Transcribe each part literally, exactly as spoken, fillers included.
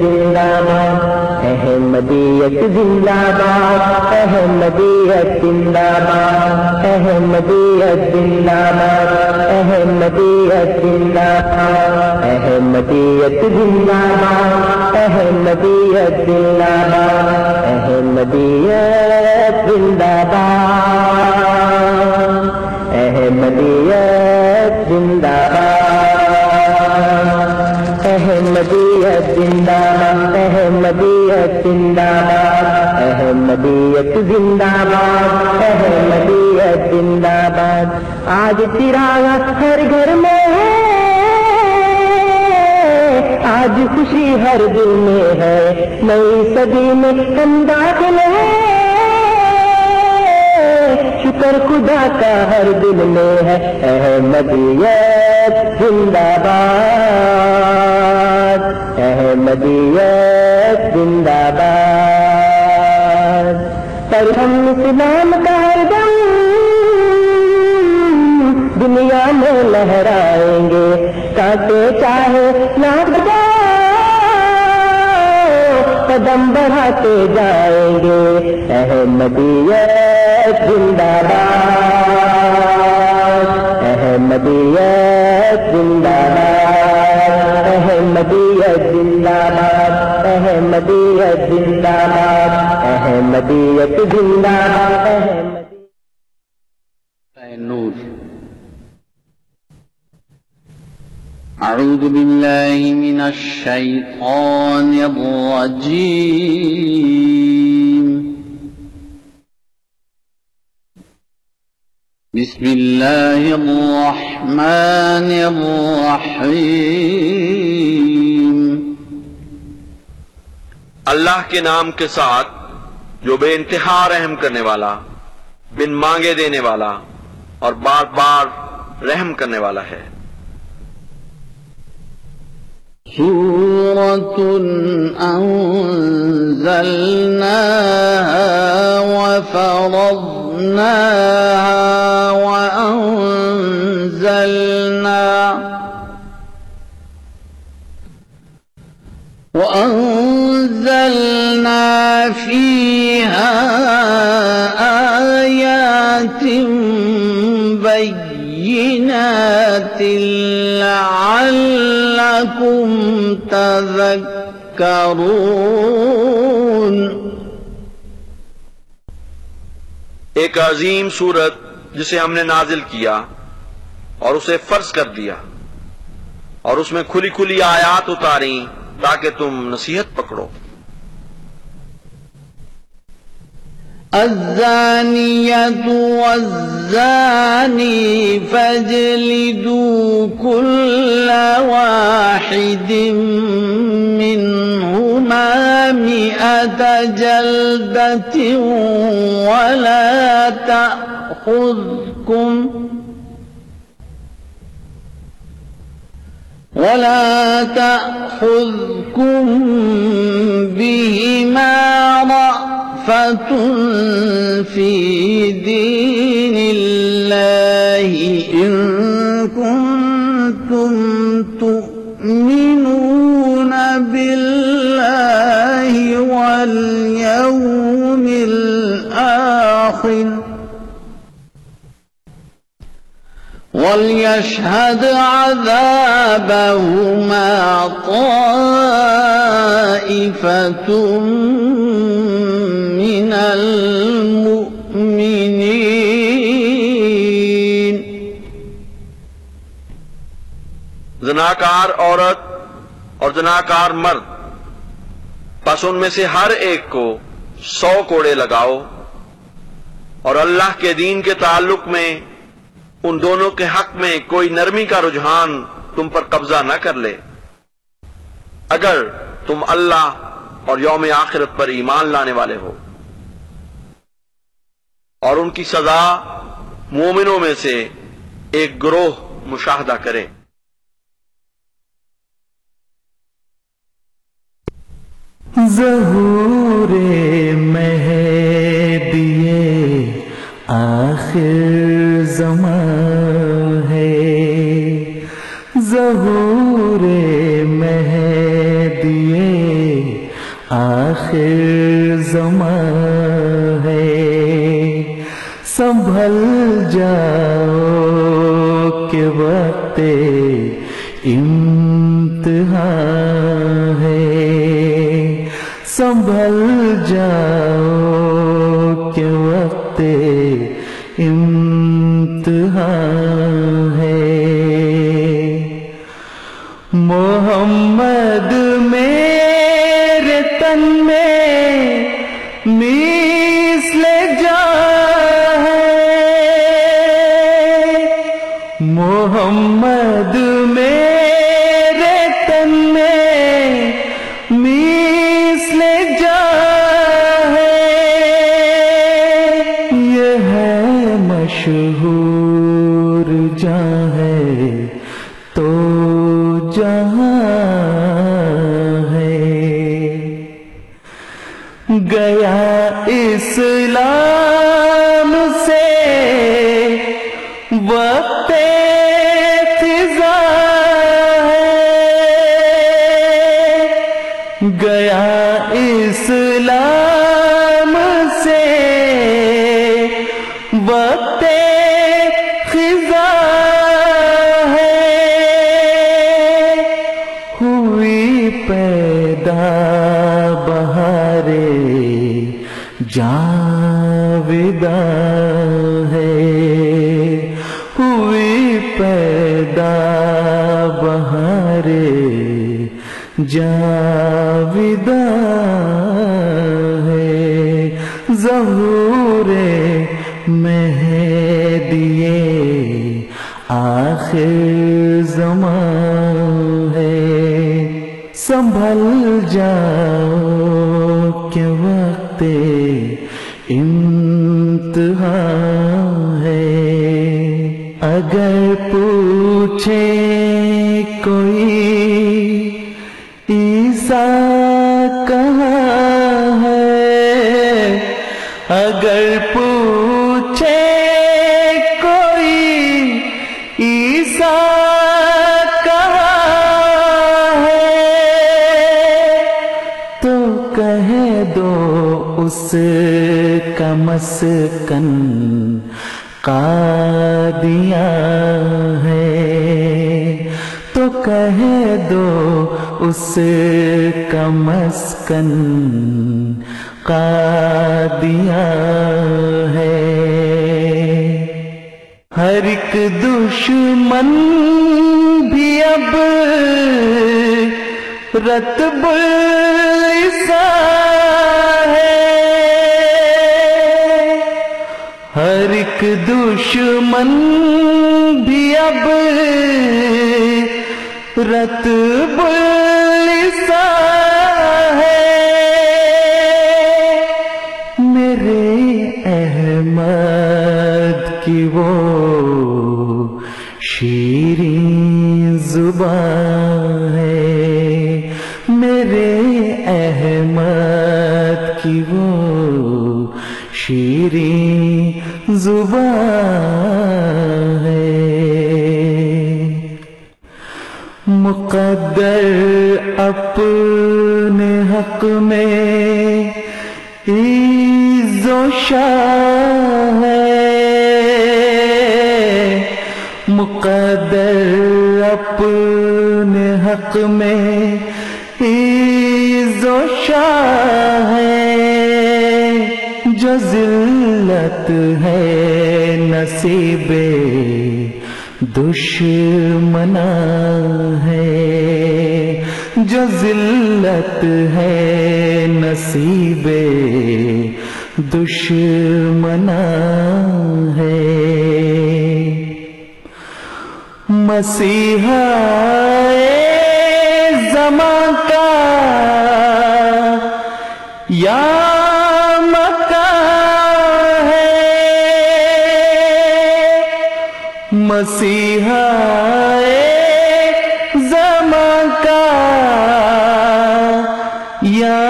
زندہ باد، احمدیت زندہ باد، احمدیت زندہ باد، احمدیت زندہ باد، احمدیت زندہ باد، احمدیت زندہ باد، احمدیت زندہ باد، احمدیت زندہ باد، احمدیت زندہ باد، احمدیت زندہ باد، احمدیت زندہ باد، احمدیت زندہ باد، احمدیت زندہ باد، آج چراغ ہر گھر میں ہے، آج خوشی ہر دل میں ہے، نئی صدی میں ہم داخل ہیں، شکر خدا کا ہر دل میں ہے، احمدیت زندہ باد، احمدیت زندہ باد، پرچم اسلام کا ہر دم دنیا میں لہرائیں گے، کاٹے چاہے لاکھ بجا قدم بڑھاتے جائیں گے، احمدیت زندہ باد، احمدیت زندہ باد، احمدیت زندہ باد، احمدیت زندہ باد، احمدیت زندہ باد، نور۔ أعوذ بالله من الشيطان الرجيم، بسم الله الرحمن الرحيم، اللہ کے نام کے ساتھ جو بے انتہا رحم کرنے والا، بن مانگے دینے والا اور بار بار رحم کرنے والا ہے۔ سورة أنزلناها وفرضناها وأنزلنا وأنزلنا فيها آيات بينات لعل لعلكم تذكرون۔ ایک عظیم سورت جسے ہم نے نازل کیا اور اسے فرض کر دیا اور اس میں کھلی کھلی آیات اتاری تاکہ تم نصیحت پکڑو۔ الزانية والزاني فاجلدوا كل واحد منهما مئة جلدة ولا تأخذكم ولا تأخذكم بهما رأفة فِي دِينِ اللَّهِ إِن كُنتُمْ تُؤْمِنُونَ بِاللَّهِ وَالْيَوْمِ الْآخِرِ وَلْيَشْهَدْ عَذَابَهُمَا طَائِفَةٌ من المؤمنین۔ زناکار عورت اور زناکار مرد، پس ان میں سے ہر ایک کو سو کوڑے لگاؤ اور اللہ کے دین کے تعلق میں ان دونوں کے حق میں کوئی نرمی کا رجحان تم پر قبضہ نہ کر لے، اگر تم اللہ اور یوم آخرت پر ایمان لانے والے ہو۔ اور ان کی سزا مومنوں میں سے ایک گروہ مشاہدہ کرے۔ ظہور مہدیِ آخر زمان ہے، ظہور مہدیِ آخر زمان ہے سنبھل جاؤ کہ وقت امتحان ہے، سنبھل جاؤ کہ وقت امتحان ہے۔ محمد میرے تن میں مثل جاں ہے، محمد میرے تن میں مثل جاں ہے، یہ ہے مشہور جاں ہے تو جہاں گیا، اسلام سے وقت فضا ہے، گیا اسلام سے وقت فضا ہے، ہوئی پیدا جاویدہ ہے، ہوئی پیدا بہارے جاویدہ ہے، ظہور مہدیے آخر زمان ہے، سنبھل جاؤ کہ وقت امتحاں ہے۔ اگر پوچھے کوئی عیسیٰ کہاں ہے، اگر پوچھے کوئی عیسیٰ کہاں ہے، تو کہہ دو اس کا مسکن قادیاں ہے، تو کہہ دو اس کا مسکن قادیاں ہے۔ ہر ایک دشمن بھی اب رطب الساں ہے، ہر ایک دشمن بھی اب رطب الساں ہے، میرے احمد کی وہ شیریں زبان ہے، میرے احمد کی وہ شیریں زبان ہے۔ مقدر اپنے حق میں عز و شان ہے، مقدر اپنے حق میں عز و شان ہے، جو ذلت ہے نصیب دشمناں ہے، جو ذلت ہے نصیب دشمناں ہے۔ مسیحا اے زمان کا یا مسیحا اے زمان کا یا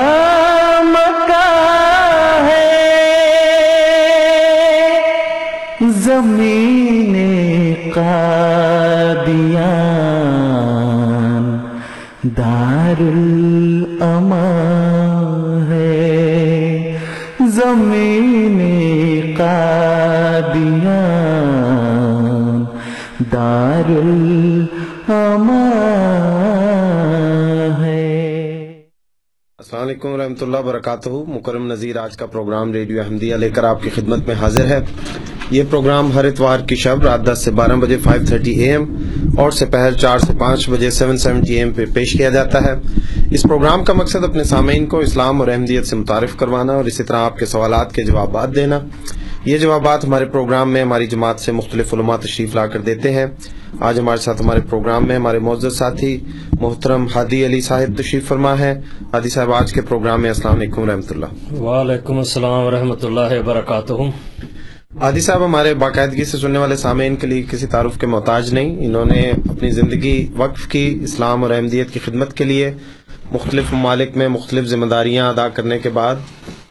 مکاں ہے، زمین قادیان دار الامان ہے زمین قادیان دار الامان ہے۔ السلام علیکم ورحمۃ اللہ وبرکاتہ۔ مکرم نذیر آج کا پروگرام ریڈیو احمدیہ لے کر آپ کی خدمت میں حاضر ہے۔ یہ پروگرام ہر اتوار کی شب رات دس سے بارہ بجے فائیو تھرٹی اے ایم اور سپہر چار سے پانچ بجے سیون سیونٹی اے ایم پہ پیش کیا جاتا ہے۔ اس پروگرام کا مقصد اپنے سامعین کو اسلام اور احمدیت سے متعارف کروانا اور اسی طرح آپ کے سوالات کے جوابات دینا۔ یہ جوابات ہمارے پروگرام میں ہماری جماعت سے مختلف علماء تشریف لا کر دیتے ہیں۔ آج ہمارے ساتھ ہمارے پروگرام میں ہمارے معزز ساتھی محترم ہادی علی صاحب تشریف فرما ہے۔ ہادی صاحب، آج کے پروگرام میں السلام علیکم ورحمۃ اللہ۔ وعلیکم السلام ورحمۃ اللہ وبرکاتہ۔ عادی صاحب، ہمارے باقاعدگی سے سننے والے سامعین کے لیے کسی تعارف کے محتاج نہیں، انہوں نے اپنی زندگی وقف کی اسلام اور احمدیت کی خدمت کے لیے۔ مختلف ممالک میں مختلف ذمہ داریاں ادا کرنے کے بعد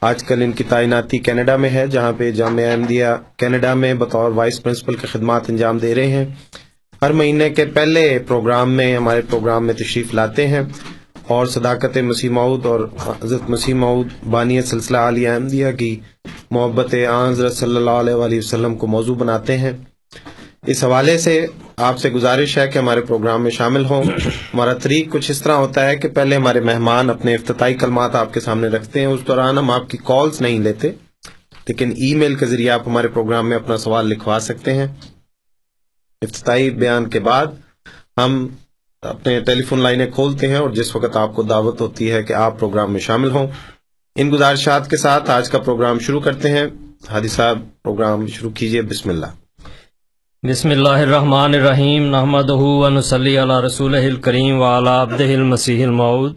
آج کل ان کی تعیناتی کینیڈا میں ہے، جہاں پہ جامعہ احمدیہ کینیڈا میں بطور وائس پرنسپل کی خدمات انجام دے رہے ہیں۔ ہر مہینے کے پہلے پروگرام میں ہمارے پروگرام میں تشریف لاتے ہیں اور صداقت مسیح موعود اور حضرت مسیح موعود بانی سلسلہ عالیہ احمدیہ کی محبت آن حضرت صلی اللہ علیہ وآلہ وسلم کو موضوع بناتے ہیں۔ اس حوالے سے آپ سے گزارش ہے کہ ہمارے پروگرام میں شامل ہوں۔ ہمارا طریق کچھ اس طرح ہوتا ہے کہ پہلے ہمارے مہمان اپنے افتتاحی کلمات آپ کے سامنے رکھتے ہیں، اس دوران ہم آپ کی کالز نہیں لیتے، لیکن ای میل کے ذریعے آپ ہمارے پروگرام میں اپنا سوال لکھوا سکتے ہیں۔ افتتاحی بیان کے بعد ہم اپنے ٹیلی فون لائنیں کھولتے ہیں اور جس وقت آپ کو دعوت ہوتی ہے کہ آپ پروگرام میں شامل ہوں۔ ان گزارشات کے ساتھ آج کا پروگرام شروع کرتے ہیں۔ ہادی صاحب، پروگرام شروع کیجیے، بسم اللہ۔ بسم اللہ الرحمن الرحیم، نحمدہ و نصلی علی رسولہ الکریم و علی عبدہ المسیح الموعود۔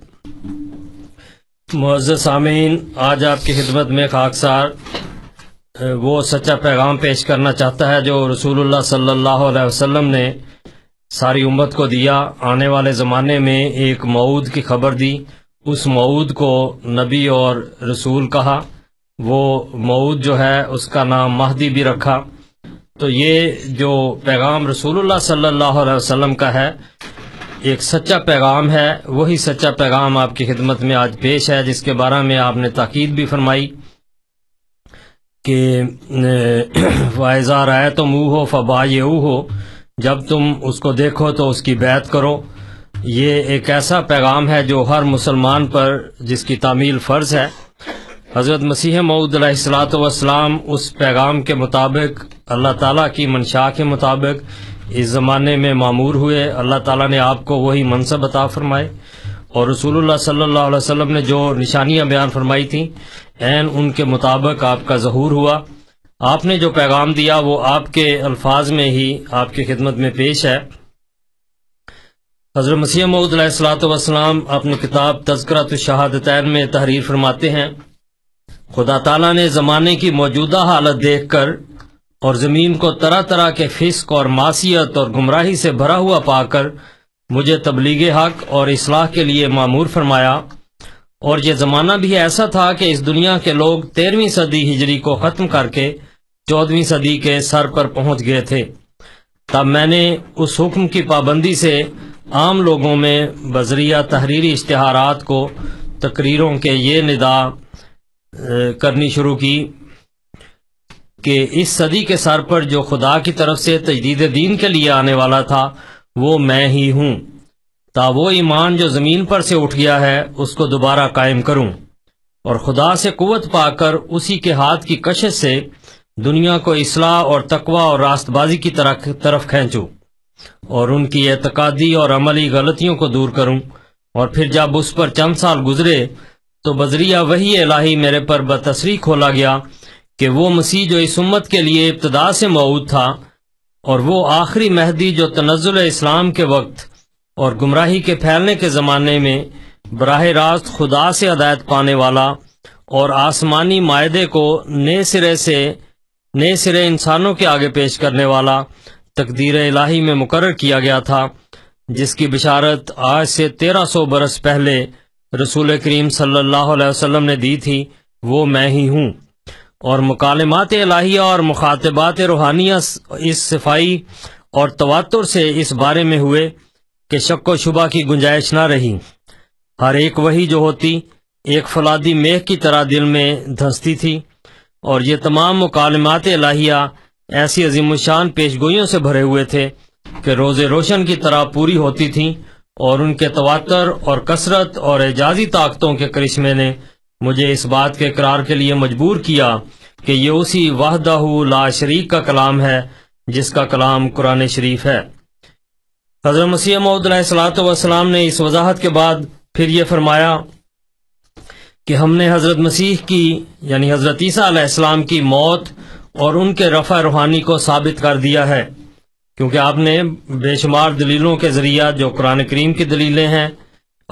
معزز سامعین، آج آپ کی خدمت میں خاکسار وہ سچا پیغام پیش کرنا چاہتا ہے جو رسول اللہ صلی اللہ علیہ وسلم نے ساری امت کو دیا۔ آنے والے زمانے میں ایک موعود کی خبر دی، اس موعود کو نبی اور رسول کہا، وہ موعود جو ہے اس کا نام مہدی بھی رکھا۔ تو یہ جو پیغام رسول اللہ صلی اللہ علیہ وسلم کا ہے ایک سچا پیغام ہے، وہی سچا پیغام آپ کی خدمت میں آج پیش ہے، جس کے بارے میں آپ نے تاکید بھی فرمائی کہ فَإِذَا رَأَيْتُمُوهُ فَبَايِعُوهُ، جب تم اس کو دیکھو تو اس کی بیعت کرو۔ یہ ایک ایسا پیغام ہے جو ہر مسلمان پر جس کی تعمیل فرض ہے۔ حضرت مسیح موعود علیہ الصلوۃ والسلام اس پیغام کے مطابق اللہ تعالیٰ کی منشاء کے مطابق اس زمانے میں مامور ہوئے۔ اللہ تعالیٰ نے آپ کو وہی منصب عطا فرمائے اور رسول اللہ صلی اللہ علیہ وسلم نے جو نشانیاں بیان فرمائی تھیں عین ان کے مطابق آپ کا ظہور ہوا۔ آپ نے جو پیغام دیا وہ آپ کے الفاظ میں ہی آپ کی خدمت میں پیش ہے۔ حضرت مسیح موعود علیہ الصلوۃ والسلام اپنی کتاب تذکرۃ الشہادتین میں تحریر فرماتے ہیں، خدا تعالیٰ نے زمانے کی موجودہ حالت دیکھ کر اور زمین کو طرح طرح کے فسق اور معصیت اور گمراہی سے بھرا ہوا پا کر مجھے تبلیغ حق اور اصلاح کے لیے مامور فرمایا، اور یہ زمانہ بھی ایسا تھا کہ اس دنیا کے لوگ تیرہویں صدی ہجری کو ختم کر کے چودہویں صدی کے سر پر پہنچ گئے تھے۔ تب میں نے اس حکم کی پابندی سے عام لوگوں میں بذریعہ تحریری اشتہارات کو تقریروں کے یہ ندا کرنی شروع کی کہ اس صدی کے سر پر جو خدا کی طرف سے تجدید دین کے لیے آنے والا تھا وہ میں ہی ہوں، تا وہ ایمان جو زمین پر سے اٹھ گیا ہے اس کو دوبارہ قائم کروں، اور خدا سے قوت پا کر اسی کے ہاتھ کی کشش سے دنیا کو اصلاح اور تقوی اور راست بازی کی طرف کھینچوں اور ان کی اعتقادی اور عملی غلطیوں کو دور کروں۔ اور پھر جب اس پر چند سال گزرے تو بذریعہ وحی الہی میرے پر بتصریح کھولا گیا کہ وہ مسیح جو اس امت کے لیے ابتدا سے موعود تھا اور وہ آخری مہدی جو تنزل اسلام کے وقت اور گمراہی کے پھیلنے کے زمانے میں براہ راست خدا سے ہدایت پانے والا اور آسمانی معاہدے کو نئے سرے سے نئے سرے انسانوں کے آگے پیش کرنے والا تقدیر الہی میں مقرر کیا گیا تھا، جس کی بشارت آج سے تیرہ سو برس پہلے رسول کریم صلی اللہ علیہ وسلم نے دی تھی، وہ میں ہی ہوں۔ اور مکالمات الہیہ اور مخاطبات روحانیہ اس صفائی اور تواتر سے اس بارے میں ہوئے کہ شک و شبہ کی گنجائش نہ رہی۔ ہر ایک وہی جو ہوتی ایک فولادی میخ کی طرح دل میں دھنستی تھی، اور یہ تمام مکالمات الہیہ ایسی عظیم الشان پیشگوئیوں سے بھرے ہوئے تھے کہ روز روشن کی طرح پوری ہوتی تھیں، اور ان کے تواتر اور کثرت اور اعجازی طاقتوں کے کرشمے نے مجھے اس بات کے اقرار کے لیے مجبور کیا کہ یہ اسی وحدہ لا شریک کا کلام ہے جس کا کلام قرآن شریف ہے۔ حضرت مسیح موعود علیہ الصلوۃ والسلام نے اس وضاحت کے بعد پھر یہ فرمایا کہ ہم نے حضرت مسیح کی یعنی حضرت عیسیٰ علیہ السلام کی موت اور ان کے رفع روحانی کو ثابت کر دیا ہے، کیونکہ آپ نے بے شمار دلیلوں کے ذریعہ جو قرآن کریم کی دلیلیں ہیں،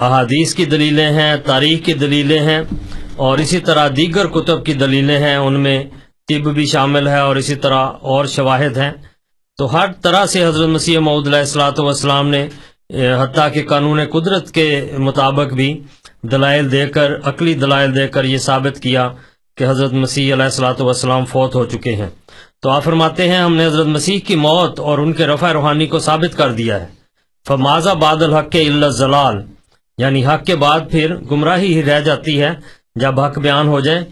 احادیث کی دلیلیں ہیں، تاریخ کی دلیلیں ہیں، اور اسی طرح دیگر کتب کی دلیلیں ہیں، ان میں طب بھی شامل ہے، اور اسی طرح اور شواہد ہیں۔ تو ہر طرح سے حضرت مسیح موعود علیہ الصلوۃ والسلام نے حتیٰ کہ قانون قدرت کے مطابق بھی دلائل دے کر، عقلی دلائل دے کر یہ ثابت کیا کہ حضرت مسیح علیہ الصلوۃ والسلام فوت ہو چکے ہیں۔ تو آپ فرماتے ہیں ہم نے حضرت مسیح کی موت اور ان کے رفع روحانی کو ثابت کر دیا ہے، فماذا بعد الحق الا الضلال، یعنی حق کے بعد پھر گمراہی ہی رہ جاتی ہے۔ جب حق بیان ہو جائے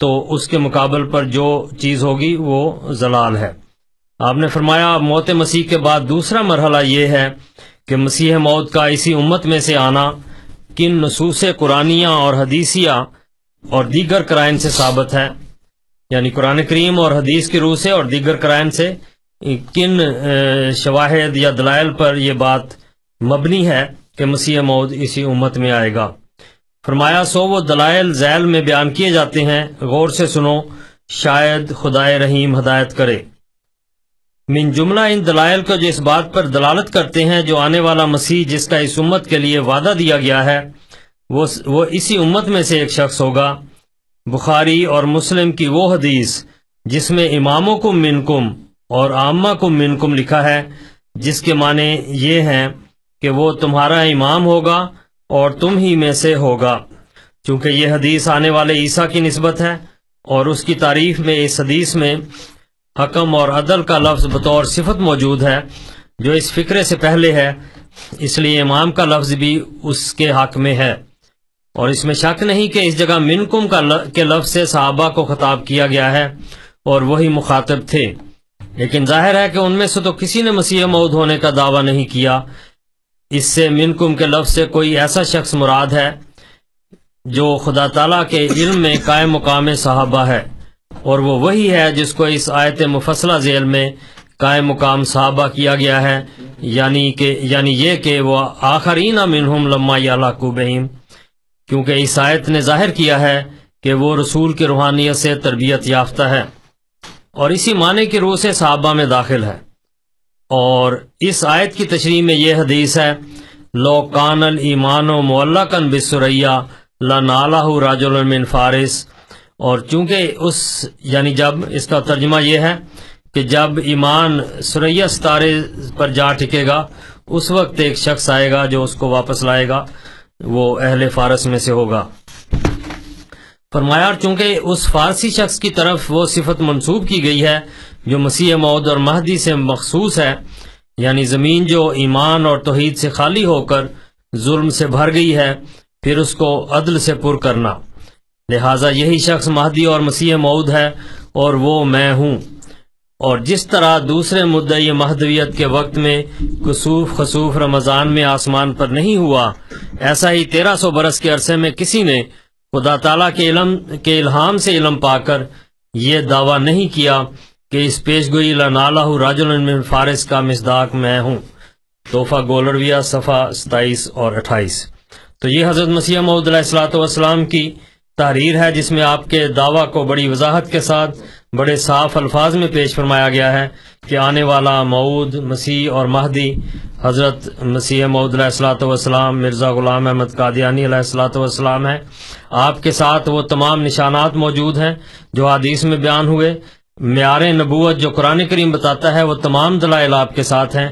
تو اس کے مقابل پر جو چیز ہوگی وہ ضلال ہے۔ آپ نے فرمایا موت مسیح کے بعد دوسرا مرحلہ یہ ہے کہ مسیح موت کا اسی امت میں سے آنا کن نصوص قرآنیہ اور حدیثیہ اور دیگر قرائن سے ثابت ہے، یعنی قرآن کریم اور حدیث کی روح سے اور دیگر قرائن سے کن شواہد یا دلائل پر یہ بات مبنی ہے کہ مسیح موعود اسی امت میں آئے گا۔ فرمایا سو وہ دلائل ذیل میں بیان کیے جاتے ہیں، غور سے سنو شاید خدائے رحیم ہدایت کرے۔ من جملہ ان دلائل کو جو اس بات پر دلالت کرتے ہیں جو آنے والا مسیح جس کا اس امت کے لیے وعدہ دیا گیا ہے وہ اسی امت میں سے ایک شخص ہوگا۔ بخاری اور مسلم کی وہ حدیث جس میں اماموں کو منکم اور عامہ کو منکم لکھا ہے، جس کے معنی یہ ہیں کہ وہ تمہارا امام ہوگا اور تم ہی میں سے ہوگا۔ چونکہ یہ حدیث آنے والے عیسیٰ کی نسبت ہے اور اس کی تعریف میں اس حدیث میں حکم اور عدل کا لفظ بطور صفت موجود ہے جو اس فکرے سے پہلے ہے، اس لیے امام کا لفظ بھی اس کے حق میں ہے، اور اس میں شک نہیں کہ اس جگہ منکم کے لفظ سے صحابہ کو خطاب کیا گیا ہے اور وہی مخاطب تھے۔ لیکن ظاہر ہے کہ ان میں سے تو کسی نے مسیح موعود ہونے کا دعویٰ نہیں کیا۔ اس سے منکم کے لفظ سے کوئی ایسا شخص مراد ہے جو خدا تعالیٰ کے علم میں قائم مقام صحابہ ہے، اور وہ وہی ہے جس کو اس آیت مفصلہ ذیل میں قائم مقام صحابہ کیا گیا ہے، یعنی کہ یعنی یہ کہ وہ آخرین منہم لما یلاقو بہم، کیونکہ اس آیت نے ظاہر کیا ہے کہ وہ رسول کی روحانیت سے تربیت یافتہ ہے اور اسی معنی کی روح سے صحابہ میں داخل ہے۔ اور اس آیت کی تشریح میں یہ حدیث ہے لو کان الایمان معلقا بالسریہ لنالہ رجل من فارس، اور چونکہ اس یعنی جب اس کا ترجمہ یہ ہے کہ جب ایمان سریہ ستارے پر جا ٹکے گا اس وقت ایک شخص آئے گا جو اس کو واپس لائے گا، وہ اہل فارس میں سے ہوگا۔ فرمایا چونکہ اس فارسی شخص کی طرف وہ صفت منسوب کی گئی ہے جو مسیح موعود اور مہدی سے مخصوص ہے، یعنی زمین جو ایمان اور توحید سے خالی ہو کر ظلم سے بھر گئی ہے پھر اس کو عدل سے پر کرنا، لہٰذا یہی شخص مہدی اور مسیح موعود ہے اور وہ میں ہوں۔ اور جس طرح دوسرے مدعی مہدویت کے وقت میں کسوف خسوف رمضان میں آسمان پر نہیں ہوا، ایسا ہی تیرہ سو برس کے عرصے میں کسی نے خدا تعالیٰ کے علم کے الہام سے علم پا کر یہ دعویٰ نہیں کیا کہ اس پیشگوئی لنالہ رجل من فارس کا مصداق میں ہوں۔ تحفہ گولرویہ صفحہ ستائیس اور اٹھائیس۔ تو یہ حضرت مسیح موعود علیہ الصلوۃ والسلام کی تحریر ہے جس میں آپ کے دعویٰ کو بڑی وضاحت کے ساتھ بڑے صاف الفاظ میں پیش فرمایا گیا ہے کہ آنے والا موعود مسیح اور مہدی حضرت مسیح موعود علیہ الصلوۃ والسلام مرزا غلام احمد قادیانی علیہ الصلوۃ والسلام ہیں۔ آپ کے ساتھ وہ تمام نشانات موجود ہیں جو حدیث میں بیان ہوئے، معیار نبوت جو قرآن کریم بتاتا ہے وہ تمام دلائل آپ کے ساتھ ہیں۔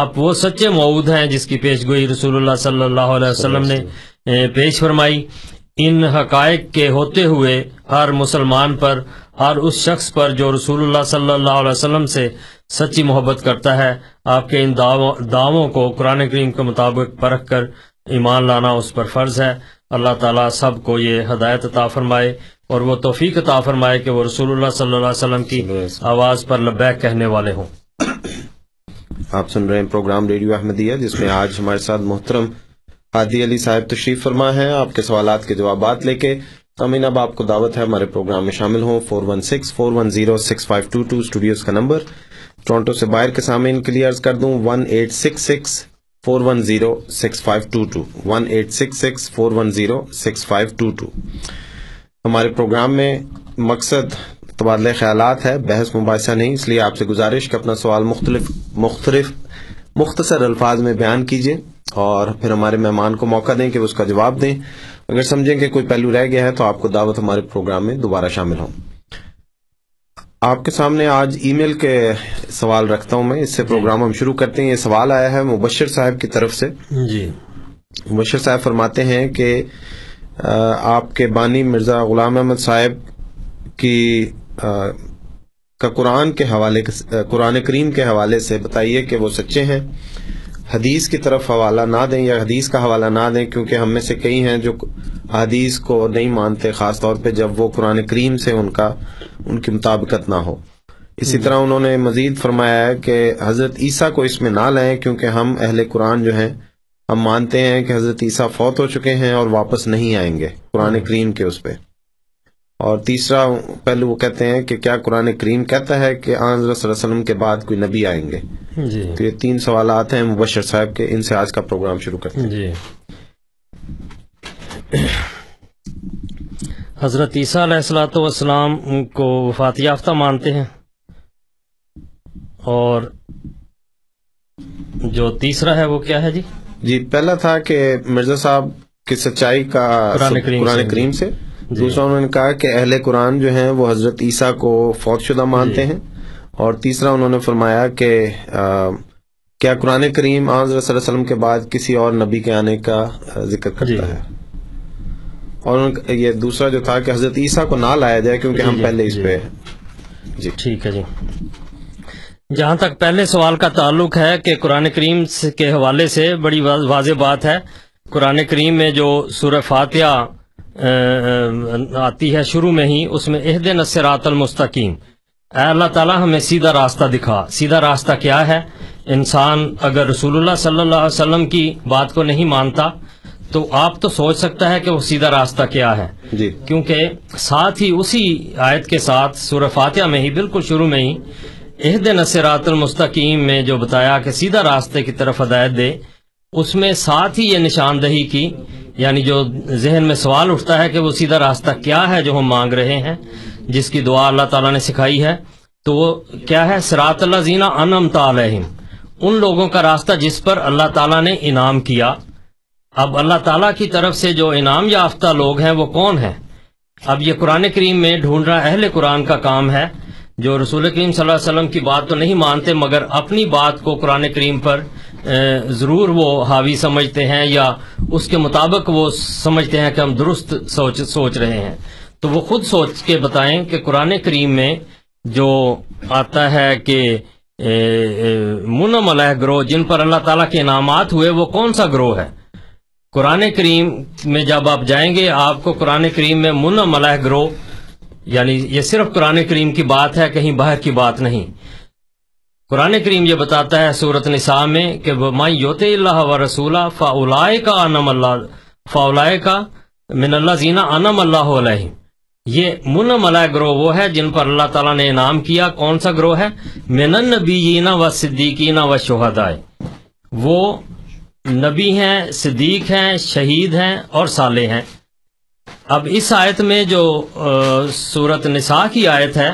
آپ وہ سچے موعود ہیں جس کی پیشگوئی رسول اللہ صلی اللہ علیہ وسلم نے پیش فرمائی۔ ان حقائق کے ہوتے ہوئے ہر مسلمان پر، ہر اس شخص پر جو رسول اللہ صلی اللہ علیہ وسلم سے سچی محبت کرتا ہے، آپ کے ان دعووں کو قرآن کریم کے مطابق پرکھ کر ایمان لانا اس پر فرض ہے. اللہ تعالیٰ سب کو یہ ہدایت عطا فرمائے اور وہ توفیق عطا فرمائے کہ وہ رسول اللہ صلی اللہ علیہ وسلم کی آواز پر لبیک کہنے والے ہوں. آپ سن رہے ہیں پروگرام ریڈیو احمدیہ جس میں آج ہمارے ساتھ محترم ہادی علی صاحب تشریف فرما ہیں. آپ کے سوالات کے جوابات لے کے سامعین اب آپ کو دعوت ہے ہمارے پروگرام میں شامل ہوں. Four one six four one zero six five two two studios کا نمبر. ٹورنٹو سے باہر کے سامعین کے لیے عرض کر دوں one eight six six four one zero six five two two one eight six six four one zero six five two two. ہمارے پروگرام میں مقصد تبادلہ خیالات ہے, بحث مباحثہ نہیں, اس لیے آپ سے گزارش کہ اپنا سوال مختلف مختلف مختصر الفاظ میں بیان کیجیے اور پھر ہمارے مہمان کو موقع دیں کہ وہ اس کا جواب دیں. اگر سمجھیں کہ کوئی پہلو رہ گیا ہے تو آپ کو دعوت ہمارے پروگرام میں دوبارہ شامل ہوں. آپ کے سامنے آج ای میل کے سوال رکھتا ہوں میں, اس سے پروگرام ہم شروع کرتے ہیں. یہ سوال آیا ہے مبشر صاحب کی طرف سے. جی مبشر صاحب فرماتے ہیں کہ آپ کے بانی مرزا غلام احمد صاحب کی کا قرآن کے حوالے قرآن کریم کے حوالے سے بتائیے کہ وہ سچے ہیں, حدیث کی طرف حوالہ نہ دیں یا حدیث کا حوالہ نہ دیں کیونکہ ہم میں سے کئی ہیں جو حدیث کو نہیں مانتے, خاص طور پہ جب وہ قرآن کریم سے ان کا ان کی مطابقت نہ ہو. اسی طرح انہوں نے مزید فرمایا ہے کہ حضرت عیسیٰ کو اس میں نہ لائیں کیونکہ ہم اہل قرآن جو ہیں ہم مانتے ہیں کہ حضرت عیسیٰ فوت ہو چکے ہیں اور واپس نہیں آئیں گے قرآن کریم کے اس پہ. اور تیسرا پہلو وہ کہتے ہیں کہ کیا قرآن کریم کہتا ہے کہ آن حضرت صلی اللہ علیہ وسلم کے بعد کوئی نبی آئیں گے. جی تو یہ تین سوالات ہیں مبشر صاحب کے, ان سے آج کا پروگرام شروع کرتے ہیں. جی حضرت عیسیٰ علیہ الصلوۃ والسلام کو وفات یافتہ مانتے ہیں, اور جو تیسرا ہے وہ کیا ہے؟ جی جی پہلا تھا کہ مرزا صاحب کی سچائی کا قرآن کریم, قرآن کریم سے, سے دوسرا انہوں نے کہا کہ اہل قرآن جو ہیں وہ حضرت عیسیٰ کو فوت شدہ مانتے ہیں, اور تیسرا انہوں نے فرمایا کہ کیا قرآن کریم آن حضرت صلی اللہ علیہ وسلم کے بعد کسی اور نبی کے آنے کا ذکر کرتا ہے, اور یہ دوسرا جو تھا کہ حضرت عیسیٰ کو نہ لایا جائے کیونکہ ہم پہلے اس پہ. جی ٹھیک ہے. جی جہاں تک پہلے سوال کا تعلق ہے کہ قرآن کریم کے حوالے سے بڑی واضح بات ہے. قرآن کریم میں جو سورہ فاتحہ آتی ہے شروع میں ہی, اس میں اہدنا الصراط المستقیم, اے اللہ تعالیٰ ہمیں سیدھا راستہ دکھا. سیدھا راستہ کیا ہے؟ انسان اگر رسول اللہ صلی اللہ علیہ وسلم کی بات کو نہیں مانتا تو آپ تو سوچ سکتا ہے کہ وہ سیدھا راستہ کیا ہے. جی کیونکہ ساتھ ہی اسی آیت کے ساتھ سورہ فاتحہ میں ہی بالکل شروع میں ہی اہدنا الصراط المستقیم میں جو بتایا کہ سیدھا راستے کی طرف ہدایت دے, اس میں ساتھ ہی یہ نشاندہی کی, یعنی جو ذہن میں سوال اٹھتا ہے کہ وہ سیدھا راستہ کیا ہے جو ہم مانگ رہے ہیں, جس کی دعا اللہ تعالیٰ نے سکھائی ہے, تو وہ کیا ہے؟ صراط الذین انعمت علیہم, ان لوگوں کا راستہ جس پر اللہ تعالیٰ نے انعام کیا. اب اللہ تعالیٰ کی طرف سے جو انعام یافتہ لوگ ہیں وہ کون ہیں؟ اب یہ قرآن کریم میں ڈھونڈنا اہل قرآن کا کام ہے, جو رسول کریم صلی اللہ علیہ وسلم کی بات تو نہیں مانتے مگر اپنی بات کو قرآن کریم پر ضرور وہ حاوی سمجھتے ہیں, یا اس کے مطابق وہ سمجھتے ہیں کہ ہم درست سوچ سوچ رہے ہیں. تو وہ خود سوچ کے بتائیں کہ قرآن کریم میں جو آتا ہے کہ منعم علیہ گروہ جن پر اللہ تعالیٰ کے انعامات ہوئے, وہ کون سا گروہ ہے؟ قرآن کریم میں جب آپ جائیں گے آپ کو قرآن کریم میں منعم علیہ گروہ, یعنی یہ صرف قرآن کریم کی بات ہے, کہیں باہر کی بات نہیں. قرآن کریم یہ بتاتا ہے سورۃ نساء میں کہ وَمَن یُطِعِ اللَّهَ وَرَسُولَهُ فَأُولَٰئِکَ أَنْعَمَ اللَّهُ فَأُولَٰئِکَ مِنَ الَّذِینَ أَنْعَمَ اللَّهُ عَلَیْہِمْ, یہ منعم علیہ گروہ وہ ہے جن پر اللہ تعالیٰ نے انعام کیا. کون سا گروہ ہے؟ مِنَ النَّبِیِّینَ وَالصِّدِّیقِینَ وَالشُّہَدَاءِ, وہ نبی ہیں, صدیق ہیں, شہید ہیں اور صالح ہیں. اب اس آیت میں جو سورۃ نساء کی آیت ہے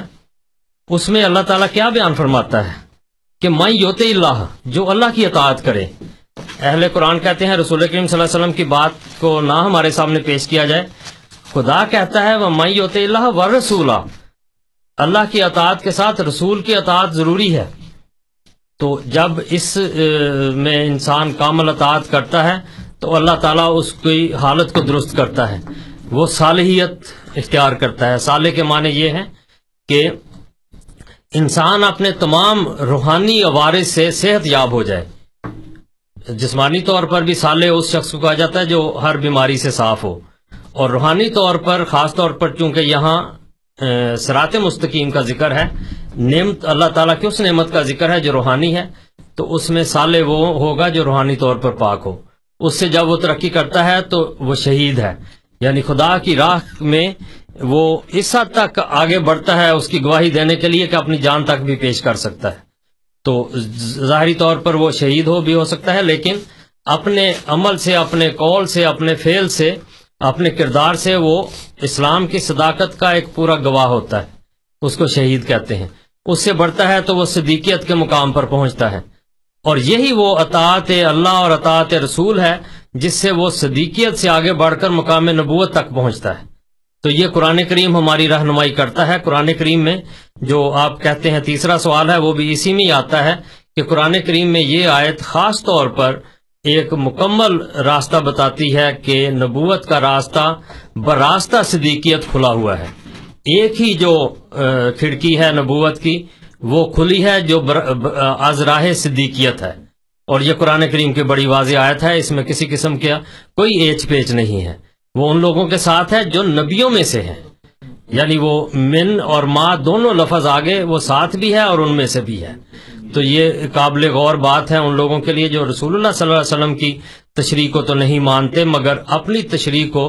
اس میں اللہ تعالیٰ کیا بیان فرماتا ہے کہ مَن یُطِعِ اللہ, جو اللہ کی اطاعت کرے. اہل قرآن کہتے ہیں رسول کریم صلی اللہ علیہ وسلم کی بات کو نہ ہمارے سامنے پیش کیا جائے. خدا کہتا ہے وَمَن یُطِعِ اللہ وَالرَّسُولَ, اللہ کی اطاعت کے ساتھ رسول کی اطاعت ضروری ہے. تو جب اس میں انسان کامل اطاعت کرتا ہے تو اللہ تعالیٰ اس کی حالت کو درست کرتا ہے, وہ صالحیت اختیار کرتا ہے. صالح کے معنی یہ ہیں کہ انسان اپنے تمام روحانی عوارض سے صحت یاب ہو جائے, جسمانی طور پر بھی صالح اس شخص کو کہا جاتا ہے جو ہر بیماری سے صاف ہو، اور روحانی طور پر خاص طور پر چونکہ یہاں صراط مستقیم کا ذکر ہے، نعمت اللہ تعالیٰ کی اس نعمت کا ذکر ہے جو روحانی ہے، تو اس میں صالح وہ ہوگا جو روحانی طور پر پاک ہو۔ اس سے جب وہ ترقی کرتا ہے تو وہ شہید ہے، یعنی خدا کی راہ میں وہ اس حد تک آگے بڑھتا ہے اس کی گواہی دینے کے لیے کہ اپنی جان تک بھی پیش کر سکتا ہے۔ تو ظاہری طور پر وہ شہید ہو بھی ہو سکتا ہے، لیکن اپنے عمل سے، اپنے قول سے، اپنے فعل سے، اپنے کردار سے وہ اسلام کی صداقت کا ایک پورا گواہ ہوتا ہے، اس کو شہید کہتے ہیں۔ اس سے بڑھتا ہے تو وہ صدیقیت کے مقام پر پہنچتا ہے، اور یہی وہ اطاعت اللہ اور اطاعت رسول ہے جس سے وہ صدیقیت سے آگے بڑھ کر مقام نبوت تک پہنچتا ہے۔ تو یہ قرآن کریم ہماری رہنمائی کرتا ہے۔ قرآن کریم میں جو آپ کہتے ہیں تیسرا سوال ہے، وہ بھی اسی میں آتا ہے کہ قرآن کریم میں یہ آیت خاص طور پر ایک مکمل راستہ بتاتی ہے کہ نبوت کا راستہ براستہ صدیقیت کھلا ہوا ہے۔ ایک ہی جو کھڑکی ہے نبوت کی وہ کھلی ہے جو از راہ صدیقیت ہے، اور یہ قرآن کریم کی بڑی واضح آیت ہے، اس میں کسی قسم کا کوئی ایچ پیچ نہیں ہے۔ وہ ان لوگوں کے ساتھ ہے جو نبیوں میں سے ہیں، یعنی وہ من اور ما دونوں لفظ آگے وہ ساتھ بھی ہے اور ان میں سے بھی ہے۔ تو یہ قابل غور بات ہے ان لوگوں کے لیے جو رسول اللہ صلی اللہ علیہ وسلم کی تشریح کو تو نہیں مانتے مگر اپنی تشریح کو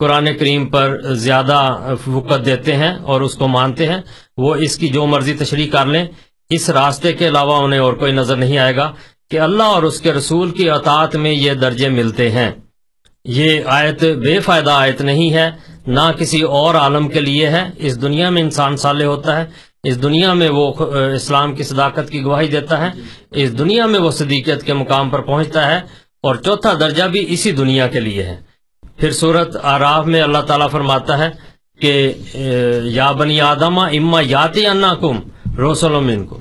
قرآن کریم پر زیادہ وقت دیتے ہیں اور اس کو مانتے ہیں۔ وہ اس کی جو مرضی تشریح کر لیں، اس راستے کے علاوہ انہیں اور کوئی نظر نہیں آئے گا کہ اللہ اور اس کے رسول کی اطاعت میں یہ درجے ملتے ہیں۔ یہ آیت بے فائدہ آیت نہیں ہے، نہ کسی اور عالم کے لیے ہے۔ اس دنیا میں انسان صالح ہوتا ہے، اس دنیا میں وہ اسلام کی صداقت کی گواہی دیتا ہے، اس دنیا میں وہ صدیقیت کے مقام پر پہنچتا ہے، اور چوتھا درجہ بھی اسی دنیا کے لیے ہے۔ پھر سورۃ اعراف میں اللہ تعالیٰ فرماتا ہے کہ یا بنی آدم اما یاتینکم رسول منکم،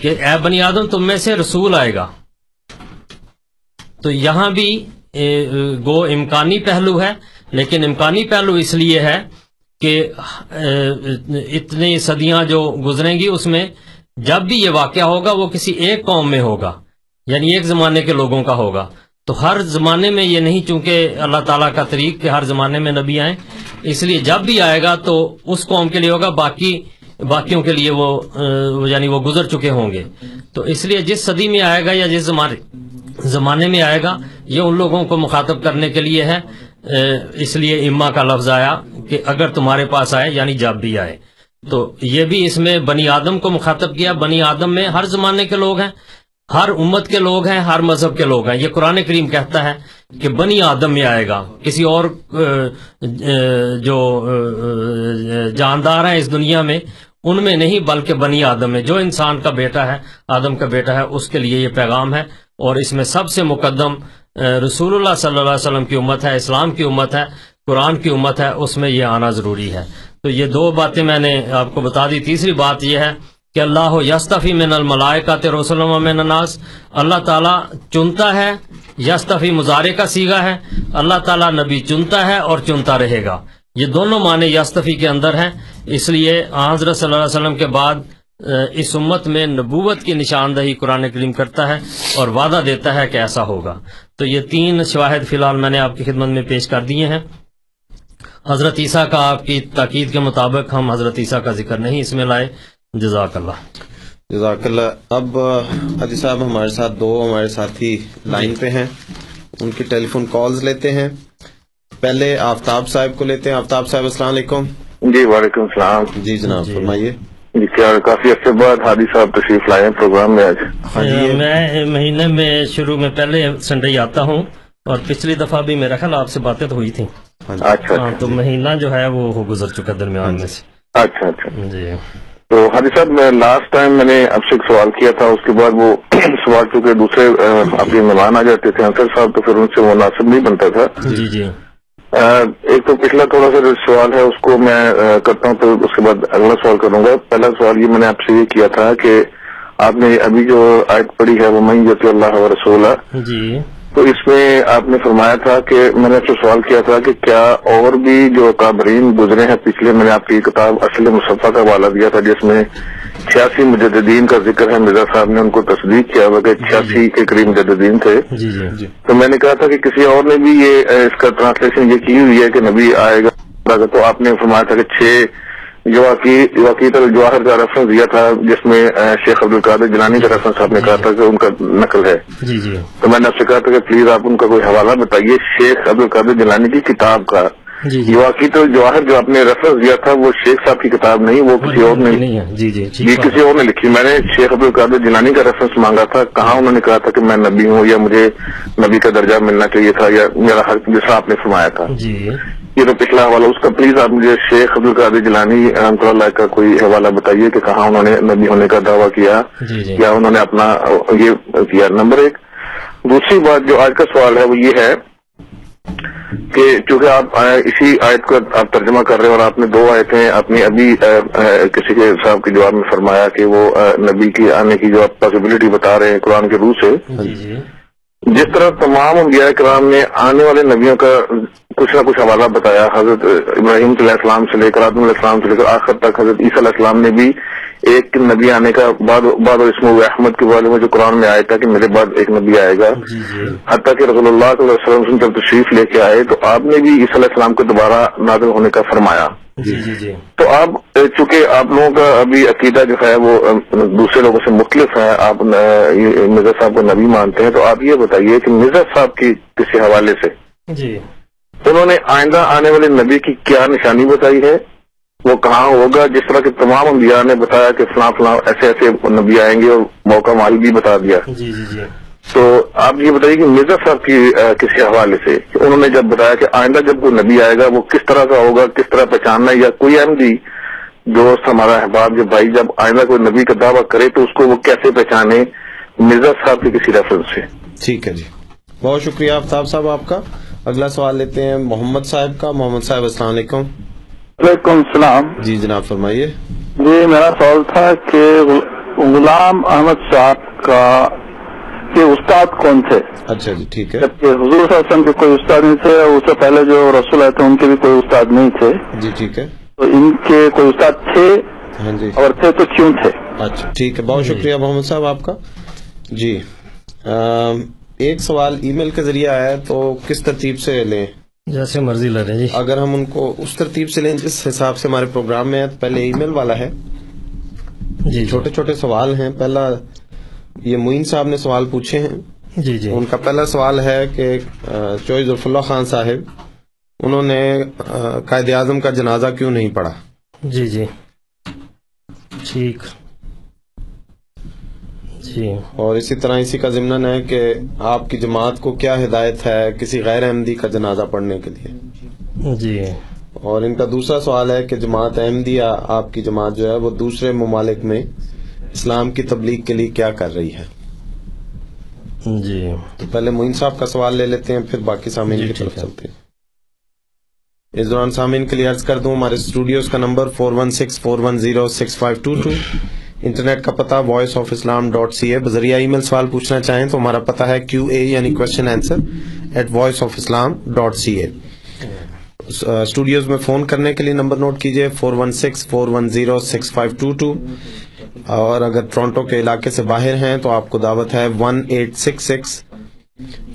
کہ اے بنی آدم تم میں سے رسول آئے گا۔ تو یہاں بھی گو امکانی پہلو ہے، لیکن امکانی پہلو اس لیے ہے کہ اتنی صدیاں جو گزریں گی اس میں جب بھی یہ واقعہ ہوگا وہ کسی ایک قوم میں ہوگا، یعنی ایک زمانے کے لوگوں کا ہوگا۔ تو ہر زمانے میں یہ نہیں، چونکہ اللہ تعالیٰ کا طریق کہ ہر زمانے میں نبی آئیں، اس لیے جب بھی آئے گا تو اس قوم کے لیے ہوگا، باقی باقیوں کے لیے وہ یعنی وہ گزر چکے ہوں گے۔ تو اس لیے جس صدی میں آئے گا یا جس زمانے زمانے میں آئے گا یہ ان لوگوں کو مخاطب کرنے کے لیے ہے، اس لیے اما کا لفظ آیا کہ اگر تمہارے پاس آئے یعنی جب بھی آئے۔ تو یہ بھی اس میں بنی آدم کو مخاطب کیا۔ بنی آدم میں ہر زمانے کے لوگ ہیں، ہر امت کے لوگ ہیں، ہر مذہب کے لوگ ہیں۔ یہ قرآن کریم کہتا ہے کہ بنی آدم میں آئے گا، کسی اور جو جاندار ہیں اس دنیا میں ان میں نہیں، بلکہ بنی آدم میں جو انسان کا بیٹا ہے، آدم کا بیٹا ہے، اس کے لیے یہ پیغام ہے۔ اور اس میں سب سے مقدم رسول اللہ صلی اللہ علیہ وسلم کی امت ہے، اسلام کی امت ہے، قرآن کی امت ہے، اس میں یہ آنا ضروری ہے۔ تو یہ دو باتیں میں نے آپ کو بتا دی۔ تیسری بات یہ ہے کہ اللہ یستفی من الملائکۃ رسلا و من الناس، اللہ تعالیٰ چنتا ہے، یستفی مضارع کا صیغہ ہے، اللہ تعالیٰ نبی چنتا ہے اور چنتا رہے گا، یہ دونوں معنی یستفی کے اندر ہیں۔ اس لیے حضرت صلی اللہ علیہ وسلم کے بعد اس امت میں نبوت کی نشاندہی قرآن کریم کرتا ہے اور وعدہ دیتا ہے کہ ایسا ہوگا۔ تو یہ تین شواہد فی الحال میں نے آپ کی خدمت میں پیش کر دیے ہیں۔ حضرت عیسیٰ کا آپ کی تاکید کے مطابق ہم حضرت عیسیٰ کا ذکر نہیں اس میں لائے۔ جزاک اللہ۔ جزاک اللہ۔ اب حاجی صاحب ہمارے ساتھ دو ہمارے ساتھی لائن پہ ہیں، ان کی ٹیلی فون کالز لیتے ہیں۔ پہلے آفتاب صاحب کو لیتے ہیں۔ آفتاب صاحب السلام علیکم۔ جی وعلیکم السلام۔ جی جناب فرمائیے۔ جی کیا کافی عرصے بعد حادی صاحب تشریف لائے پروگرام میں آج۔ میں مہینے میں شروع میں پہلے سنڈے آتا ہوں، اور پچھلی دفعہ بھی میرا خیال آپ سے باتیں تو ہوئی تھیں۔ اچھا، تو مہینہ جو ہے وہ گزر چکا درمیان میں سے۔ اچھا اچھا جی۔ تو حادی صاحب میں لاسٹ ٹائم میں نے آپ سے ایک سوال کیا تھا، اس کے بعد وہ سوال چونکہ دوسرے اپنے مہمان آ جاتے تھے انصر صاحب، تو پھر ان سے مناسب نہیں بنتا تھا۔ جی جی۔ ایک تو پچھلا تھوڑا سا سوال ہے اس کو میں کرتا ہوں، تو اس کے بعد اگلا سوال کروں گا۔ پہلا سوال یہ میں نے آپ سے یہ کیا تھا کہ آپ نے ابھی جو آیت پڑھی ہے وہ من یطیع اللہ و رسولہ، تو اس میں آپ نے فرمایا تھا کہ میں نے آپ سے سوال کیا تھا کہ کیا اور بھی جو اکابرین گزرے ہیں، پچھلے میں نے آپ کی کتاب اصل مصطفیٰ کا حوالہ دیا تھا جس میں چھیاسی مجددین کا ذکر ہے، مرزا صاحب نے ان کو تصدیق کیا ہوا کہ چھیاسی کے قریب مجددین تھے. جی جی. تو میں نے کہا تھا کہ کسی اور نے بھی یہ اس کا ٹرانسلیشن یہ کی ہوئی ہے کہ نبی آئے گا، تو آپ نے فرمایا تھا کہ چھ وقیت الجواہر کا ریفرنس دیا تھا جس میں شیخ عبد القادر جیلانی کا ریفرنس آپ نے کہا تھا کہ ان کا نقل ہے. جی جی. تو میں نے آپ سے کہا تھا کہ پلیز آپ ان کا کوئی حوالہ بتائیے شیخ عبد القادر جیلانی کی کتاب کا. جی جی. وقیت الجواہر جو آپ نے ریفرنس دیا تھا وہ شیخ صاحب کی کتاب نہیں، وہ کسی اور نے، جی جی کسی اور نے لکھی. میں نے شیخ عبد القادر جیلانی کا ریفرنس مانگا تھا، کہاں انہوں نے کہا تھا کہ میں نبی ہوں یا مجھے نبی کا درجہ ملنا چاہیے تھا یا میرا حق جیسا آپ نے فرمایا تھا. جی. یہ تو پچھلا حوالہ اس کا، پلیز آپ مجھے شیخ عبد القادر جیلانی رحمۃ اللہ کا کوئی حوالہ بتائیے کہ کہاں انہوں نے نبی ہونے کا دعویٰ کیا یا انہوں نے اپنا یہ کیا. نمبر ایک. دوسری بات جو آج کا سوال ہے وہ یہ ہے کہ چونکہ آپ اسی آیت کو آپ ترجمہ کر رہے ہیں اور آپ نے دو آیتیں اپنی ابھی کسی کے صاحب کے جواب میں فرمایا کہ وہ نبی کی آنے کی جو آپ پاسبلٹی بتا رہے ہیں قرآن کے روح سے، جس طرح تمام انبیاء کرام نے آنے والے نبیوں کا کچھ نہ کچھ حوالہ بتایا، حضرت ابراہیم علیہ السلام سے لے کر آدم علیہ السلام سے لے کر آخر تک حضرت عیسیٰ علیہ السلام نے بھی ایک نبی آنے کا بعد بعد اور اسم احمد کے بارے میں جو قرآن میں آیا تھا کہ میرے بعد ایک نبی آئے گا، حتیٰ کہ رسول اللہ صلی اللہ علیہ وسلم جب تشریف لے کے آئے تو آپ نے بھی عیسیٰ علیہ السلام کو دوبارہ نازل ہونے کا فرمایا. جی جی جی. تو آپ چونکہ آپ لوگوں کا ابھی عقیدہ جو ہے وہ دوسرے لوگوں سے مختلف ہے، آپ مرزا صاحب کو نبی مانتے ہیں، تو آپ یہ بتائیے کہ مرزا صاحب کی کسی حوالے سے جی انہوں نے آئندہ آنے والے نبی کی کیا نشانی بتائی ہے، وہ کہاں ہوگا، جس طرح کے تمام انبیاء نے بتایا کہ فلاں فلاں ایسے ایسے نبی آئیں گے اور موقع مال بھی بتا دیا. جی جی جی. تو آپ یہ بتائیے کہ مرزا صاحب کی کسی حوالے سے انہوں نے جب بتایا کہ آئندہ جب کوئی نبی آئے گا وہ کس طرح کا ہوگا، کس طرح پہچاننا ہے، یا کوئی ایم جی دوست ہمارا احباب جو بھائی جب آئندہ کوئی نبی کا دعویٰ کرے تو اس کو وہ کیسے پہچانے، مرزا صاحب کی کسی ریفرنس سے. ٹھیک ہے جی، بہت شکریہ آفتاب صاحب آپ کا. اگلا سوال لیتے ہیں محمد صاحب کا. محمد صاحب السلام علیکم. وعلیکم السلام. جی جناب فرمائیے. جی میرا سوال تھا کہ غلام احمد صاحب کا کے استاد کون تھے؟ اچھا جی ٹھیک ہے. جبکہ حضور صلی اللہ علیہ وسلم کے کوئی استاد نہیں تھے، اس سے پہلے جو رسول آئے تھے ان کے بھی کوئی استاد نہیں تھے. جی ٹھیک ہے. تو ان کے کوئی استاد تھے؟ ہاں جی. اور تھے تو کیوں تھے؟ اچھا ٹھیک ہے، بہت شکریہ محمد صاحب آپ کا. جی ایک سوال ای میل کے ذریعے آیا ہے، تو کس ترتیب سے لیں؟ جیسے مرضی لے لیں جی. اگر ہم ان کو اس ترتیب سے لیں جس حساب سے ہمارے پروگرام میں ہے. پہلے ای میل والا ہے جی، چھوٹے چھوٹے سوال ہیں. پہلا یہ معین صاحب نے سوال پوچھے ہیں. جی جی. ان کا پہلا سوال ہے کہ چوہی ظفر اللہ خان صاحب انہوں نے قائد اعظم کا جنازہ کیوں نہیں پڑھا؟ جی جی ٹھیک جی. اور اسی طرح اسی کا ضمن ہے کہ آپ کی جماعت کو کیا ہدایت ہے کسی غیر احمدی کا جنازہ پڑھنے کے لیے؟ جی. اور ان کا دوسرا سوال ہے کہ جماعت احمدیہ آپ کی جماعت جو ہے وہ دوسرے ممالک میں اسلام کی تبلیغ کے لیے کیا کر رہی ہے؟ جی. تو پہلے معین صاحب کا سوال لے لیتے ہیں پھر باقی سامعین کی طرف چلتے ہیں. اس دوران سامعین کے لیے عرض کر دوں ہمارے اسٹوڈیوز کا number four one six four one zero six five two two, internet کا پتہ Voice of Islam dot C A. بذریعہ ای میل سوال پوچھنا چاہیں تو ہمارا پتہ ہے کیو اے یعنی question answer at Voice of Islam dot C A. Studios میں فون کرنے کے لیے نمبر نوٹ کیجیے four one six four one zero six five two two. اور اگر ٹورانٹو کے علاقے سے باہر ہیں تو آپ کو دعوت ہے one eight six six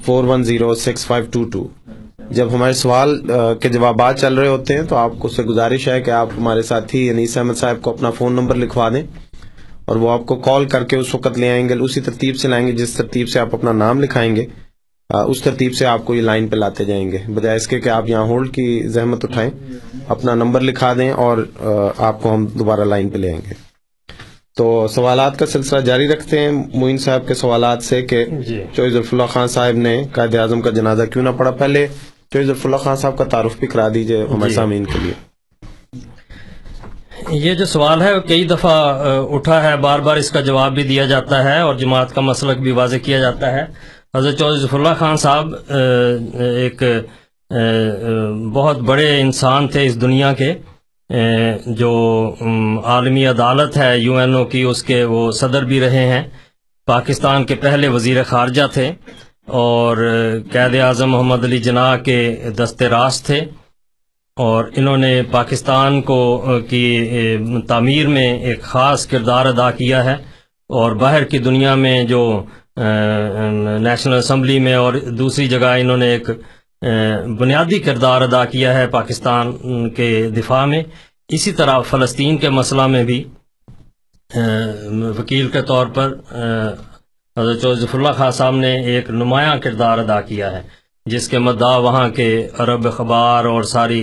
four one zero six five two two. جب ہمارے سوال کے جوابات چل رہے ہوتے ہیں تو آپ کو اس سے گزارش ہے کہ آپ ہمارے ساتھی انیس احمد صاحب کو اپنا فون نمبر لکھوا دیں اور وہ آپ کو کال کر کے اس وقت لے آئیں گے، اسی ترتیب سے لائیں گے جس ترتیب سے آپ اپنا نام لکھائیں گے، اس ترتیب سے آپ کو یہ لائن پہ لاتے جائیں گے. بجائے اس کے کہ آپ یہاں ہولڈ کی زحمت اٹھائیں، اپنا نمبر لکھا دیں اور آپ کو ہم دوبارہ لائن پہ لے آئیں گے. تو سوالات کا سلسلہ جاری رکھتے ہیں معین صاحب کے سوالات سے کہ چوہی ظفر اللہ خان صاحب نے قائد اعظم کا جنازہ کیوں نہ پڑھا. پہلے چوہی ظفر اللہ خان صاحب کا تعارف بھی کرا دیجئے ہمارے سامعین کے لیے. یہ جو سوال ہے کئی دفعہ اٹھا ہے، بار بار اس کا جواب بھی دیا جاتا ہے اور جماعت کا مسلک بھی واضح کیا جاتا ہے. حضرت چوہی ظفر اللہ خان صاحب ایک بہت بڑے انسان تھے اس دنیا کے، جو عالمی عدالت ہے یو این او کی اس کے وہ صدر بھی رہے ہیں، پاکستان کے پہلے وزیر خارجہ تھے اور قائد اعظم محمد علی جناح کے دست راست تھے. اور انہوں نے پاکستان کو کی تعمیر میں ایک خاص کردار ادا کیا ہے اور باہر کی دنیا میں جو نیشنل اسمبلی میں اور دوسری جگہ انہوں نے ایک بنیادی کردار ادا کیا ہے پاکستان کے دفاع میں. اسی طرح فلسطین کے مسئلہ میں بھی وکیل کے طور پر حضرت ظفر اللہ خان صاحب نے ایک نمایاں کردار ادا کیا ہے جس کے مدعا وہاں کے عرب اخبار اور ساری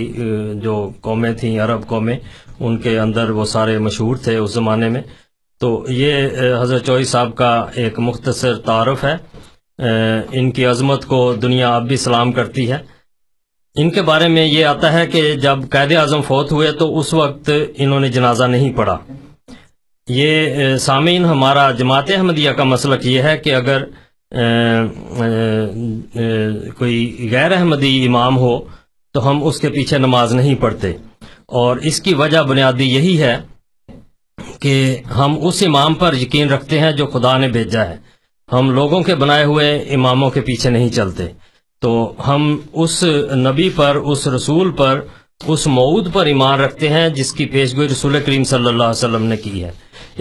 جو قومیں تھیں عرب قومیں ان کے اندر وہ سارے مشہور تھے اس زمانے میں. تو یہ حضرت چوہدری صاحب کا ایک مختصر تعارف ہے. ان کی عظمت کو دنیا اب بھی سلام کرتی ہے. ان کے بارے میں یہ آتا ہے کہ جب قائد اعظم فوت ہوئے تو اس وقت انہوں نے جنازہ نہیں پڑھا. یہ سامعین ہمارا جماعت احمدیہ کا مسلک یہ ہے کہ اگر کوئی غیر احمدی امام ہو تو ہم اس کے پیچھے نماز نہیں پڑھتے, اور اس کی وجہ بنیادی یہی ہے کہ ہم اس امام پر یقین رکھتے ہیں جو خدا نے بھیجا ہے. ہم لوگوں کے بنائے ہوئے اماموں کے پیچھے نہیں چلتے. تو ہم اس نبی پر, اس رسول پر, اس موعود پر ایمان رکھتے ہیں جس کی پیشگوئی رسول کریم صلی اللہ علیہ وسلم نے کی ہے.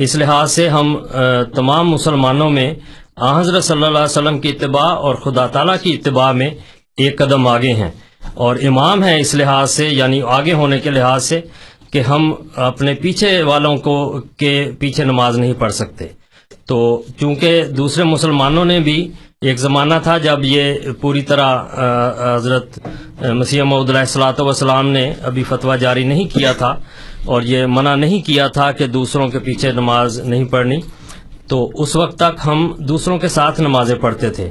اس لحاظ سے ہم تمام مسلمانوں میں آن حضرت صلی اللہ علیہ وسلم کی اتباع اور خدا تعالیٰ کی اتباع میں ایک قدم آگے ہیں, اور امام ہیں اس لحاظ سے, یعنی آگے ہونے کے لحاظ سے, کہ ہم اپنے پیچھے والوں کو کے پیچھے نماز نہیں پڑھ سکتے. تو چونکہ دوسرے مسلمانوں نے بھی ایک زمانہ تھا جب یہ پوری طرح حضرت مسیح موعود علیہ الصلوۃ والسلام نے ابھی فتویٰ جاری نہیں کیا تھا اور یہ منع نہیں کیا تھا کہ دوسروں کے پیچھے نماز نہیں پڑھنی, تو اس وقت تک ہم دوسروں کے ساتھ نمازیں پڑھتے تھے.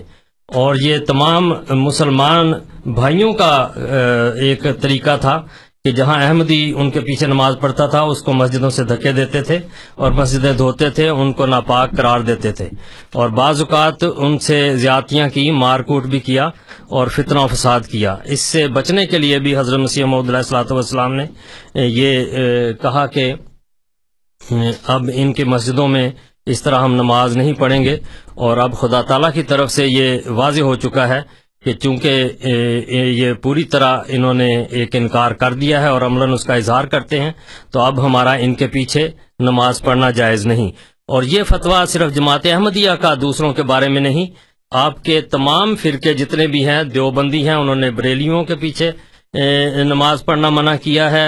اور یہ تمام مسلمان بھائیوں کا ایک طریقہ تھا کہ جہاں احمدی ان کے پیچھے نماز پڑھتا تھا اس کو مسجدوں سے دھکے دیتے تھے اور مسجدیں دھوتے تھے, ان کو ناپاک قرار دیتے تھے, اور بعض اوقات ان سے زیادتیاں کی, مار کوٹ بھی کیا اور فتنہ و فساد کیا. اس سے بچنے کے لیے بھی حضرت مسیح موعود علیہ الصلوۃ والسلام نے یہ کہا کہ اب ان کی مسجدوں میں اس طرح ہم نماز نہیں پڑھیں گے. اور اب خدا تعالیٰ کی طرف سے یہ واضح ہو چکا ہے کہ چونکہ یہ پوری طرح انہوں نے ایک انکار کر دیا ہے اور عملاً اس کا اظہار کرتے ہیں, تو اب ہمارا ان کے پیچھے نماز پڑھنا جائز نہیں. اور یہ فتویٰ صرف جماعت احمدیہ کا دوسروں کے بارے میں نہیں, آپ کے تمام فرقے جتنے بھی ہیں, دیوبندی ہیں انہوں نے بریلیوں کے پیچھے نماز پڑھنا منع کیا ہے,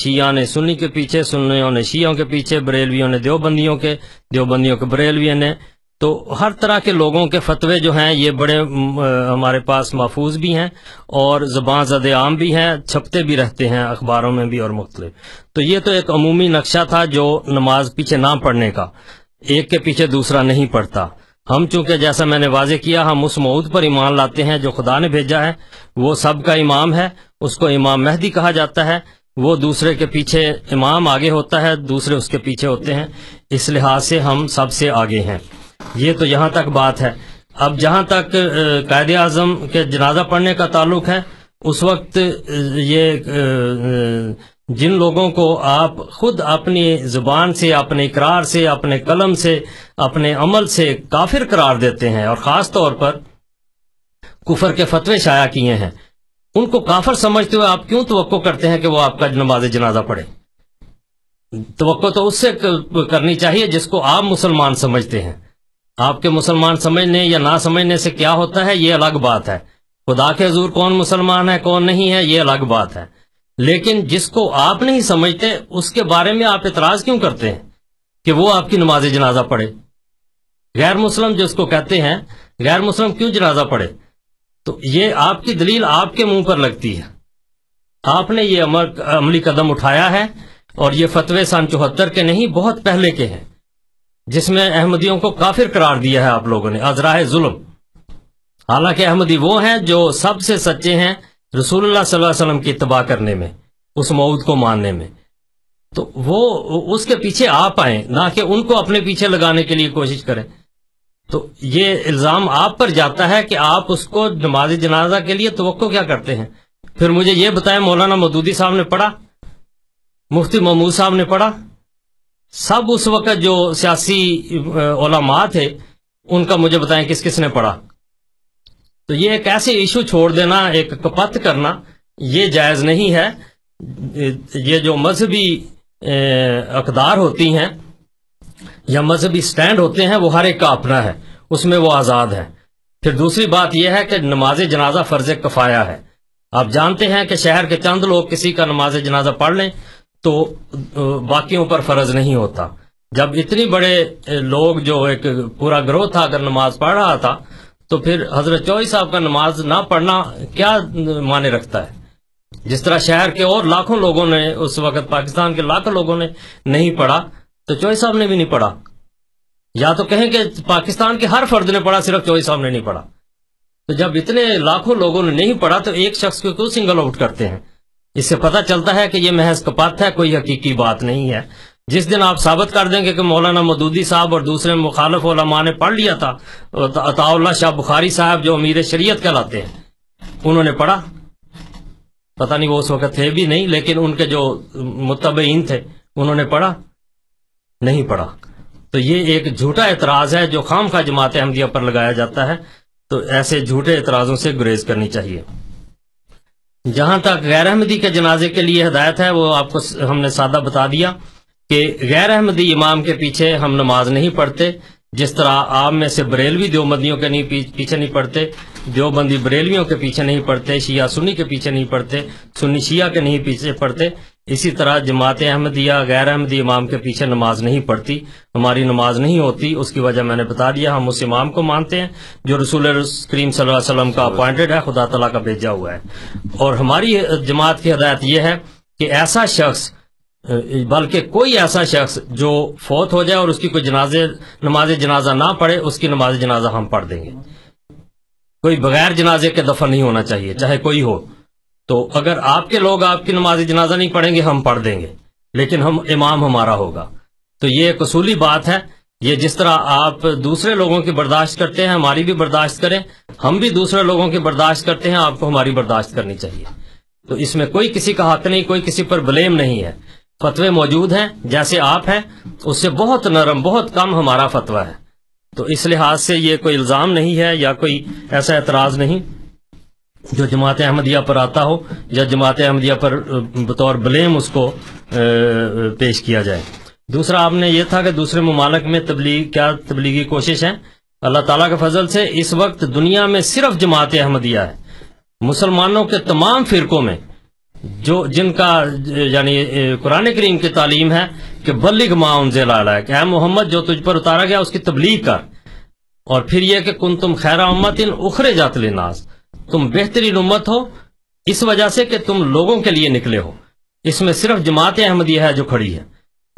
شیعہ نے سنی کے پیچھے, سنیوں نے شیعوں کے پیچھے, بریلویوں نے دیوبندیوں کے, دیوبندیوں کے بریلویوں نے. تو ہر طرح کے لوگوں کے فتوے جو ہیں یہ بڑے ہمارے پاس محفوظ بھی ہیں اور زبان زد عام بھی ہیں, چھپتے بھی رہتے ہیں اخباروں میں بھی اور مختلف. تو یہ تو ایک عمومی نقشہ تھا جو نماز پیچھے نہ پڑھنے کا, ایک کے پیچھے دوسرا نہیں پڑھتا. ہم چونکہ جیسا میں نے واضح کیا ہم اس موعود پر ایمان لاتے ہیں جو خدا نے بھیجا ہے, وہ سب کا امام ہے, اس کو امام مہدی کہا جاتا ہے. وہ دوسرے کے پیچھے, امام آگے ہوتا ہے, دوسرے اس کے پیچھے ہوتے ہیں, اس لحاظ سے ہم سب سے آگے ہیں. یہ تو یہاں تک بات ہے. اب جہاں تک قائد اعظم کے جنازہ پڑھنے کا تعلق ہے, اس وقت یہ جن لوگوں کو آپ خود اپنی زبان سے, اپنے اقرار سے, اپنے قلم سے, اپنے عمل سے کافر قرار دیتے ہیں اور خاص طور پر کفر کے فتوے شائع کیے ہیں, ان کو کافر سمجھتے ہوئے آپ کیوں توقع کرتے ہیں کہ وہ آپ کا نماز جنازہ پڑھے؟ توقع تو اس سے کرنی چاہیے جس کو آپ مسلمان سمجھتے ہیں. آپ کے مسلمان سمجھنے یا نہ سمجھنے سے کیا ہوتا ہے یہ الگ بات ہے. خدا کے حضور کون مسلمان ہے کون نہیں ہے یہ الگ بات ہے, لیکن جس کو آپ نہیں سمجھتے اس کے بارے میں آپ اعتراض کیوں کرتے ہیں کہ وہ آپ کی نماز جنازہ پڑھے؟ غیر مسلم جو اس کو کہتے ہیں, غیر مسلم کیوں جنازہ پڑھے؟ تو یہ آپ کی دلیل آپ کے منہ پر لگتی ہے. آپ نے یہ عملی قدم اٹھایا ہے, اور یہ فتوے سن چوہتر کے نہیں بہت پہلے کے ہیں جس میں احمدیوں کو کافر قرار دیا ہے آپ لوگوں نے ازراہ ظلم, حالانکہ احمدی وہ ہیں جو سب سے سچے ہیں رسول اللہ صلی اللہ علیہ وسلم کی اتباع کرنے میں, اس موعود کو ماننے میں. تو وہ اس کے پیچھے آپ آئیں, نہ کہ ان کو اپنے پیچھے لگانے کے لیے کوشش کریں. تو یہ الزام آپ پر جاتا ہے کہ آپ اس کو نماز جنازہ کے لیے توقع کیا کرتے ہیں. پھر مجھے یہ بتائیں, مولانا مودودی صاحب نے پڑھا, مفتی محمود صاحب نے پڑھا, سب اس وقت جو سیاسی علماء تھے ان کا مجھے بتائیں کس کس نے پڑھا؟ تو یہ ایک ایسے ایشو چھوڑ دینا, ایک کپت کرنا, یہ جائز نہیں ہے. یہ جو مذہبی اقدار ہوتی ہیں یا مذہبی سٹینڈ ہوتے ہیں وہ ہر ایک کا اپنا ہے، اس میں وہ آزاد ہے۔ پھر دوسری بات یہ ہے کہ نماز جنازہ فرض کفایہ ہے۔ آپ جانتے ہیں کہ شہر کے چند لوگ کسی کا نماز جنازہ پڑھ لیں تو باقیوں پر فرض نہیں ہوتا۔ جب اتنی بڑے لوگ جو ایک پورا گروہ تھا اگر نماز پڑھ رہا تھا تو پھر حضرت چوہدری صاحب کا نماز نہ پڑھنا کیا معنی رکھتا ہے؟ جس طرح شہر کے اور لاکھوں لوگوں نے اس وقت، پاکستان کے لاکھوں لوگوں نے نہیں پڑھا تو چوہدری صاحب نے بھی نہیں پڑھا، یا تو کہیں کہ پاکستان کے ہر فرد نے پڑھا، صرف چوہدری صاحب نے نہیں پڑھا۔ تو جب اتنے لاکھوں لوگوں نے نہیں پڑھا تو ایک شخص کو کیوں سنگل آؤٹ کرتے ہیں؟ اس سے پتہ چلتا ہے کہ یہ محض کپات ہے، کوئی حقیقی بات نہیں ہے۔ جس دن آپ ثابت کر دیں گے کہ مولانا مودودی صاحب اور دوسرے مخالف علماء نے پڑھ لیا تھا، عطا اللہ شاہ بخاری صاحب جو امیر شریعت کہلاتے ہیں انہوں نے پڑھا، پتہ نہیں وہ اس وقت تھے بھی نہیں لیکن ان کے جو متبعین تھے انہوں نے پڑھا، نہیں پڑھا۔ تو یہ ایک جھوٹا اعتراض ہے جو خام خواہ جماعت احمدیہ پر لگایا جاتا ہے، تو ایسے جھوٹے اعتراضوں سے گریز کرنی چاہیے۔ جہاں تک غیر احمدی کے جنازے کے لیے ہدایت ہے وہ آپ کو ہم نے سادہ بتا دیا کہ غیر احمدی امام کے پیچھے ہم نماز نہیں پڑھتے، جس طرح آپ میں سے بریلوی دیوبندیوں کے پیچھے نہیں پڑھتے، دیوبندی بریلویوں کے پیچھے نہیں پڑھتے، شیعہ سنی کے پیچھے نہیں پڑھتے، سنی شیعہ کے نہیں پیچھے پڑھتے، اسی طرح جماعت احمدیہ غیر احمدی امام کے پیچھے نماز نہیں پڑھتی، ہماری نماز نہیں ہوتی۔ اس کی وجہ میں نے بتا دیا، ہم اس امام کو مانتے ہیں جو رسول کریم صلی اللہ علیہ وسلم کا اپوائنٹڈ ہے، خدا تعالیٰ کا بھیجا ہوا ہے۔ اور ہماری جماعت کی ہدایت یہ ہے کہ ایسا شخص، بلکہ کوئی ایسا شخص جو فوت ہو جائے اور اس کی کوئی جنازے نماز جنازہ نہ پڑھے، اس کی نماز جنازہ ہم پڑھ دیں گے۔ کوئی بغیر جنازے کے دفن نہیں ہونا چاہیے، چاہے کوئی ہو۔ تو اگر آپ کے لوگ آپ کی نماز جنازہ نہیں پڑھیں گے ہم پڑھ دیں گے، لیکن ہم امام ہمارا ہوگا۔ تو یہ ایک اصولی بات ہے۔ یہ جس طرح آپ دوسرے لوگوں کی برداشت کرتے ہیں ہماری بھی برداشت کریں، ہم بھی دوسرے لوگوں کی برداشت کرتے ہیں، آپ کو ہماری برداشت کرنی چاہیے۔ تو اس میں کوئی کسی کا حق نہیں، کوئی کسی پر بلیم نہیں ہے۔ فتوے موجود ہیں، جیسے آپ ہیں اس سے بہت نرم، بہت کم ہمارا فتویٰ ہے، تو اس لحاظ سے یہ کوئی الزام نہیں ہے یا کوئی ایسا اعتراض نہیں جو جماعت احمدیہ پر آتا ہو یا جماعت احمدیہ پر بطور بلیم اس کو پیش کیا جائے۔ دوسرا آپ نے یہ تھا کہ دوسرے ممالک میں تبلیغ کیا تبلیغی کوشش ہے۔ اللہ تعالیٰ کے فضل سے اس وقت دنیا میں صرف جماعت احمدیہ ہے۔ مسلمانوں کے تمام فرقوں میں جو جن کا یعنی قرآن کریم کی تعلیم ہے کہ بلغ ما انزل الیک، اے محمد جو تجھ پر اتارا گیا اس کی تبلیغ کر، اور پھر یہ کہ کنتم خیر امۃ اخرجت للناس، تم بہترین امت ہو اس وجہ سے کہ تم لوگوں کے لیے نکلے ہو۔ اس میں صرف جماعت احمدیہ ہے جو کھڑی ہے،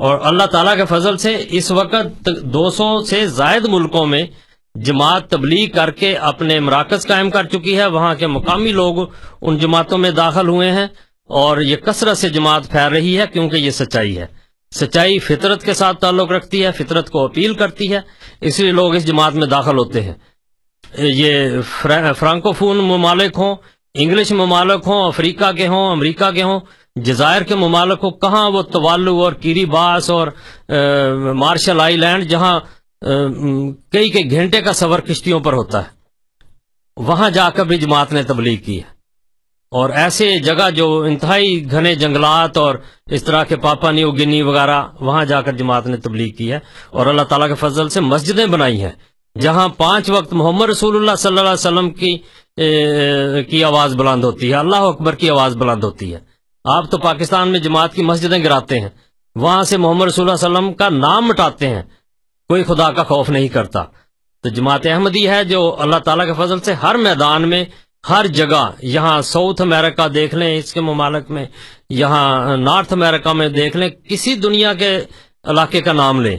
اور اللہ تعالیٰ کے فضل سے اس وقت دو سو سے زائد ملکوں میں جماعت تبلیغ کر کے اپنے مراکز قائم کر چکی ہے، وہاں کے مقامی لوگ ان جماعتوں میں داخل ہوئے ہیں اور یہ کثرت سے جماعت پھیل رہی ہے، کیونکہ یہ سچائی ہے۔ سچائی فطرت کے ساتھ تعلق رکھتی ہے، فطرت کو اپیل کرتی ہے، اس لیے لوگ اس جماعت میں داخل ہوتے ہیں۔ یہ فرانکوفون ممالک ہوں، انگلش ممالک ہوں، افریقہ کے ہوں، امریکہ کے ہوں، جزائر کے ممالک ہوں، کہاں وہ توالو اور کیریباس اور مارشل آئی لینڈ جہاں کئی کئی گھنٹے کا سفر کشتیوں پر ہوتا ہے، وہاں جا کر بھی جماعت نے تبلیغ کی ہے۔ اور ایسے جگہ جو انتہائی گھنے جنگلات اور اس طرح کے پاپا نیو گنی وغیرہ، وہاں جا کر جماعت نے تبلیغ کی ہے۔ اور اللہ تعالیٰ کے فضل سے مسجدیں بنائی ہیں جہاں پانچ وقت محمد رسول اللہ صلی اللہ علیہ وسلم کی کی آواز بلند ہوتی ہے، اللہ اکبر کی آواز بلند ہوتی ہے۔ آپ تو پاکستان میں جماعت کی مسجدیں گراتے ہیں، وہاں سے محمد رسول اللہ صلی اللہ علیہ وسلم کا نام مٹاتے ہیں، کوئی خدا کا خوف نہیں کرتا۔ تو جماعت احمدی ہے جو اللہ تعالیٰ کے فضل سے ہر میدان میں، ہر جگہ، یہاں ساؤتھ امریکہ دیکھ لیں، اس کے ممالک میں، یہاں نارتھ امریکہ میں دیکھ لیں، کسی دنیا کے علاقے کا نام لیں،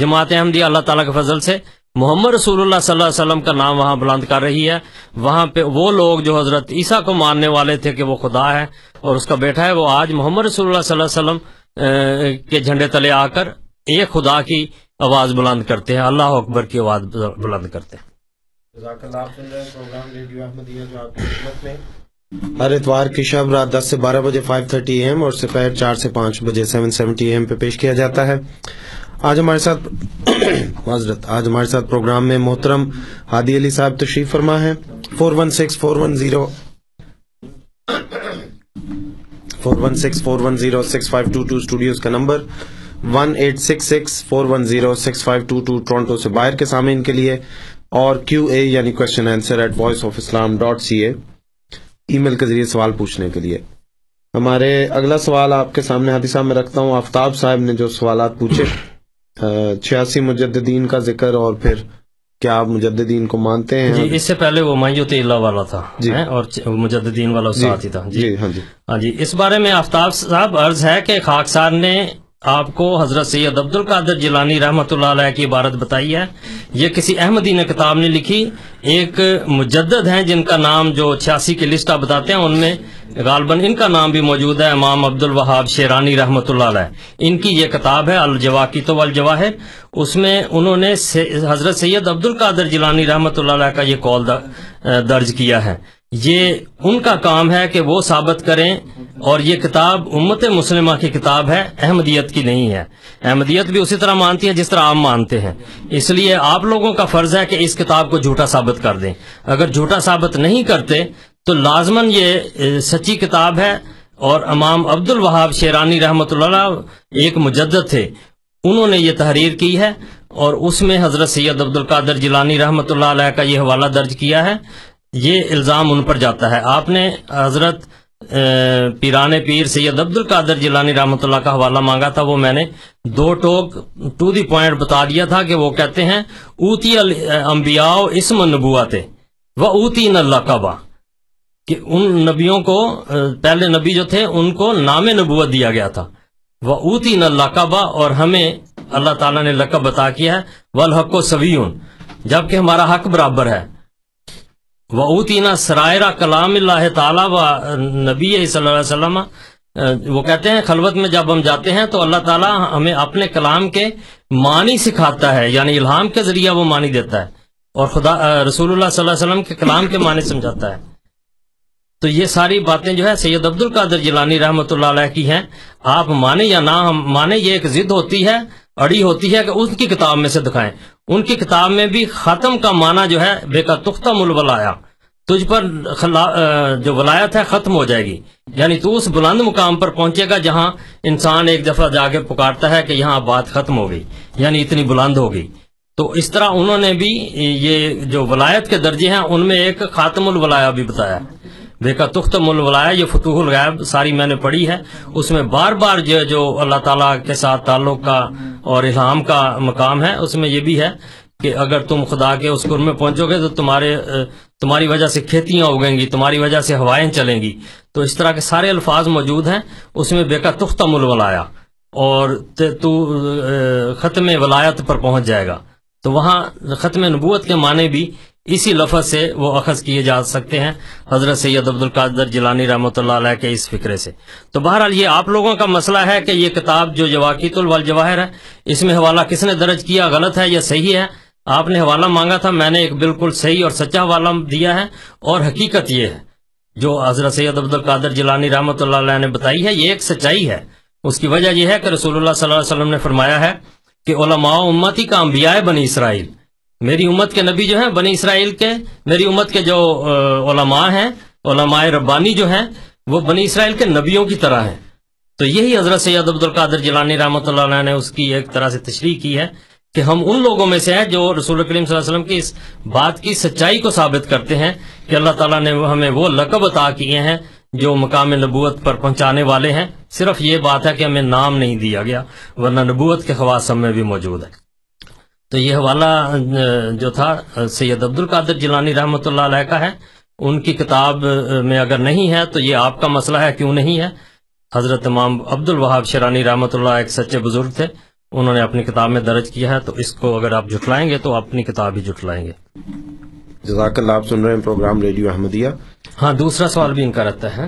جماعت احمدیہ اللہ تعالیٰ کے فضل سے محمد رسول اللہ صلی اللہ علیہ وسلم کا نام وہاں بلند کر رہی ہے۔ وہاں پہ وہ لوگ جو حضرت عیسیٰ کو ماننے والے تھے کہ وہ خدا ہے اور اس کا بیٹا ہے، وہ آج محمد رسول اللہ صلی اللہ علیہ وسلم کے جھنڈے تلے آ کر ایک خدا کی آواز بلند کرتے ہیں، اللہ اکبر کی آواز بلند کرتے ہیں۔ جزاک اللہ۔ آپ سن رہے ہیں پروگرام ریڈیو احمدیہ جو آپ کی خدمت میں ہر اتوار کی شب رات دس سے بارہ بجے فائیو تھرٹی اے ایم اور سپہر چار سے پانچ بجے سیون سیونٹی اے ایم پہ پیش کیا جاتا ہے۔ آج ہمارے ساتھ معذرت آج ہمارے ساتھ پروگرام میں محترم ہادی علی صاحب تشریف فرما ہے۔ Four one six four one zero four one six four one zero six five two two studios کا number one eight six six four one zero six five two two Toronto سے باہر کے سامعین کے لیے، اور کیو اے یعنی question answer at Voice of Islam dot C A email کے ذریعے سوال پوچھنے کے لیے۔ ہمارے اگلا سوال آپ کے سامنے حادی صاحب میں رکھتا ہوں۔ آفتاب صاحب نے جو سوالات پوچھے، چھیاسی مجددین کا ذکر اور پھر کیا آپ مجددین کو مانتے ہیں؟ جی اس سے پہلے وہ مایوت اللہ والا تھا اور مجددین والا ساتھ ہی تھا۔ جی ہاں جی ہاں جی اس بارے میں آفتاب صاحب عرض ہے کہ خاکسار نے آپ کو حضرت سید عبد القادر جیلانی رحمۃ اللہ علیہ کی عبارت بتائی ہے، یہ کسی احمدی نے کتاب نے لکھی۔ ایک مجدد ہیں جن کا نام جو چھیاسی کے لسٹہ بتاتے ہیں، ان میں غالباً ان کا نام بھی موجود ہے، امام عبد الوہاب شیرانی رحمۃ اللہ علیہ۔ ان کی یہ کتاب ہے الجواکت والجواہر، اس میں انہوں نے حضرت سید عبد القادر جیلانی رحمۃ اللہ علیہ کا یہ قول درج کیا ہے۔ یہ ان کا کام ہے کہ وہ ثابت کریں، اور یہ کتاب امت مسلمہ کی کتاب ہے، احمدیت کی نہیں ہے۔ احمدیت بھی اسی طرح مانتی ہے جس طرح آپ مانتے ہیں، اس لیے آپ لوگوں کا فرض ہے کہ اس کتاب کو جھوٹا ثابت کر دیں۔ اگر جھوٹا ثابت نہیں کرتے تو لازماً یہ سچی کتاب ہے۔ اور امام عبد الوہاب شیرانی رحمۃ اللہ علیہ ایک مجدد تھے، انہوں نے یہ تحریر کی ہے اور اس میں حضرت سید عبد القادر جیلانی رحمۃ اللہ علیہ کا یہ حوالہ درج کیا ہے۔ یہ الزام ان پر جاتا ہے۔ آپ نے حضرت پیران پیر سید عبد القادر جیلانی رحمۃ اللہ کا حوالہ مانگا تھا، وہ میں نے دو ٹوک ٹو دی پوائنٹ بتا دیا تھا کہ وہ کہتے ہیں اوتی الانبیاء اسم النبوت و اوتین اللقبہ، کہ ان نبیوں کو پہلے نبی جو تھے ان کو نام نبوت دیا گیا تھا، و اوتین اللقبہ، اور ہمیں اللہ تعالیٰ نے لقب بتا کیا ہے، والحق سویون، جبکہ ہمارا حق برابر ہے، وَأُوتِينَا سَرَائِرَ کلام اللہ تعالیٰ و نبی صلی اللہ علیہ وسلم۔ وہ کہتے ہیں خلوت میں جب ہم جاتے ہیں تو اللہ تعالیٰ ہمیں اپنے کلام کے معنی سکھاتا ہے، یعنی الہام کے ذریعہ وہ معنی دیتا ہے، اور خدا رسول اللہ صلی اللہ علیہ وسلم کے کلام کے معنی سمجھاتا ہے۔ تو یہ ساری باتیں جو ہے سید عبد القادر جیلانی رحمۃ اللہ علیہ کی ہیں، آپ مانے یا نہ مانے یہ ایک ضد ہوتی ہے، اڑی ہوتی ہے کہ ان کی کتاب میں سے دکھائیں۔ ان کی کتاب میں بھی ختم کا معنی جو ہے بے کا تختم الولایا، تجھ پر جو ولایت ہے ختم ہو جائے گی، یعنی تو اس بلند مقام پر پہنچے گا جہاں انسان ایک دفعہ جا کے پکارتا ہے کہ یہاں بات ختم ہو گئی، یعنی اتنی بلند ہو گئی۔ تو اس طرح انہوں نے بھی یہ جو ولایت کے درجے ہیں ان میں ایک خاتم الولایا بھی بتایا ہے، بے کا تختم الولایا۔ یہ فتوح الغیب ساری میں نے پڑھی ہے، اس میں بار بار جو جو اللہ تعالیٰ کے ساتھ تعلق کا اور الہام کا مقام ہے، اس میں یہ بھی ہے کہ اگر تم خدا کے اس قرب میں پہنچو گے تو تمہارے تمہاری وجہ سے کھیتیاں اگیں گی، تمہاری وجہ سے ہوائیں چلیں گی۔ تو اس طرح کے سارے الفاظ موجود ہیں، اس میں بے کا تختم الولایا، اور تو ختم ولایت پر پہنچ جائے گا۔ تو وہاں ختم نبوت کے معنی بھی اسی لفظ سے وہ اخذ کیے جا سکتے ہیں، حضرت سید عبد القادر جیلانی رحمۃ اللہ علیہ کے اس فکرے سے۔ تو بہرحال یہ آپ لوگوں کا مسئلہ ہے کہ یہ کتاب جو جواکیت الجواہر ہے، اس میں حوالہ کس نے درج کیا، غلط ہے یا صحیح ہے۔ آپ نے حوالہ مانگا تھا، میں نے ایک بالکل صحیح اور سچا حوالہ دیا ہے، اور حقیقت یہ ہے جو حضرت سید عبد القادر جیلانی رحمۃ اللہ علیہ نے بتائی ہے، یہ ایک سچائی ہے۔ اس کی وجہ یہ ہے کہ رسول اللہ صلی اللہ علیہ وسلم نے فرمایا ہے کہ علماء امتی کا انبیاء بنی اسرائیل، میری امت کے نبی جو ہیں بنی اسرائیل کے، میری امت کے جو علماء ہیں، علماء ربانی جو ہیں، وہ بنی اسرائیل کے نبیوں کی طرح ہیں۔ تو یہی حضرت سید عبد القادر جیلانی رحمۃ اللہ علیہ نے اس کی ایک طرح سے تشریح کی ہے کہ ہم ان لوگوں میں سے ہیں جو رسول کریم صلی اللہ علیہ وسلم کی اس بات کی سچائی کو ثابت کرتے ہیں کہ اللہ تعالیٰ نے ہمیں وہ لقب عطا کیے ہیں جو مقام نبوت پر پہنچانے والے ہیں۔ صرف یہ بات ہے کہ ہمیں نام نہیں دیا گیا، ورنہ نبوت کے خواص ہم میں بھی موجود ہے۔ تو یہ حوالہ جو تھا سید عبد القادر جیلانی رحمۃ اللہ علیہ کا ہے، ان کی کتاب میں اگر نہیں ہے تو یہ آپ کا مسئلہ ہے، کیوں نہیں ہے۔ حضرت امام عبد الوہاب شیرانی رحمۃ اللہ ایک سچے بزرگ تھے، انہوں نے اپنی کتاب میں درج کیا ہے، تو اس کو اگر آپ جھٹلائیں گے تو اپنی کتاب ہی جھٹلائیں گے۔ جزاک اللہ۔ آپ سن رہے ہیں پروگرام ریڈیو احمدیہ۔ ہاں دوسرا سوال بھی ان کا رہتا ہے۔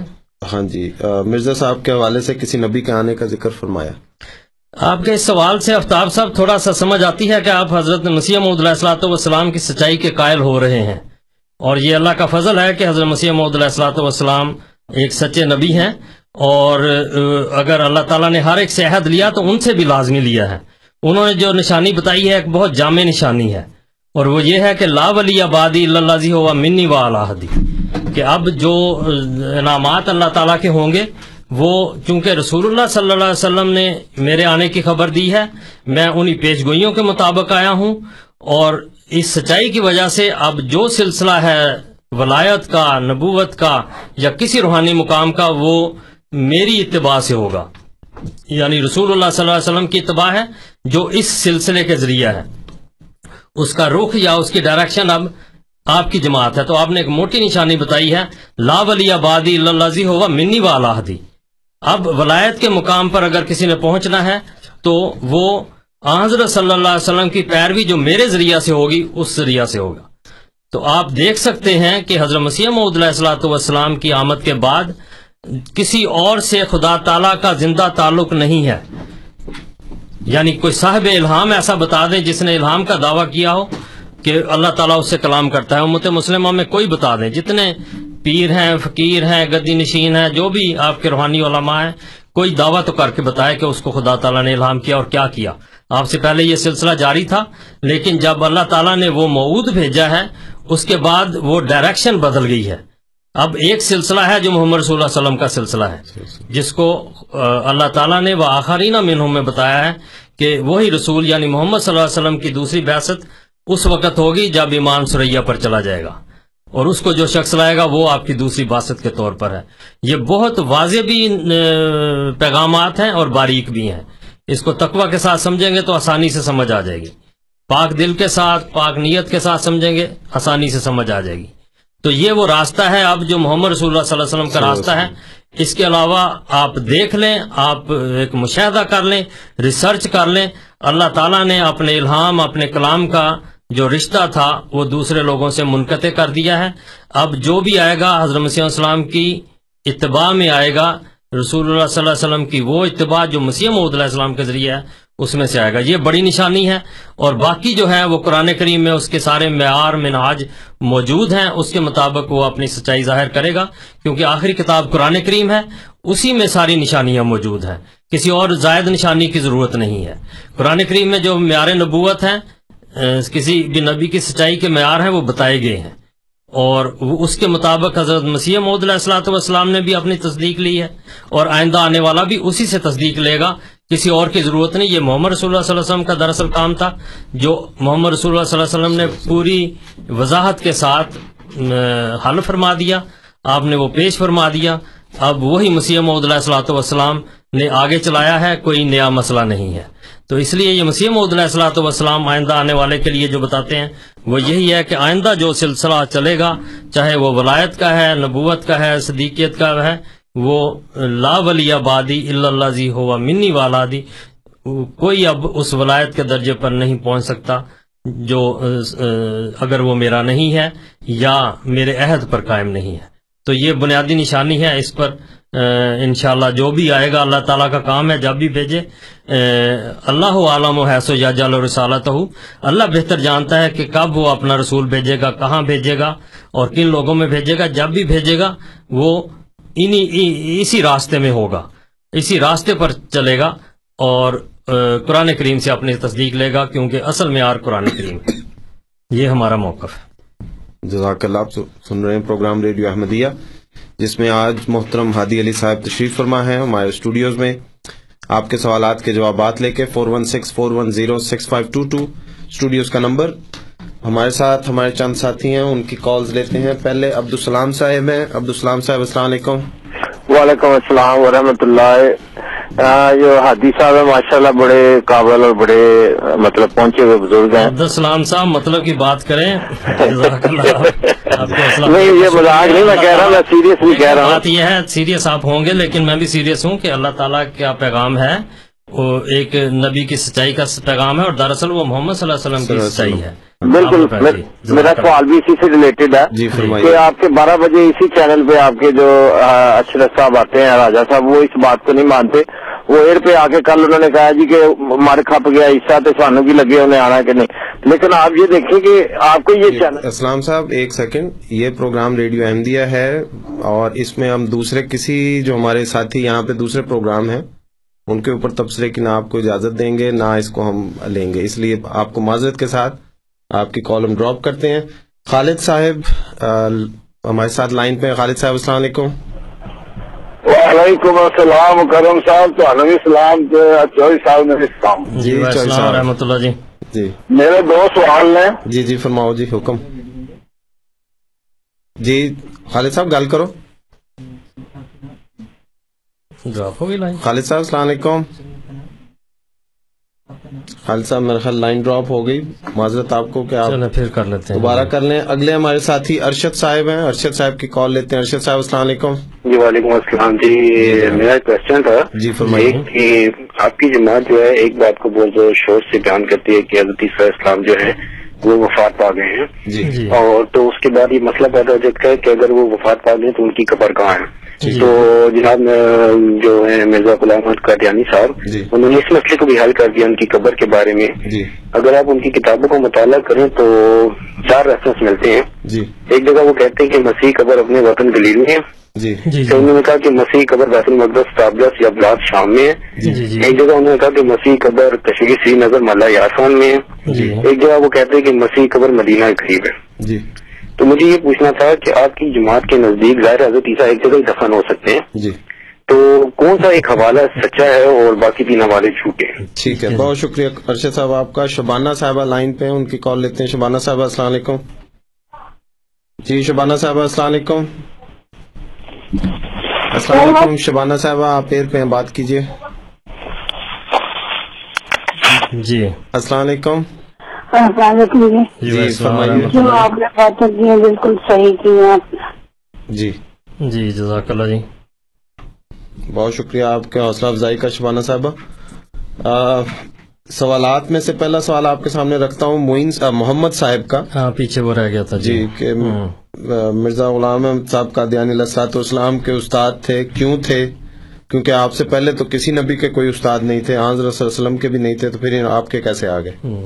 ہاں جی مرزا صاحب کے حوالے سے کسی نبی کے آنے کا ذکر فرمایا۔ آپ کے اس سوال سے آفتاب صاحب تھوڑا سا سمجھ آتی ہے کہ آپ حضرت مسیح موعود علیہ الصلوۃ والسلام کی سچائی کے قائل ہو رہے ہیں، اور یہ اللہ کا فضل ہے کہ حضرت مسیح موعود علیہ الصلوۃ والسلام ایک سچے نبی ہیں، اور اگر اللہ تعالیٰ نے ہر ایک سے عہد لیا تو ان سے بھی لازمی لیا ہے۔ انہوں نے جو نشانی بتائی ہے ایک بہت جامع نشانی ہے، اور وہ یہ ہے کہ لا ولی بادی الا الذی ہو منی و علی عہدی، کہ اب جو انعامات اللہ تعالیٰ کے ہوں گے وہ چونکہ رسول اللہ صلی اللہ علیہ وسلم نے میرے آنے کی خبر دی ہے، میں انہی پیش گوئیوں کے مطابق آیا ہوں، اور اس سچائی کی وجہ سے اب جو سلسلہ ہے ولایت کا، نبوت کا یا کسی روحانی مقام کا، وہ میری اتباع سے ہوگا، یعنی رسول اللہ صلی اللہ علیہ وسلم کی اتباع ہے جو اس سلسلے کے ذریعہ ہے، اس کا رخ یا اس کی ڈائریکشن اب آپ کی جماعت ہے۔ تو آپ نے ایک موٹی نشانی بتائی ہے، لا ولی آبادی اللہ ہوا منی والا دی۔ اب ولایت کے مقام پر اگر کسی نے پہنچنا ہے تو وہ حضرت صلی اللہ علیہ وسلم کی پیروی جو میرے ذریعہ سے ہوگی اس ذریعہ سے ہوگا۔ تو آپ دیکھ سکتے ہیں کہ حضرت مسیح موعود علیہ الصلوۃ والسلام کی آمد کے بعد کسی اور سے خدا تعالیٰ کا زندہ تعلق نہیں ہے، یعنی کوئی صاحب الہام ایسا بتا دیں جس نے الہام کا دعویٰ کیا ہو کہ اللہ تعالیٰ اس سے کلام کرتا ہے، امت مسلمہ میں کوئی بتا دیں، جتنے پیر ہیں، فقیر ہیں، گدی نشین ہیں، جو بھی آپ کے روحانی علماء ہیں، کوئی دعویٰ تو کر کے بتائے کہ اس کو خدا تعالیٰ نے الہام کیا اور کیا کیا۔ آپ سے پہلے یہ سلسلہ جاری تھا، لیکن جب اللہ تعالیٰ نے وہ موعود بھیجا ہے اس کے بعد وہ ڈائریکشن بدل گئی ہے۔ اب ایک سلسلہ ہے جو محمد رسول اللہ صلی اللہ علیہ وسلم کا سلسلہ ہے، جس کو اللہ تعالیٰ نے وآخرین منہم میں بتایا ہے کہ وہی رسول یعنی محمد صلی اللہ علیہ وسلم کی دوسری بعثت اس وقت ہوگی جب ایمان ثریہ پر چلا جائے گا، اور اس کو جو شخص لائے گا وہ آپ کی دوسری بعثت کے طور پر ہے۔ یہ بہت واضح بھی پیغامات ہیں اور باریک بھی ہیں، اس کو تقویٰ کے ساتھ سمجھیں گے تو آسانی سے سمجھ آ جائے گی، پاک دل کے ساتھ، پاک نیت کے ساتھ سمجھیں گے آسانی سے سمجھ آ جائے گی۔ تو یہ وہ راستہ ہے اب جو محمد رسول اللہ صلی اللہ علیہ وسلم کا راستہ ہے۔ اس کے علاوہ آپ دیکھ لیں، آپ ایک مشاہدہ کر لیں، ریسرچ کر لیں، اللہ تعالیٰ نے اپنے الہام، اپنے کلام کا جو رشتہ تھا وہ دوسرے لوگوں سے منقطع کر دیا ہے۔ اب جو بھی آئے گا حضرت مسیح علیہ السلام کی اتباع میں آئے گا، رسول اللہ صلی اللہ علیہ وسلم کی وہ اتباع جو مسیح موعود علیہ السلام کے ذریعے ہے اس میں سے آئے گا۔ یہ بڑی نشانی ہے، اور باقی جو ہے وہ قرآن کریم میں اس کے سارے معیار منہاج موجود ہیں، اس کے مطابق وہ اپنی سچائی ظاہر کرے گا، کیونکہ آخری کتاب قرآن کریم ہے، اسی میں ساری نشانیاں موجود ہیں، کسی اور زائد نشانی کی ضرورت نہیں ہے۔ قرآن کریم میں جو معیار نبوت ہیں، کسی بھی نبی کی سچائی کے معیار ہیں، وہ بتائے گئے ہیں، اور اس کے مطابق حضرت مسیح موعود علیہ السلام نے بھی اپنی تصدیق لی ہے، اور آئندہ آنے والا بھی اسی سے تصدیق لے گا، کسی اور کی ضرورت نہیں۔ یہ محمد رسول اللہ صلی اللہ علیہ وسلم کا دراصل کام تھا، جو محمد رسول اللہ صلی اللہ علیہ وسلم نے پوری وضاحت کے ساتھ حل فرما دیا، آپ نے وہ پیش فرما دیا، اب وہی مسیح موعود علیہ السلام نے آگے چلایا ہے، کوئی نیا مسئلہ نہیں ہے۔ تو اس لیے یہ مسیح موعود علیہ الصلوۃ والسلام آئندہ آنے والے کے لیے جو بتاتے ہیں وہ یہی ہے کہ آئندہ جو سلسلہ چلے گا، چاہے وہ ولایت کا ہے، نبوت کا ہے، صدیقیت کا ہے، وہ لا ولی آبادی الا الذی ہو منی والا دی، کوئی اب اس ولایت کے درجے پر نہیں پہنچ سکتا جو اگر وہ میرا نہیں ہے یا میرے عہد پر قائم نہیں ہے۔ تو یہ بنیادی نشانی ہے، اس پر انشاءاللہ جو بھی آئے گا اللہ تعالیٰ کا کام ہے، جب بھی بھیجے اللہ عالم و حیث و یجعل رسالتہ، اللہ بہتر جانتا ہے کہ کب وہ اپنا رسول بھیجے گا، کہاں بھیجے گا اور کن لوگوں میں بھیجے گا۔ جب بھی بھیجے گا وہ انہی اسی راستے میں ہوگا، اسی راستے پر چلے گا، اور قرآن کریم سے اپنی تصدیق لے گا، کیونکہ اصل معیار قرآن کریم ہے۔ یہ ہمارا موقف ہے۔ جزاک اللہ۔ آپ سن رہے ہیں پروگرام ریڈیو احمدیہ، جس میں آج محترم ہادی علی صاحب تشریف فرما ہیں ہمارے اسٹوڈیوز میں، آپ کے سوالات کے جوابات لے کے۔ Four one six four one zero six five two two studios کا نمبر۔ ہمارے ساتھ ہمارے چند ساتھی ہیں، ان کی کالز لیتے ہیں۔ پہلے عبدالسلام صاحب ہیں۔ عبدالسلام صاحب السلام علیکم۔ وعلیکم السلام ورحمۃ اللہ۔ جو ہادی صاحب ہیں ماشاءاللہ بڑے قابل اور بڑے مطلب پہنچے ہوئے بزرگ ہیں۔ عبدالسلام صاحب مطلب کی بات کریں، نہیں یہ مذاق نہیں، میں کہہ رہا ہوں، میں سیریس بھی کہہ رہا ہوں، بات یہ ہے سیریس آپ ہوں گے لیکن میں بھی سیریس ہوں کہ اللہ تعالیٰ کا پیغام ہے، ایک نبی کی سچائی کا پیغام ہے، اور دراصل وہ محمد صلی اللہ علیہ وسلم کی سچائی ہے۔ بالکل، میرا سوال بھی اسی سے ریلیٹڈ ہے کہ آپ کے بارہ بجے اسی چینل پہ آپ کے جو اشرف صاحب آتے ہیں، راجہ صاحب، وہ اس بات کو نہیں مانتے۔ وہ ایئر پہ آ کے کل انہوں نے کہا جی کہ مار کھپ گیا حصہ تو سانو کی لگے، انہیں آنا کہ نہیں۔ لیکن آپ یہ دیکھیں کہ آپ کو یہ چینل، اسلام صاحب ایک سیکنڈ، یہ پروگرام ریڈیو احمدیہ ہے، اور اس میں ہم دوسرے کسی جو ہمارے ساتھی یہاں پہ دوسرے پروگرام ہیں ان کے اوپر تبصرے کی نہ آپ کو اجازت دیں گے نہ اس کو ہم لیں گے، اس لیے آپ کو معذرت کے ساتھ آپ کی کالم ڈراپ کرتے ہیں۔ خالد صاحب ہمارے ساتھ لائن پہ۔ خالد صاحب السلام علیکم۔ وعلیکم السلام کرم صاحب تو عالم اسلام چوہی صاحب نے اسلام جی رحمۃ اللہ جی جی میرے دو سوال ہیں جی جی فرماؤ جی حکم جی خالد صاحب گال کرو خالد صاحب السلام علیکم خالد صاحب میرے خیال لائن ڈراپ ہو گئی معذرت آپ کو کہ آپ پھر کر لیتے ہیں دوبارہ کر لیں اگلے ہمارے ساتھی ارشد صاحب ہیں ارشد صاحب کی کال لیتے ہیں ارشد صاحب السلام علیکم جی وعلیکم السلام جی میرا کوشچن تھا جی فرمائیے آپ کی جماعت جو ہے ایک بات کو بہت زور شور سے بیان کرتی ہے کہ حضرت عیسیٰ اسلام جو ہے وہ وفات پا گئے ہیں اور تو اس کے بعد یہ مسئلہ پیدا ہو جاتا ہے کہ اگر وہ وفات پا گئے تو ان کی قبر کہاں ہے تو جناب جو ہے مرزا غلام احمد قادیانی صاحب انہوں نے اس مسئلے کو بھی حل کر دیا ان کی قبر کے بارے میں اگر آپ ان کی کتابوں کا مطالعہ کریں تو چار ریفرنس ملتے ہیں ایک جگہ وہ کہتے ہیں کہ مسیح قبر اپنے وطن گلیل میں ہے تو انہوں نے کہا کہ مسیح قبر بیت المقدس طابلس یا بلاد شام میں ہے ایک جگہ انہوں نے کہا کہ مسیح قبر کشمیر سری نگر مالا یاسان میں ہے ایک جگہ وہ کہتے ہیں کہ مسیح قبر مدینہ کے قریب ہے تو مجھے یہ پوچھنا تھا کہ آپ کی جماعت کے نزدیک ظاہر حضرت عیسیٰ ایک جگہ دفن ہو سکتے ہیں تو کون سا ایک حوالہ سچا ہے اور باقی تین حوالے چھوٹے ہیں ٹھیک ہے بہت شکریہ ارشد صاحب آپ کا شبانہ صاحبہ لائن پہ ان کی کال لیتے ہیں شبانہ صاحبہ السلام علیکم جی شبانہ صاحبہ السلام علیکم السلام علیکم شبانہ صاحبہ آپ ایئر پہ بات کیجیے جی السلام علیکم السلام علیکم جی فرمائیے جو آپ نے باتیں کی ہیں بالکل صحیح کی ہیں آپ جی جی جزاک اللہ جی بہت شکریہ آپ کے حوصلہ افزائی کا شبانہ صاحبہ سوالات میں سے پہلا سوال آپ کے سامنے رکھتا ہوں معین محمد صاحب کا ہاں پیچھے وہ رہ گیا تھا جی کہ مرزا غلام احمد صاحب قادیانی علیہ الصلوۃ والسلام کے استاد تھے کیوں تھے کیونکہ آپ سے پہلے تو کسی نبی کے کوئی استاد نہیں تھے آن حضرت صلی اللہ علیہ وسلم کے بھی نہیں تھے تو پھر آپ کے کیسے آ گئے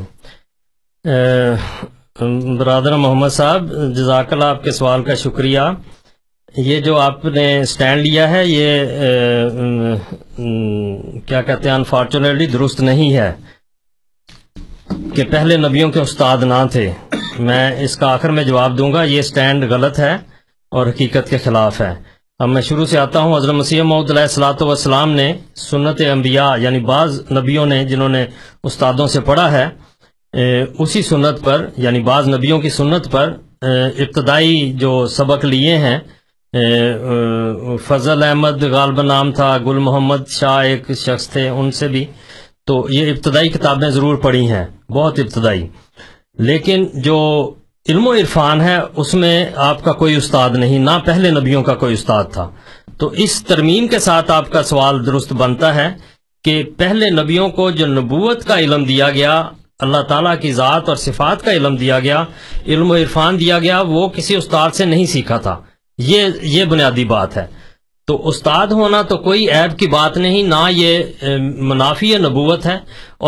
برادر محمد صاحب جزاک اللہ آپ کے سوال کا شکریہ یہ جو آپ نے سٹینڈ لیا ہے یہ کیا کہتے ہیں انفارچونیٹلی درست نہیں ہے کہ پہلے نبیوں کے استاد نہ تھے میں اس کا آخر میں جواب دوں گا یہ سٹینڈ غلط ہے اور حقیقت کے خلاف ہے اب میں شروع سے آتا ہوں حضرت مسیح موعود علیہ الصلوۃ والسلام نے سنت انبیاء یعنی بعض نبیوں نے جنہوں نے استادوں سے پڑھا ہے اسی سنت پر یعنی بعض نبیوں کی سنت پر ابتدائی جو سبق لیے ہیں فضل احمد غالب نام تھا گل محمد شاہ ایک شخص تھے ان سے بھی تو یہ ابتدائی کتابیں ضرور پڑھی ہیں بہت ابتدائی لیکن جو علم و عرفان ہے اس میں آپ کا کوئی استاد نہیں نہ پہلے نبیوں کا کوئی استاد تھا تو اس ترمیم کے ساتھ آپ کا سوال درست بنتا ہے کہ پہلے نبیوں کو جو نبوت کا علم دیا گیا اللہ تعالیٰ کی ذات اور صفات کا علم دیا گیا علم و عرفان دیا گیا وہ کسی استاد سے نہیں سیکھا تھا یہ یہ بنیادی بات ہے تو استاد ہونا تو کوئی عیب کی بات نہیں نہ یہ منافی نبوت ہے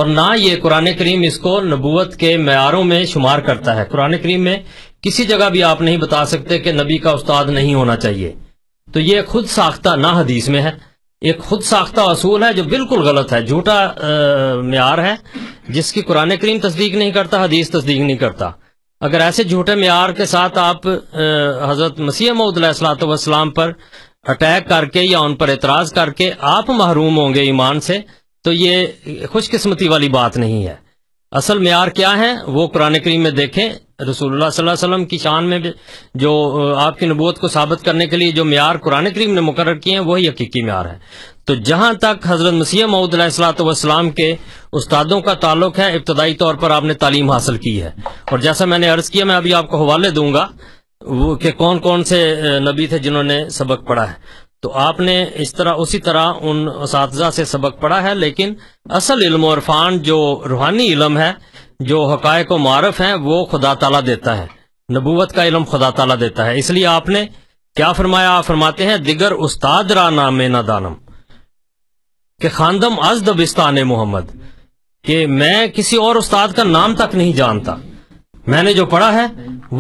اور نہ یہ قرآن کریم اس کو نبوت کے معیاروں میں شمار کرتا ہے قرآن کریم میں کسی جگہ بھی آپ نہیں بتا سکتے کہ نبی کا استاد نہیں ہونا چاہیے تو یہ خود ساختہ نہ حدیث میں ہے ایک خود ساختہ اصول ہے جو بالکل غلط ہے جھوٹا معیار ہے جس کی قرآن کریم تصدیق نہیں کرتا حدیث تصدیق نہیں کرتا اگر ایسے جھوٹے معیار کے ساتھ آپ حضرت مسیح موعود علیہ الصلوۃ والسلام پر اٹیک کر کے یا ان پر اعتراض کر کے آپ محروم ہوں گے ایمان سے تو یہ خوش قسمتی والی بات نہیں ہے اصل معیار کیا ہے وہ قرآن کریم میں دیکھیں رسول اللہ صلی اللہ علیہ وسلم کی شان میں جو آپ کی نبوت کو ثابت کرنے کے لیے جو معیار قرآن کریم نے مقرر کیے ہیں وہی حقیقی معیار ہے تو جہاں تک حضرت مسیح موعود علیہ الصلوۃ والسلام کے استادوں کا تعلق ہے ابتدائی طور پر آپ نے تعلیم حاصل کی ہے اور جیسا میں نے عرض کیا میں ابھی آپ کو حوالے دوں گا کہ کون کون سے نبی تھے جنہوں نے سبق پڑھا ہے تو آپ نے اس طرح اسی طرح ان اساتذہ سے سبق پڑھا ہے لیکن اصل علم و عرفان جو روحانی علم ہے جو حقائق و معرف ہیں وہ خدا تعالیٰ دیتا ہے نبوت کا علم خدا تعالیٰ دیتا ہے اس لیے آپ نے کیا فرمایا آپ فرماتے ہیں دیگر استاد را نام نہ دانم کہ خاندم از دبستان محمد کہ میں کسی اور استاد کا نام تک نہیں جانتا میں نے جو پڑھا ہے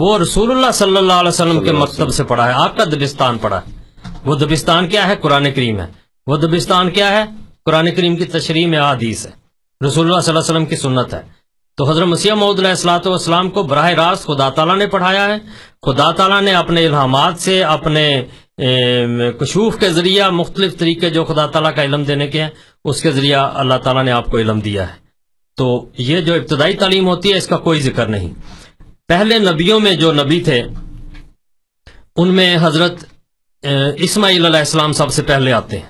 وہ رسول اللہ صلی اللہ علیہ وسلم کے مکتب سے پڑھا ہے آپ کا دبستان پڑھا ہے وہ دبستان کیا ہے قرآن کریم ہے وہ دبستان کیا ہے قرآن کریم کی تشریح میں احادیث ہے رسول اللہ صلی اللہ علیہ وسلم کی سنت ہے تو حضرت مسیح موعود علیہ الصلوۃ والسلام کو براہ راست خدا تعالیٰ نے پڑھایا ہے خدا تعالیٰ نے اپنے الہامات سے اپنے کشوف کے ذریعہ مختلف طریقے جو خدا تعالیٰ کا علم دینے کے ہیں اس کے ذریعہ اللہ تعالیٰ نے آپ کو علم دیا ہے. تو یہ جو ابتدائی تعلیم ہوتی ہے اس کا کوئی ذکر نہیں. پہلے نبیوں میں جو نبی تھے ان میں حضرت اسماعیل علیہ السلام سب سے پہلے آتے ہیں.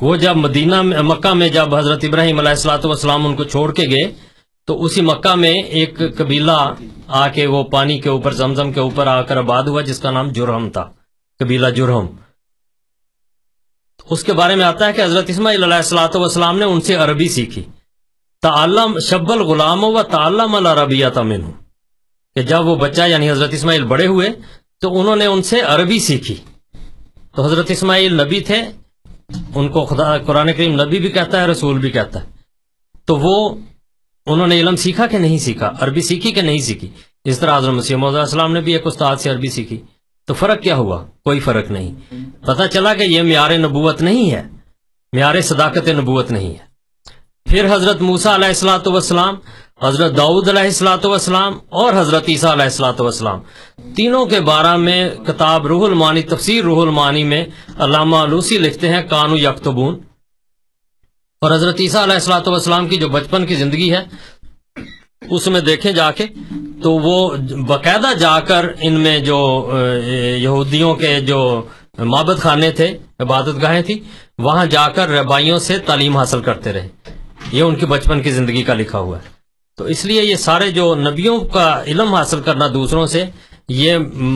وہ جب مدینہ میں مکہ میں جب حضرت ابراہیم علیہ السلام ان کو چھوڑ کے گئے تو اسی مکہ میں ایک قبیلہ آ کے وہ پانی کے اوپر زمزم کے اوپر آ کر آباد ہوا جس کا نام جرہم تھا، قبیلہ جرہم. اس کے بارے میں آتا ہے کہ حضرت اسماعیل علیہ السلام نے ان سے عربی سیکھی. تعلم شب الغلام و تعلم العربیۃ منہ، کہ جب وہ بچہ یعنی حضرت اسماعیل بڑے ہوئے تو انہوں نے ان سے عربی سیکھی. تو حضرت اسماعیل نبی تھے، ان کو خدا قرآن کریم نبی بھی کہتا ہے رسول بھی کہتا ہے. تو وہ انہوں نے علم سیکھا کہ نہیں سیکھا، عربی سیکھی کہ نہیں سیکھی. اس طرح حضرت مسیح موعود علیہ السلام نے بھی ایک استاد سے عربی سیکھی. تو فرق کیا ہوا؟ کوئی فرق نہیں. پتہ چلا کہ یہ معیار نبوت نہیں ہے، معیار صداقت نبوت نہیں ہے. پھر حضرت موسیٰ علیہ الصلوۃ والسلام، حضرت داؤد علیہ الصلوۃ والسلام اور حضرت عیسیٰ علیہ الصلوۃ والسلام، تینوں کے بارے میں کتاب روح المعانی تفسیر روح المعانی میں علامہ علوسی لکھتے ہیں کانو یکتبون. اور حضرت عیسیٰ علیہ الصلوۃ والسلام کی جو بچپن کی زندگی ہے اس میں دیکھیں جا کے تو وہ باقاعدہ جا کر ان میں جو یہودیوں کے جو معبد خانے تھے، عبادت گاہیں تھیں، وہاں جا کر ربائیوں سے تعلیم حاصل کرتے رہے. یہ ان کے بچپن کی زندگی کا لکھا ہوا ہے. تو اس لیے یہ سارے جو نبیوں کا علم حاصل کرنا دوسروں سے، یہ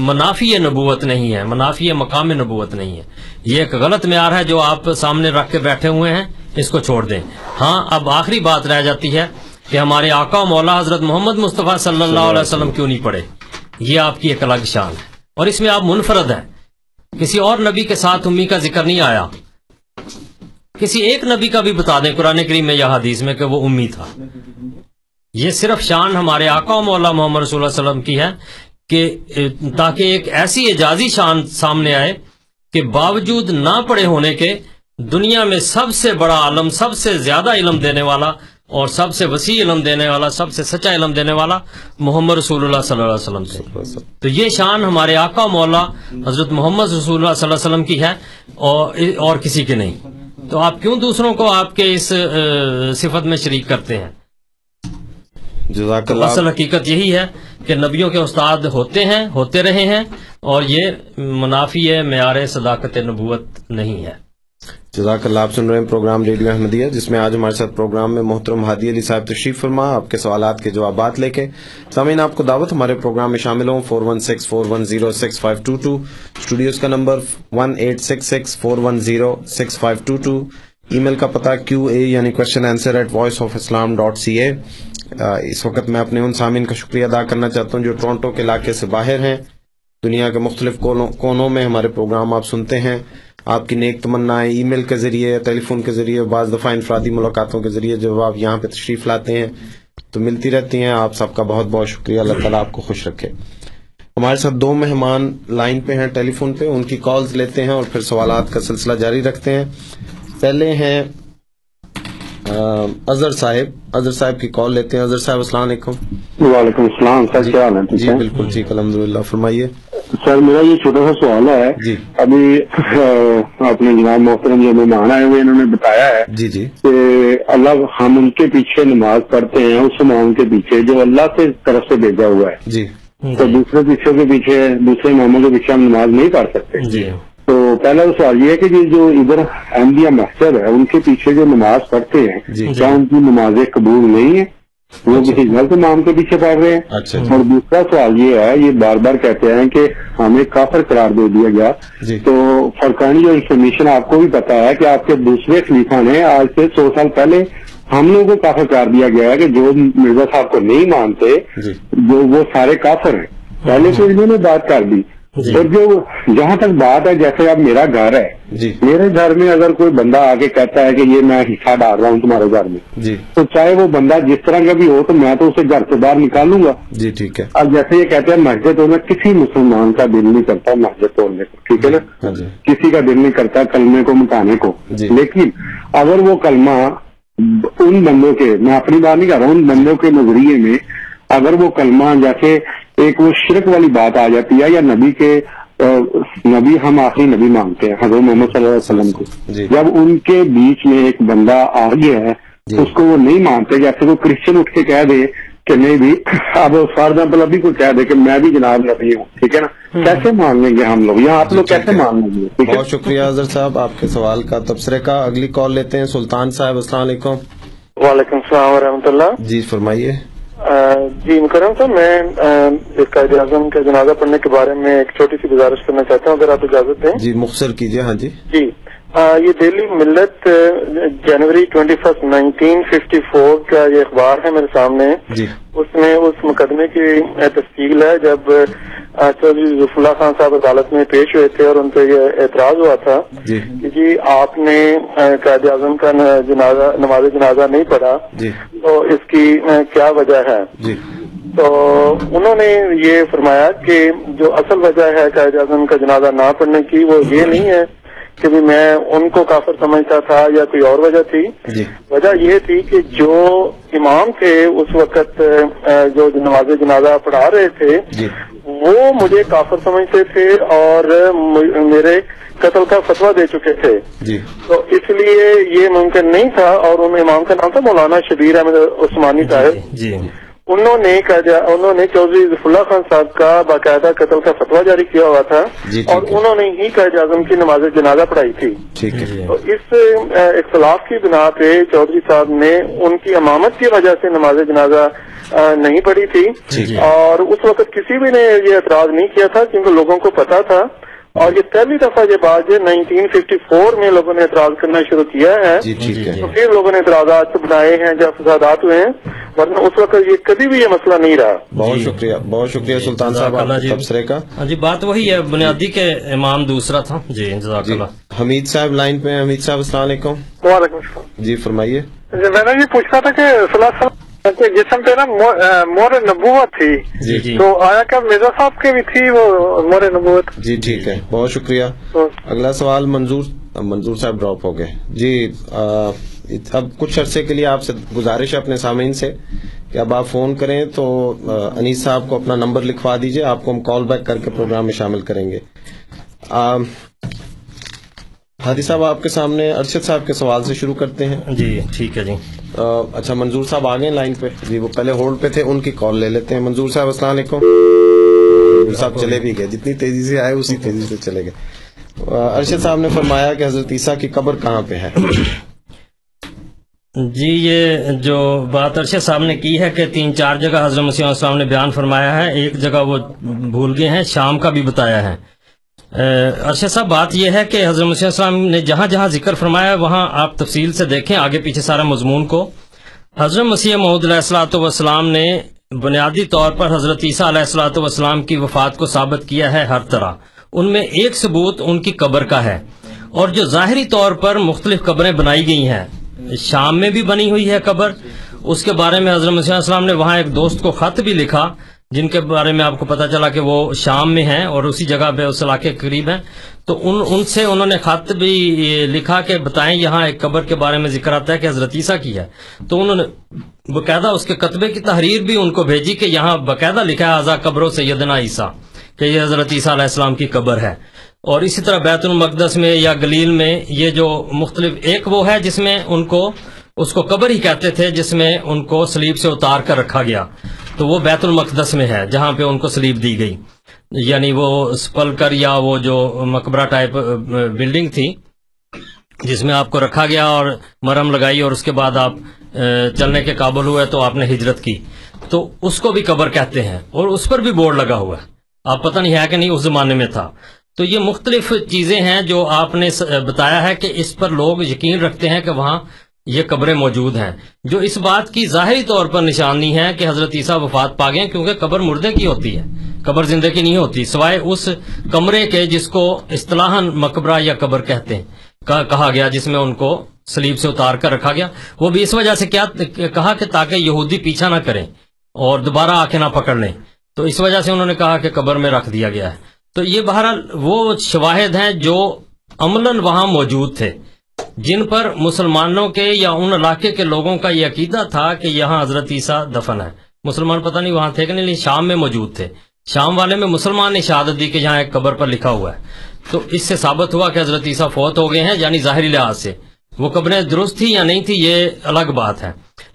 منافی نبوت نہیں ہے، منافی مقام نبوت نہیں ہے. یہ ایک غلط معیار ہے جو آپ سامنے رکھ کے بیٹھے ہوئے ہیں، اس کو چھوڑ دیں. ہاں اب آخری بات رہ جاتی ہے کہ ہمارے آقا و مولا حضرت محمد مصطفیٰ صلی اللہ علیہ وسلم کیوں نہیں پڑھے. یہ آپ کی ایک الگ شان ہے اور اس میں آپ منفرد ہیں. کسی اور نبی کے ساتھ امی کا ذکر نہیں آیا. کسی ایک نبی کا بھی بتا دیں قرآن کریم میں یا حدیث میں کہ وہ امی تھا. یہ صرف شان ہمارے آقا و مولا محمد رسول اللہ صلی اللہ علیہ وسلم کی ہے کہ تاکہ ایک ایسی اعجازی شان سامنے آئے کہ باوجود نہ پڑے ہونے کے دنیا میں سب سے بڑا عالم، سب سے زیادہ علم دینے والا اور سب سے وسیع علم دینے والا، سب سے سچا علم دینے والا محمد رسول اللہ صلی اللہ علیہ وسلم سے. تو یہ شان ہمارے آقا مولا حضرت محمد رسول اللہ صلی اللہ علیہ وسلم کی ہے اور اور کسی کے نہیں. تو آپ کیوں دوسروں کو آپ کے اس صفت میں شریک کرتے ہیں؟ اصل حقیقت یہی ہے کہ نبیوں کے استاد ہوتے ہیں، ہوتے رہے ہیں، اور یہ منافی معیار صداقت نبوت نہیں ہے. جزاک اللہ. آپ سن رہے ہیں پروگرام ریڈیو احمدیہ جس میں آج ہمارے ساتھ پروگرام میں محترم ہادی علی صاحب تشریف فرما، آپ کے سوالات کے جوابات لے کے. سامعین آپ کو دعوت ہمارے پروگرام میں شامل ہوں. Four one six four one zero six five two two studios کا number one eight six six four one zero six five two two. Email کا پتہ کیو اے یعنی question answer at Voice of Islam dot C A. اس وقت میں اپنے ان سامعین کا شکریہ ادا کرنا چاہتا ہوں جو ٹورانٹو کے علاقے سے باہر ہیں، دنیا کے مختلف کونوں میں ہمارے پروگرام آپ سنتے ہیں. آپ کی نیک تمنائیں ای میل کے ذریعے، ٹیلی فون کے ذریعے، بعض دفعہ انفرادی ملاقاتوں کے ذریعے جب آپ یہاں پہ تشریف لاتے ہیں تو ملتی رہتی ہیں. آپ سب کا بہت بہت شکریہ. اللہ تعالیٰ آپ کو خوش رکھے. ہمارے ساتھ دو مہمان لائن پہ ہیں ٹیلی فون پہ، ان کی کالز لیتے ہیں اور پھر سوالات کا سلسلہ جاری رکھتے ہیں. پہلے ہیں اظہر صاحب. اظہر صاحب کی کال لیتے ہیں. اظہر صاحب السلام علیکم. وعلیکم السلام سر، کیا حال ہے؟ جی بالکل ٹھیک الحمد للہ. فرمائیے سر. میرا یہ چھوٹا سا سوال ہے. جی ابھی اپنے جناب محترم جو مہمان آئے ہوئے انہوں نے بتایا ہے جی جی کہ اللہ ہم ان کے پیچھے نماز پڑھتے ہیں اس امام کے پیچھے جو اللہ کی طرف سے بھیجا ہوا ہے. جی تو دوسرے پیچھے کے پیچھے دوسرے اماموں کے پیچھے ہم نماز نہیں پڑھ سکتے. جی تو پہلا تو سوال یہ ہے کہ یہ جو ادھر احمدیہ مسجد ہے ان کے پیچھے جو نماز پڑھتے ہیں کیا ان کی نمازیں قبول نہیں ہیں؟ وہ کسی غلط امام کے پیچھے پڑھ رہے ہیں. اور دوسرا سوال یہ ہے، یہ بار بار کہتے ہیں کہ ہمیں کافر قرار دے دیا گیا، تو فرقانی جو انفارمیشن آپ کو بھی پتا ہے کہ آپ کے دوسرے خلیفہ نے آج سے سو سال پہلے ہم لوگوں کو کافر قرار دیا گیا ہے کہ جو مرزا صاحب کو نہیں مانتے جو وہ سارے کافر ہیں. پہلے سے انہوں نے بات کر دی. اور جو جہاں تک بات ہے جیسے اب میرا گھر ہے، میرے گھر میں اگر کوئی بندہ آ کے کہتا ہے کہ یہ میں حصہ ڈال رہا ہوں تمہارے گھر میں، تو چاہے وہ بندہ جس طرح کا بھی ہو تو میں تو اسے گھر سے باہر نکالوں گا. جی ٹھیک ہے. اب جیسے یہ کہتے ہیں مسجد توڑنا، کسی مسلمان کا دل نہیں کرتا مسجد توڑنے کو، ٹھیک ہے نا، کسی کا دل نہیں کرتا کلمے کو مٹانے کو. لیکن اگر وہ کلمہ ان بندوں کے، میں اپنی بات نہیں کر رہا ہوں، ان بندوں کے نظریے میں اگر وہ کلمہ جیسے ایک وہ شرک والی بات آ جاتی ہے یا نبی کے نبی ہم آخری نبی مانتے ہیں حضرت محمد صلی اللہ علیہ وسلم کو، جب ان کے بیچ میں ایک بندہ آ گیا ہے اس کو وہ نہیں مانتے، جیسے وہ کرسچن اٹھ کے کہہ دے کہ نہیں بھی اب فار ایگزامپل ابھی کو کہہ دے کہ میں بھی جناب نبی ہوں، ٹھیک ہے نا، کیسے مان لیں گے ہم لوگ، یہاں آپ لوگ کیسے مان لیں گے؟ بہت شکریہ حضرت صاحب آپ کے سوال کا، تبصرے کا۔ اگلی کال لیتے ہیں، سلطان صاحب السلام علیکم۔ وعلیکم السلام ورحمۃ اللہ۔ جی فرمائیے۔ جی مکرم صاحب، میں قائد اعظم کا جنازہ پڑھنے کے بارے میں ایک چھوٹی سی گزارش کرنا چاہتا ہوں اگر آپ اجازت دیں۔ جی مختصر کیجیے۔ ہاں جی جی یہ دہلی ملت جنوری twenty first nineteen fifty four کا یہ اخبار ہے میرے سامنے، اس میں اس مقدمے کی تفصیل ہے جب چودھری ظفر اللہ خان صاحب عدالت میں پیش ہوئے تھے اور ان پہ یہ اعتراض ہوا تھا کہ جی آپ نے قائد اعظم کا جنازہ نماز جنازہ نہیں پڑھا تو اس کی کیا وجہ ہے، تو انہوں نے یہ فرمایا کہ جو اصل وجہ ہے قائد اعظم کا جنازہ نہ پڑھنے کی وہ یہ نہیں ہے کہ بھی میں ان کو کافر سمجھتا تھا یا کوئی اور وجہ تھی، وجہ یہ تھی کہ جو امام تھے اس وقت جو نماز جنازہ پڑھا رہے تھے وہ مجھے کافر سمجھتے تھے اور میرے قتل کا فتویٰ دے چکے تھے، تو اس لیے یہ ممکن نہیں تھا، اور ان امام کا نام تھا مولانا شبیر احمد عثمانی صاحب، انہوں نے انہوں نے چودھری ظفر اللہ خان صاحب کا باقاعدہ قتل کا فتویٰ جاری کیا ہوا تھا اور انہوں نے ہی قائد اعظم کی نماز جنازہ پڑھائی تھی، تو اس اختلاف کی بنا پہ چودھری صاحب نے ان کی امامت کی وجہ سے نماز جنازہ نہیں پڑھی تھی، اور اس وقت کسی بھی نے یہ اعتراض نہیں کیا تھا کیونکہ لوگوں کو پتا تھا، اور یہ پہلی دفعہ یہ بات نائنٹین ففٹی فور میں لوگوں نے اعتراض کرنا شروع کیا ہے، تو پھر لوگوں نے اعتراضات بنائے ہیں جب فسادات ہوئے ہیں، ورنہ اس وقت یہ کبھی بھی یہ مسئلہ نہیں رہا۔ بہت شکریہ، بہت شکریہ سلطان صاحب تبصرے کا۔ جی بات وہی ہے بنیادی کہ امام دوسرا تھا۔ جی جزاک اللہ۔ حمید صاحب لائن پہ ہیں۔ حمید صاحب السلام علیکم۔ وعلیکم السلام۔ جی فرمائیے۔ میں نے یہ پوچھنا تھا کہ جسم پہ نا مور نبوت تھی، تو آیا کیا مرزا صاحب کے بھی تھی وہ مور نبوت؟ جی ٹھیک ہے، بہت شکریہ۔ اگلا سوال منظور منظور صاحب ڈراپ ہو گئے۔ جی اب کچھ عرصے کے لیے آپ سے گزارش ہے اپنے سامعین سے کہ اب آپ فون کریں تو انیس صاحب کو اپنا نمبر لکھوا دیجئے، آپ کو ہم کال بیک کر کے پروگرام میں شامل کریں گے۔ ہادی صاحب آپ کے سامنے ارشد صاحب کے سوال سے شروع کرتے ہیں۔ جی ٹھیک ہے۔ جی اچھا منظور صاحب آ گئے لائن پہ، جی وہ پہلے ہولڈ پہ تھے، ان کی کال لے لیتے ہیں۔ منظور صاحب السلام علیکم۔ منظور صاحب چلے بھی گئے، جتنی تیزی سے آئے اسی تیزی سے چلے گئے۔ ارشد صاحب نے فرمایا کہ حضرت عیسیٰ کی قبر کہاں پہ ہے؟ جی یہ جو بات ارشد صاحب نے کی ہے کہ تین چار جگہ حضرت مسیح علیہ السلام نے بیان فرمایا ہے، ایک جگہ وہ بھول گئے ہیں، شام کا بھی بتایا ہے۔ ارشد صاحب بات یہ ہے کہ حضرت مسیح علیہ السلام نے جہاں جہاں ذکر فرمایا ہے وہاں آپ تفصیل سے دیکھیں آگے پیچھے سارا مضمون کو۔ حضرت مسیح موعود علیہ الصلوۃ والسلام نے بنیادی طور پر حضرت عیسیٰ علیہ الصلوۃ والسلام کی وفات کو ثابت کیا ہے ہر طرح، ان میں ایک ثبوت ان کی قبر کا ہے، اور جو ظاہری طور پر مختلف قبریں بنائی گئی ہیں، شام میں بھی بنی ہوئی ہے قبر، اس کے بارے میں حضرت مسیح علیہ السلام نے وہاں ایک دوست کو خط بھی لکھا جن کے بارے میں آپ کو پتہ چلا کہ وہ شام میں ہیں اور اسی جگہ پہ اس علاقے کے قریب ہیں، تو ان ان سے انہوں نے خط بھی لکھا کہ بتائیں یہاں ایک قبر کے بارے میں ذکر آتا ہے کہ حضرت عیسیٰ کی ہے، تو انہوں نے باقاعدہ اس کے کتبے کی تحریر بھی ان کو بھیجی کہ یہاں باقاعدہ لکھا ہے ازا قبر سیدنا عیسیٰ، کہ یہ حضرت عیسیٰ علیہ السلام کی قبر ہے۔ اور اسی طرح بیت المقدس میں یا گلیل میں یہ جو مختلف ایک وہ ہے جس میں ان کو اس کو قبر ہی کہتے تھے جس میں ان کو صلیب سے اتار کر رکھا گیا، تو وہ بیت المقدس میں ہے جہاں پہ ان کو صلیب دی گئی، یعنی وہ سپلکر یا وہ جو مقبرہ ٹائپ بلڈنگ تھی جس میں آپ کو رکھا گیا اور مرہم لگائی اور اس کے بعد آپ چلنے کے قابل ہوئے تو آپ نے ہجرت کی، تو اس کو بھی قبر کہتے ہیں اور اس پر بھی بورڈ لگا ہوا ہے، آپ پتہ نہیں ہے کہ نہیں اس زمانے میں تھا۔ تو یہ مختلف چیزیں ہیں جو آپ نے بتایا ہے کہ اس پر لوگ یقین رکھتے ہیں کہ وہاں یہ قبریں موجود ہیں، جو اس بات کی ظاہری طور پر نشانی ہے کہ حضرت عیسیٰ وفات پا گئے، کیونکہ قبر مردے کی ہوتی ہے، قبر زندے کی نہیں ہوتی، سوائے اس کمرے کے جس کو اصطلاحاً مقبرہ یا قبر کہتے ہیں کہا گیا، جس میں ان کو صلیب سے اتار کر رکھا گیا، وہ بھی اس وجہ سے کیا کہا کہ تاکہ یہودی پیچھا نہ کریں اور دوبارہ آ کے نہ پکڑ لیں، تو اس وجہ سے انہوں نے کہا کہ قبر میں رکھ دیا گیا ہے۔ تو یہ بہرحال وہ شواہد ہیں جو عملاً وہاں موجود تھے، جن پر مسلمانوں کے یا ان علاقے کے لوگوں کا یہ عقیدہ تھا کہ یہاں حضرت عیسیٰ دفن ہے، مسلمان پتہ نہیں وہاں تھے کہ نہیں، شام میں موجود تھے، شام والے میں مسلمان نے شہادت دی کہ یہاں ایک قبر پر لکھا ہوا ہے، تو اس سے ثابت ہوا کہ حضرت عیسیٰ فوت ہو گئے ہیں، یعنی ظاہری لحاظ سے وہ قبریں درست تھی یا نہیں تھی یہ الگ بات ہے،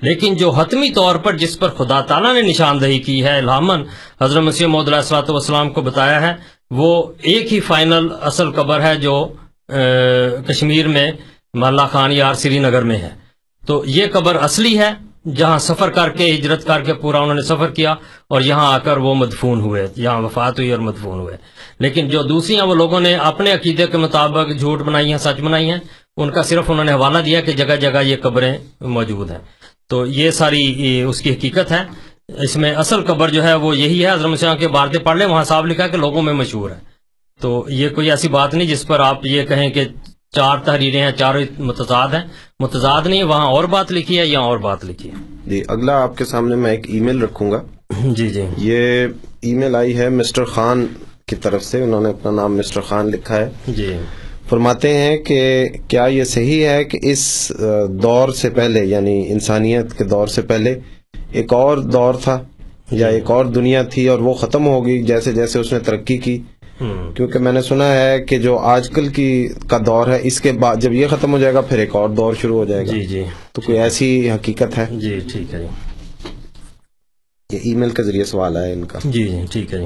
لیکن جو حتمی طور پر جس پر خدا تعالیٰ نے نشاندہی کی ہے الہامن حضرت مسیح موعود علیہ الصلوۃ والسلام کو بتایا ہے، وہ ایک ہی فائنل اصل قبر ہے جو کشمیر میں محلہ خان یار سری نگر میں ہے۔ تو یہ قبر اصلی ہے جہاں سفر کر کے ہجرت کر کے پورا انہوں نے سفر کیا اور یہاں آ کر وہ مدفون ہوئے، یہاں وفات ہوئی اور مدفون ہوئے۔ لیکن جو دوسری ہیں وہ لوگوں نے اپنے عقیدے کے مطابق جھوٹ بنائی ہیں، سچ بنائی ہیں، ان کا صرف انہوں نے حوالہ دیا کہ جگہ جگہ یہ قبریں موجود ہیں۔ تو یہ ساری اس کی حقیقت ہے، اس میں اصل قبر جو ہے وہ یہی ہے۔ حضرت مسیح کے بارے پڑھ لیں، وہاں صاحب لکھا کہ لوگوں میں مشہور ہے، تو یہ کوئی ایسی بات نہیں جس پر آپ یہ کہیں کہ چار تحریریں ہیں، چاروں متضاد ہیں، متضاد نہیں، وہاں اور بات لکھی ہے، یہاں اور بات لکھی ہے۔ جی اگلا آپ کے سامنے میں ایک ای میل رکھوں گا۔ جی جی یہ ای میل آئی ہے مسٹر خان کی طرف سے، انہوں نے اپنا نام مسٹر خان لکھا ہے۔ جی فرماتے ہیں کہ کیا یہ صحیح ہے کہ اس دور سے پہلے یعنی انسانیت کے دور سے پہلے ایک اور دور تھا یا ایک اور دنیا تھی اور وہ ختم ہوگی جیسے جیسے اس نے ترقی کی؟ کیونکہ میں نے سنا ہے کہ جو آج کل کی کا دور ہے اس کے بعد جب یہ ختم ہو جائے گا پھر ایک اور دور شروع ہو جائے گا۔ جی جی تو کوئی ایسی حقیقت ہے؟ جی ٹھیک ہے، یہ ای میل کے ذریعے سوال ہے ان کا۔ جی جی ٹھیک ہے،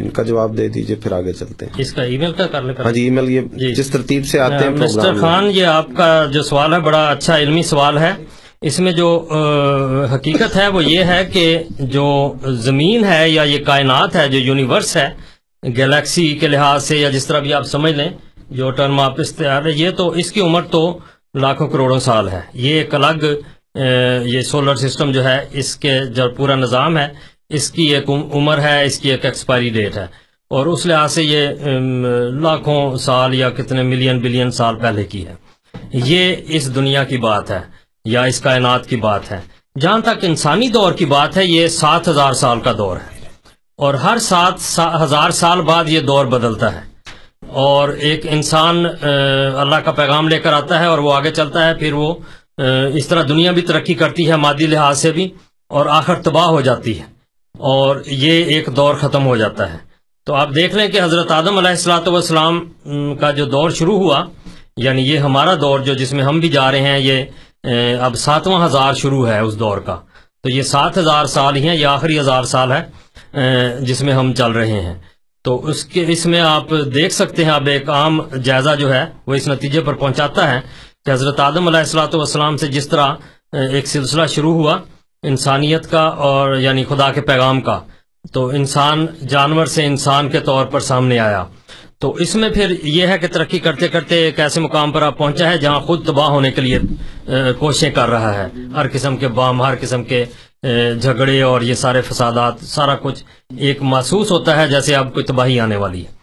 ان کا جواب دے دیجئے پھر آگے چلتے ہیں۔ اس کا ای میل کا کر لیں؟ ہاں جی ای میل یہ جس ترتیب سے آتے ہیں۔ مسٹر خان یہ آپ کا جو سوال ہے بڑا اچھا علمی سوال ہے، اس میں جو حقیقت ہے وہ یہ ہے کہ جو زمین ہے یا یہ کائنات ہے جو یونیورس ہے گیلیکسی کے لحاظ سے یا جس طرح بھی آپ سمجھ لیں جو ٹرم آپ استعمال ہے، یہ تو اس کی عمر تو لاکھوں کروڑوں سال ہے۔ یہ ایک الگ یہ سولر سسٹم جو ہے اس کے جو پورا نظام ہے اس کی ایک عمر ہے، اس کی ایک ایکسپائری ڈیٹ ہے، اور اس لحاظ سے یہ لاکھوں سال یا کتنے ملین بلین سال پہلے کی ہے۔ یہ اس دنیا کی بات ہے یا اس کائنات کی بات ہے۔ جہاں تک انسانی دور کی بات ہے یہ سات ہزار سال کا دور ہے، اور ہر سات ہزار سال بعد یہ دور بدلتا ہے، اور ایک انسان اللہ کا پیغام لے کر آتا ہے اور وہ آگے چلتا ہے، پھر وہ اس طرح دنیا بھی ترقی کرتی ہے مادی لحاظ سے بھی، اور آخر تباہ ہو جاتی ہے اور یہ ایک دور ختم ہو جاتا ہے۔ تو آپ دیکھ لیں کہ حضرت آدم علیہ الصلوۃ والسلام کا جو دور شروع ہوا یعنی یہ ہمارا دور جو جس میں ہم بھی جا رہے ہیں یہ اب ساتواں ہزار شروع ہے اس دور کا، تو یہ سات ہزار سال ہی ہیں، یہ آخری ہزار سال ہے جس میں ہم چل رہے ہیں۔ تو اس کے اس میں آپ دیکھ سکتے ہیں، اب ایک عام جائزہ جو ہے وہ اس نتیجے پر پہنچاتا ہے کہ حضرت آدم علیہ الصلوۃ والسلام سے جس طرح ایک سلسلہ شروع ہوا انسانیت کا اور یعنی خدا کے پیغام کا، تو انسان جانور سے انسان کے طور پر سامنے آیا، تو اس میں پھر یہ ہے کہ ترقی کرتے کرتے ایک ایسے مقام پر آپ پہنچا ہے جہاں خود تباہ ہونے کے لیے کوششیں کر رہا ہے، ہر قسم کے بام، ہر قسم کے جھگڑے اور یہ سارے فسادات، سارا کچھ ایک محسوس ہوتا ہے جیسے اب کوئی تباہی آنے والی ہے۔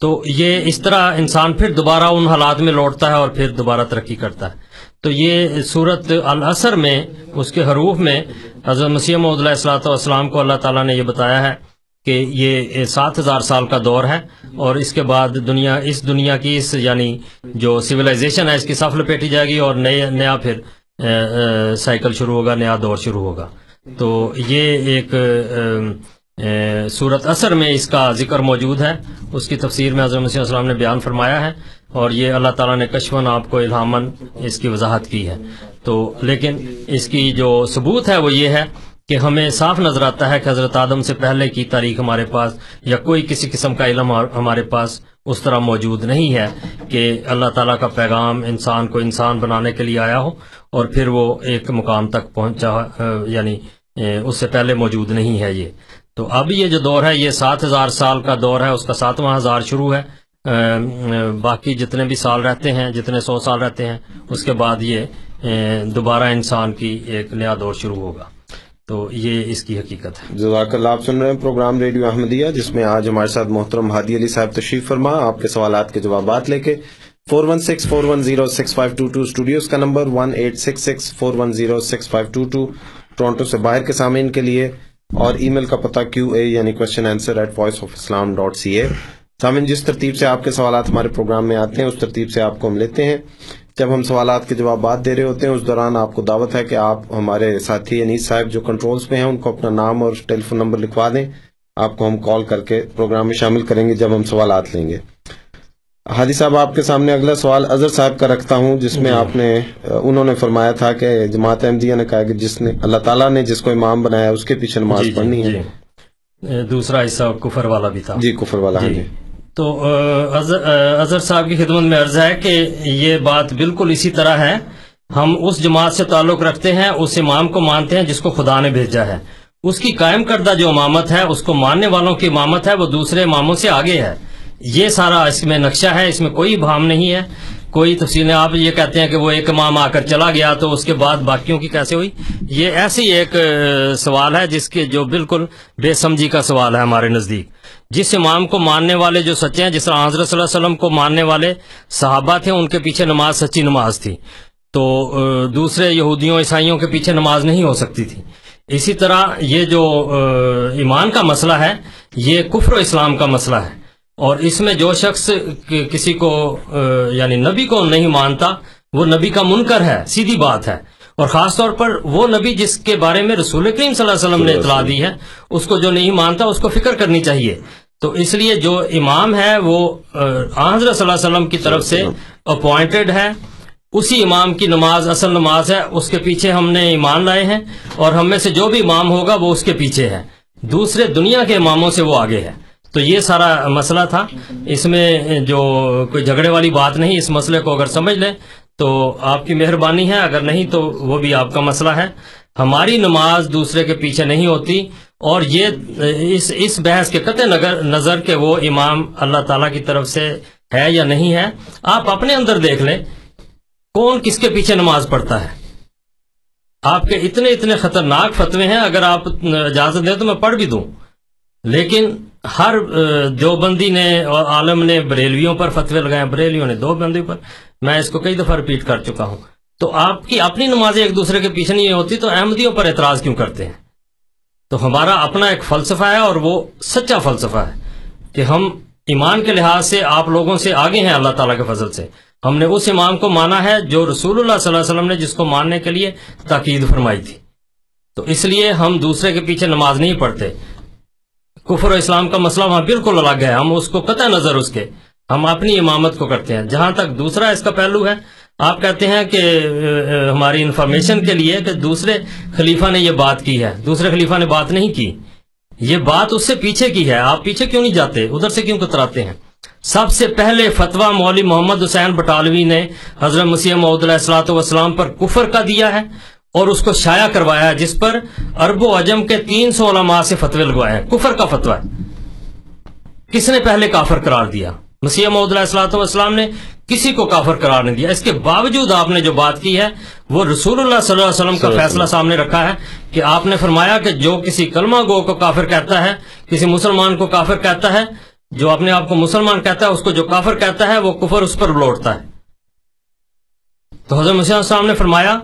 تو یہ اس طرح انسان پھر دوبارہ ان حالات میں لوٹتا ہے اور پھر دوبارہ ترقی کرتا ہے۔ تو یہ سورت الاسر میں اس کے حروف میں حضرت مسیح موعود علیہ الصلوۃ والسلام کو اللہ تعالیٰ نے یہ بتایا ہے کہ یہ سات ہزار سال کا دور ہے، اور اس کے بعد دنیا اس دنیا کی اس یعنی جو سویلائزیشن ہے اس کی صف لپیٹی جائے گی اور نئے نیا پھر سائیکل شروع ہوگا، نیا دور شروع ہوگا۔ تو یہ ایک سورۃ اثر میں اس کا ذکر موجود ہے، اس کی تفسیر میں حضرت مسیح علیہ السلام نے بیان فرمایا ہے، اور یہ اللہ تعالیٰ نے کشفاً آپ کو الہاماً اس کی وضاحت کی ہے۔ تو لیکن اس کی جو ثبوت ہے وہ یہ ہے کہ ہمیں صاف نظر آتا ہے کہ حضرت آدم سے پہلے کی تاریخ ہمارے پاس یا کوئی کسی قسم کا علم ہمارے پاس اس طرح موجود نہیں ہے کہ اللہ تعالیٰ کا پیغام انسان کو انسان بنانے کے لیے آیا ہو اور پھر وہ ایک مقام تک پہنچا، یعنی اس سے پہلے موجود نہیں ہے یہ۔ تو اب یہ جو دور ہے یہ سات ہزار سال کا دور ہے، اس کا ساتواں ہزار شروع ہے، باقی جتنے بھی سال رہتے ہیں، جتنے سو سال رہتے ہیں، اس کے بعد یہ دوبارہ انسان کی ایک نیا دور شروع ہوگا۔ تو یہ اس کی حقیقت ہے۔ جزاک اللہ۔ آپ سن رہے ہیں پروگرام ریڈیو احمدیہ، جس میں آج ہمارے ساتھ محترم ہادی علی صاحب تشریف فرما، آپ کے سوالات کے جوابات لے کے۔ Four one six four one zero six five two two studios کا number one eight six six four one zero six five two two, Toronto سے باہر کے سامعین کے لیے، اور ای میل کا پتہ کیو اے یعنی question answer at Voice of Islam dot C A. سامعین جس ترتیب سے آپ کے سوالات ہمارے پروگرام میں آتے ہیں اس ترتیب سے آپ کو ہم لیتے ہیں۔ جب ہم سوالات کے جوابات دے رہے ہوتے ہیں اس دوران آپ کو دعوت ہے کہ آپ ہمارے ساتھی انیس صاحب جو کنٹرولز پہ ہیں ان کو اپنا نام اور ٹیلی فون نمبر لکھوا دیں، آپ کو ہم کال کر کے پروگرام میں شامل کریں گے جب ہم سوالات لیں گے. حادی صاحب, آپ کے سامنے اگلا سوال اظہر صاحب کا رکھتا ہوں, جس میں آپ نے انہوں نے فرمایا تھا کہ جماعت احمدیہ نے کہا کہ جس نے اللہ تعالیٰ نے جس کو امام بنایا اس کے پیچھے نماز جی پڑھنی جی ہے جی. دوسرا حصہ کفر والا بھی تھا جی, کفر والا جی. تو اظہر صاحب کی خدمت میں عرض ہے کہ یہ بات بالکل اسی طرح ہے. ہم اس جماعت سے تعلق رکھتے ہیں, اس امام کو مانتے ہیں جس کو خدا نے بھیجا ہے. اس کی قائم کردہ جو امامت ہے, اس کو ماننے والوں کی امامت ہے, وہ دوسرے اماموں سے آگے ہے. یہ سارا اس میں نقشہ ہے, اس میں کوئی ابہام نہیں ہے, کوئی تفصیل نہیں. آپ یہ کہتے ہیں کہ وہ ایک امام آ کر چلا گیا تو اس کے بعد باقیوں کی کیسے ہوئی, یہ ایسی ایک سوال ہے جس کے جو بالکل بے سمجھی کا سوال ہے ہمارے نزدیک. جس امام کو ماننے والے جو سچے ہیں, جس طرح حضرت صلی اللہ علیہ وسلم کو ماننے والے صحابہ تھے, ان کے پیچھے نماز سچی نماز تھی, تو دوسرے یہودیوں عیسائیوں کے پیچھے نماز نہیں ہو سکتی تھی. اسی طرح یہ جو ایمان کا مسئلہ ہے, یہ کفر و اسلام کا مسئلہ ہے, اور اس میں جو شخص کسی کو یعنی نبی کو نہیں مانتا وہ نبی کا منکر ہے, سیدھی بات ہے. اور خاص طور پر وہ نبی جس کے بارے میں رسول کریم صلی اللہ علیہ وسلم نے اطلاع دی ہے, اس کو جو نہیں مانتا اس کو فکر کرنی چاہیے. تو اس لیے جو امام ہے وہ حضرت صلی اللہ علیہ وسلم کی طرف سے اپوائنٹڈ ہے, اسی امام کی نماز اصل نماز ہے, اس کے پیچھے ہم نے ایمان لائے ہیں, اور ہم میں سے جو بھی امام ہوگا وہ اس کے پیچھے ہے, دوسرے دنیا کے اماموں سے وہ آگے ہے. تو یہ سارا مسئلہ تھا, اس میں جو کوئی جھگڑے والی بات نہیں. اس مسئلے کو اگر سمجھ لیں تو آپ کی مہربانی ہے, اگر نہیں تو وہ بھی آپ کا مسئلہ ہے. ہماری نماز دوسرے کے پیچھے نہیں ہوتی, اور یہ اس اس بحث کے قطع نظر کہ وہ امام اللہ تعالیٰ کی طرف سے ہے یا نہیں ہے. آپ اپنے اندر دیکھ لیں کون کس کے پیچھے نماز پڑھتا ہے. آپ کے اتنے اتنے خطرناک فتوے ہیں, اگر آپ اجازت دیں تو میں پڑھ بھی دوں, لیکن ہر دیوبندی نے اور عالم نے بریلویوں پر فتوے لگائے ہیں, بریلویوں نے دیوبندی پر. میں اس کو کئی دفعہ ریپیٹ کر چکا ہوں. تو آپ کی اپنی نمازیں ایک دوسرے کے پیچھے نہیں ہوتی, تو احمدیوں پر اعتراض کیوں کرتے ہیں؟ تو ہمارا اپنا ایک فلسفہ ہے, اور وہ سچا فلسفہ ہے کہ ہم ایمان کے لحاظ سے آپ لوگوں سے آگے ہیں. اللہ تعالیٰ کے فضل سے ہم نے اس امام کو مانا ہے جو رسول اللہ صلی اللہ علیہ وسلم نے جس کو ماننے کے لیے تاکید فرمائی تھی. تو اس لیے ہم دوسرے کے پیچھے نماز نہیں پڑھتے. کفر و اسلام کا مسئلہ وہاں بالکل الگ ہے, ہم اس کو قطع نظر اس کے ہم اپنی امامت کو کرتے ہیں. جہاں تک دوسرا اس کا پہلو ہے, آپ کہتے ہیں کہ ہماری انفارمیشن کے لیے کہ دوسرے خلیفہ نے یہ بات کی ہے. دوسرے خلیفہ نے بات نہیں کی, یہ بات اس سے پیچھے کی ہے. آپ پیچھے کیوں نہیں جاتے, ادھر سے کیوں کتراتے ہیں؟ سب سے پہلے فتویٰ مولوی محمد حسین بٹالوی نے حضرت مسیح موعود علیہ الصلوۃ والسلام پر کفر کا دیا ہے, اور اس کو شائع کروایا ہے, جس پر عرب و عجم کے تین سو علماء سے فتوے لگوائے ہیں. کفر کا فتویٰ کس نے پہلے کافر قرار دیا؟ مسیح موعود علیہ الصلوۃ والسلام نے کسی کو کافر قرار نہیں دیا. اس کے باوجود آپ نے جو بات کی ہے وہ رسول اللہ صلی اللہ علیہ وسلم کا فیصلہ سامنے رکھا ہے, کہ آپ نے فرمایا کہ جو کسی کلمہ گو کو کافر کہتا ہے, کسی مسلمان کو کافر کہتا ہے, جو اپنے آپ کو مسلمان کہتا ہے اس کو جو کافر کہتا ہے وہ کفر اس پر لوٹتا ہے. تو حضرت مسیح علیہ السلام نے فرمایا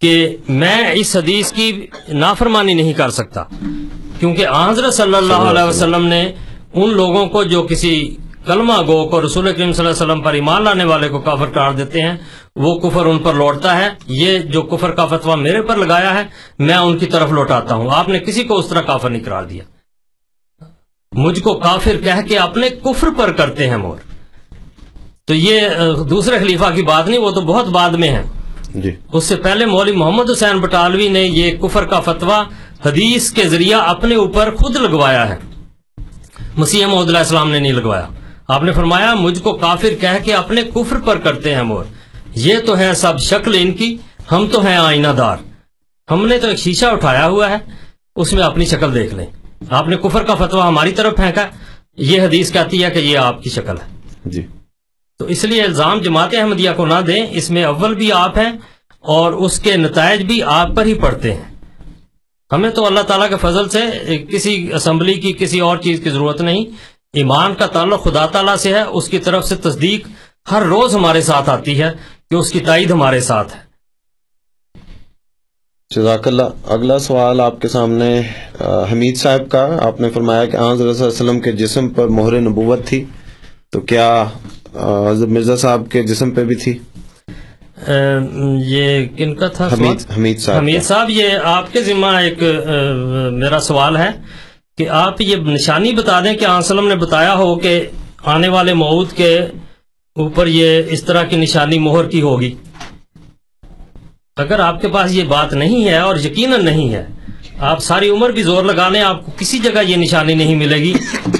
کہ میں اس حدیث کی نافرمانی نہیں کر سکتا, کیونکہ حضرت صلی اللہ علیہ وسلم نے ان لوگوں کو جو کسی کلمہ گو کو رسول کریم صلی اللہ علیہ وسلم پر ایمان لانے والے کو کافر قرار دیتے ہیں, وہ کفر ان پر لوٹتا ہے. یہ جو کفر کا فتویٰ میرے پر لگایا ہے میں ان کی طرف لوٹاتا ہوں. آپ نے کسی کو اس طرح کافر نہیں قرار دیا. مجھ کو کافر کہہ کے اپنے کفر پر کرتے ہیں مور. تو یہ دوسرے خلیفہ کی بات نہیں, وہ تو بہت بعد میں ہے جی. اس سے پہلے مولوی محمد حسین بٹالوی نے یہ کفر کا فتویٰ حدیث کے ذریعہ اپنے اوپر خود لگوایا ہے, مسیح موعود علیہ السلام نے نہیں لگوایا. آپ نے فرمایا مجھ کو کافر کہہ کے اپنے کفر پر کرتے ہیں مور. یہ تو ہے سب شکل ان کی, ہم تو ہیں آئینہ دار. ہم نے تو ایک شیشہ اٹھایا ہوا ہے, اس میں اپنی شکل دیکھ لیں. آپ نے کفر کا فتویٰ ہماری طرف پھینکا, یہ حدیث کہتی ہے کہ یہ آپ کی شکل ہے جی. تو اس لیے الزام جماعت احمدیہ کو نہ دیں, اس میں اول بھی آپ ہیں اور اس کے نتائج بھی آپ پر ہی پڑتے ہیں. ہمیں تو اللہ تعالیٰ کے فضل سے کسی اسمبلی کی کسی اور چیز کی ضرورت نہیں. ایمان کا تعلق خدا تعالیٰ سے ہے, اس کی طرف سے تصدیق ہر روز ہمارے ساتھ آتی ہے کہ اس کی تائید ہمارے ساتھ ہے. جزاک اللہ. اگلا سوال آپ کے سامنے حمید صاحب کا. آپ نے فرمایا کہ آن صلی اللہ علیہ وسلم کے جسم پر مہر نبوت تھی, تو کیا حضرت مرزا صاحب کے جسم پہ بھی تھی؟ یہ کن کا تھا؟ حمید صاحب. حمید صاحب, یہ آپ کے ذمہ ایک میرا سوال ہے کہ آپ یہ نشانی بتا دیں کہ آن سلم نے بتایا ہو کہ آنے والے موعود کے اوپر یہ اس طرح کی نشانی مہر کی ہوگی. اگر آپ کے پاس یہ بات نہیں ہے اور یقیناً نہیں ہے, آپ ساری عمر بھی زور لگانے, آپ کو کسی جگہ یہ نشانی نہیں ملے گی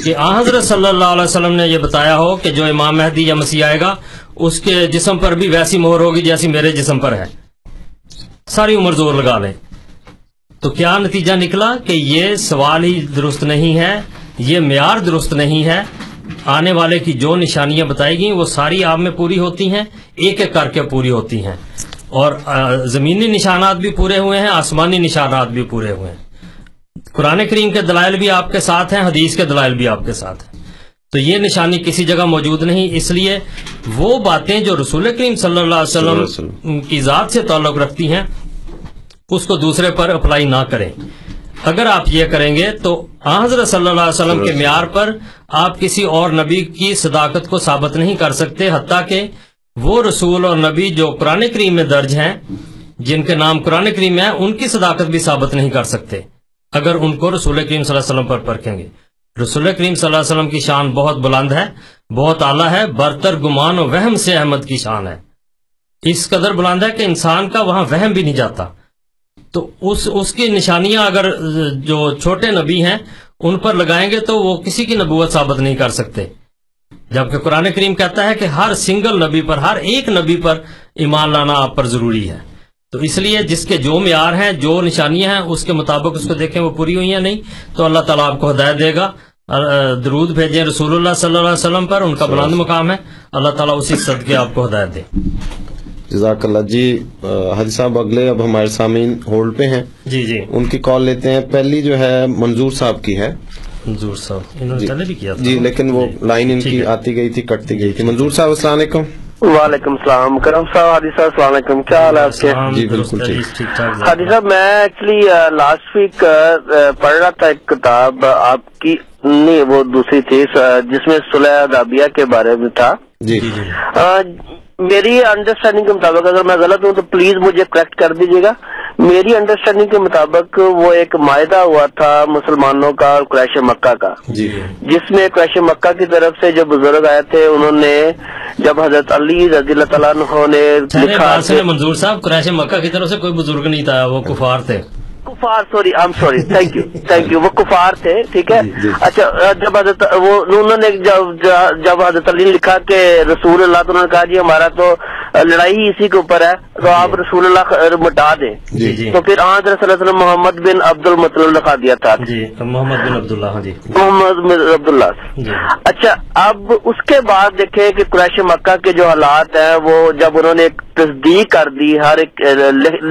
کہ آن حضرت صلی اللہ علیہ وسلم نے یہ بتایا ہو کہ جو امام مہدی یا مسیح آئے گا اس کے جسم پر بھی ویسی مہر ہوگی جیسی میرے جسم پر ہے. ساری عمر زور لگا لیں تو کیا نتیجہ نکلا کہ یہ سوال ہی درست نہیں ہے, یہ معیار درست نہیں ہے. آنے والے کی جو نشانیاں بتائی گئیں وہ ساری آپ میں پوری ہوتی ہیں, ایک ایک کر کے پوری ہوتی ہیں, اور زمینی نشانات بھی پورے ہوئے ہیں, آسمانی نشانات بھی پورے ہوئے ہیں. قرآن کریم کے دلائل بھی آپ کے ساتھ ہیں, حدیث کے دلائل بھی آپ کے ساتھ ہیں. تو یہ نشانی کسی جگہ موجود نہیں, اس لیے وہ باتیں جو رسول کریم صلی اللہ علیہ وسلم, اللہ علیہ وسلم کی ذات سے تعلق رکھتی ہیں اس کو دوسرے پر اپلائی نہ کریں. اگر آپ یہ کریں گے تو آن حضرت صلی اللہ علیہ وسلم کے معیار پر آپ کسی اور نبی کی صداقت کو ثابت نہیں کر سکتے, حتیٰ کہ وہ رسول اور نبی جو قرآن کریم میں درج ہیں, جن کے نام قرآن کریم میں ہیں, ان کی صداقت بھی ثابت نہیں کر سکتے اگر ان کو رسول کریم صلی اللہ علیہ وسلم پر پرکھیں گے. رسول کریم صلی اللہ علیہ وسلم کی شان بہت بلند ہے, بہت اعلیٰ ہے, برتر گمان و وہم سے احمد کی شان ہے. اس قدر بلند ہے کہ انسان کا وہاں وہم بھی نہیں جاتا. تو اس اس کی نشانیاں اگر جو چھوٹے نبی ہیں ان پر لگائیں گے تو وہ کسی کی نبوت ثابت نہیں کر سکتے, جبکہ قرآن کریم کہتا ہے کہ ہر سنگل نبی پر, ہر ایک نبی پر ایمان لانا آپ پر ضروری ہے. تو اس لیے جس کے جو معیار ہیں, جو نشانیاں ہیں, اس کے مطابق اس کو دیکھیں وہ پوری ہوئی ہیں نہیں, تو اللہ تعالیٰ آپ کو ہدایت دے گا. درود بھیجیں رسول اللہ صلی اللہ علیہ وسلم پر, ان کا بلند مقام ہے, اللہ تعالیٰ اسی صدقے آپ کو ہدایت دے. جزاک اللہ. جی حاجی صاحب اگلے اب ہمارے سامعین ہولڈ پہ ہیں, جی جی ان کی کال لیتے ہیں. پہلی جو ہے منظور صاحب کی ہے. منظور صاحب انہوں نے پہلے بھی کیا تھا جی, لیکن وہ لائن ان کی آتی گئی تھی, کٹتی گئی تھی. منظور صاحب السلام علیکم. وعلیکم السلام کرم صاحب. حاجی صاحب السلام علیکم, کیا حال ہے آپ کے؟ جی بالکل ٹھیک ٹھاک. حاجی صاحب میں ایکچولی لاسٹ ویک پڑھ رہا تھا ایک کتاب آپ کی, نہیں وہ دوسری تھی, جس میں صلح حدیبیہ کے بارے میں تھا. جی میری انڈرسٹینڈنگ کے مطابق, اگر میں غلط ہوں تو پلیز مجھے کریکٹ کر دیجیے گا, میری انڈرسٹینڈنگ کے مطابق وہ ایک معاہدہ ہوا تھا مسلمانوں کا اور قریش مکہ کا, جس میں قریش مکہ کی طرف سے جو بزرگ آئے تھے انہوں نے, جب حضرت علی رضی اللہ تعالیٰ عنہ نے لکھا. منظور صاحب قریش مکہ کی طرف سے کوئی بزرگ نہیں تھا, وہ کفار تھے. کفار sorry I am sorry thank you thank you وہ کفار تھے, ٹھیک ہے. اچھا جب حضرت وہ انہوں نے جب جب حضرت علی نے لکھا کہ رسول اللہ, تو انہوں نے کہا جی ہمارا تو لڑائی اسی کے اوپر ہے, تو آپ رسول اللہ مٹا دیں. تو پھر آج رسول اللہ محمد بن عبد المطلب لکھا دیا تھا, محمد بن عبداللہ, جی محمد بن عبداللہ. اچھا اب اس کے بعد دیکھیں کہ قریش مکہ کے جو حالات ہیں, وہ جب انہوں نے تصدیق کر دی, ہر ایک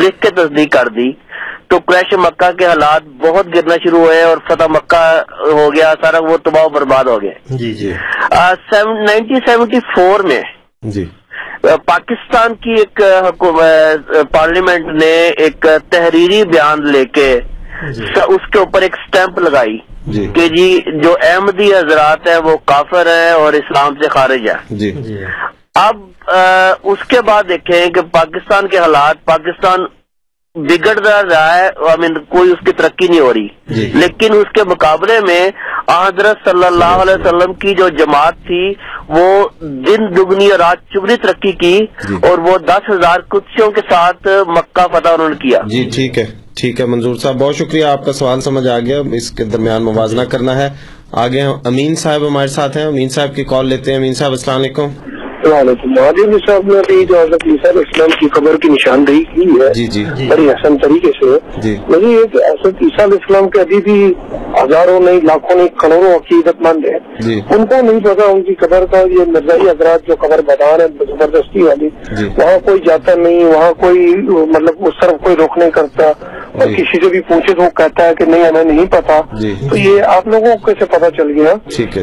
لکھ کے تصدیق کر دی, تو قریش مکہ کے حالات بہت گرنا شروع ہوئے اور فتح مکہ ہو گیا, سارا وہ تباہ و برباد ہو گیا. جی جی نائنٹین سیونٹی فور میں جی پاکستان کی ایک پارلیمنٹ نے ایک تحریری بیان لے کے اس کے اوپر ایک سٹیمپ لگائی کہ جی جو احمدی حضرات ہیں وہ کافر ہیں اور اسلام سے خارج ہیں. اب اس کے بعد دیکھیں کہ پاکستان کے حالات, پاکستان بگڑ رہا ہے, کوئی اس کی ترقی نہیں ہو رہی, لیکن اس کے مقابلے میں حضرت صلی اللہ علیہ وسلم کی جو جماعت تھی وہ دن دگنی اور رات چگنی ترقی کی, اور وہ دس ہزار قدسیوں کے ساتھ مکہ فتح انہوں نے کیا. جی ٹھیک ہے, ٹھیک ہے منظور صاحب, بہت شکریہ, آپ کا سوال سمجھ آ گیا. اس کے درمیان موازنہ کرنا ہے. آگے امین صاحب ہمارے ساتھ ہیں, امین صاحب کی کال لیتے ہیں. امین صاحب السلام علیکم. وعلیکم السلام صاحب. نے ابھی جو حضرت عیسیٰ علیہ السلام کی قبر کی نشاندہی کی ہے جی جی بڑی حسن طریقے سے, مجھے یہ کہ حضرت عیسیٰ علیہ السلام کے ابھی بھی ہزاروں نہیں, لاکھوں نہیں, کروڑوں عقیدت مند ہیں, ان کو نہیں پتا ان کی قبر کا. یہ مرزائی حضرات جو قبر بدان ہے زبردستی والی, وہاں کوئی جاتا نہیں, وہاں کوئی مطلب اس طرف کوئی روک نہیں کرتا, اور کسی سے بھی پوچھے تو وہ کہتا ہے کہ نہیں ہمیں نہیں پتا. تو یہ آپ لوگوں کو کیسے پتا چل گیا؟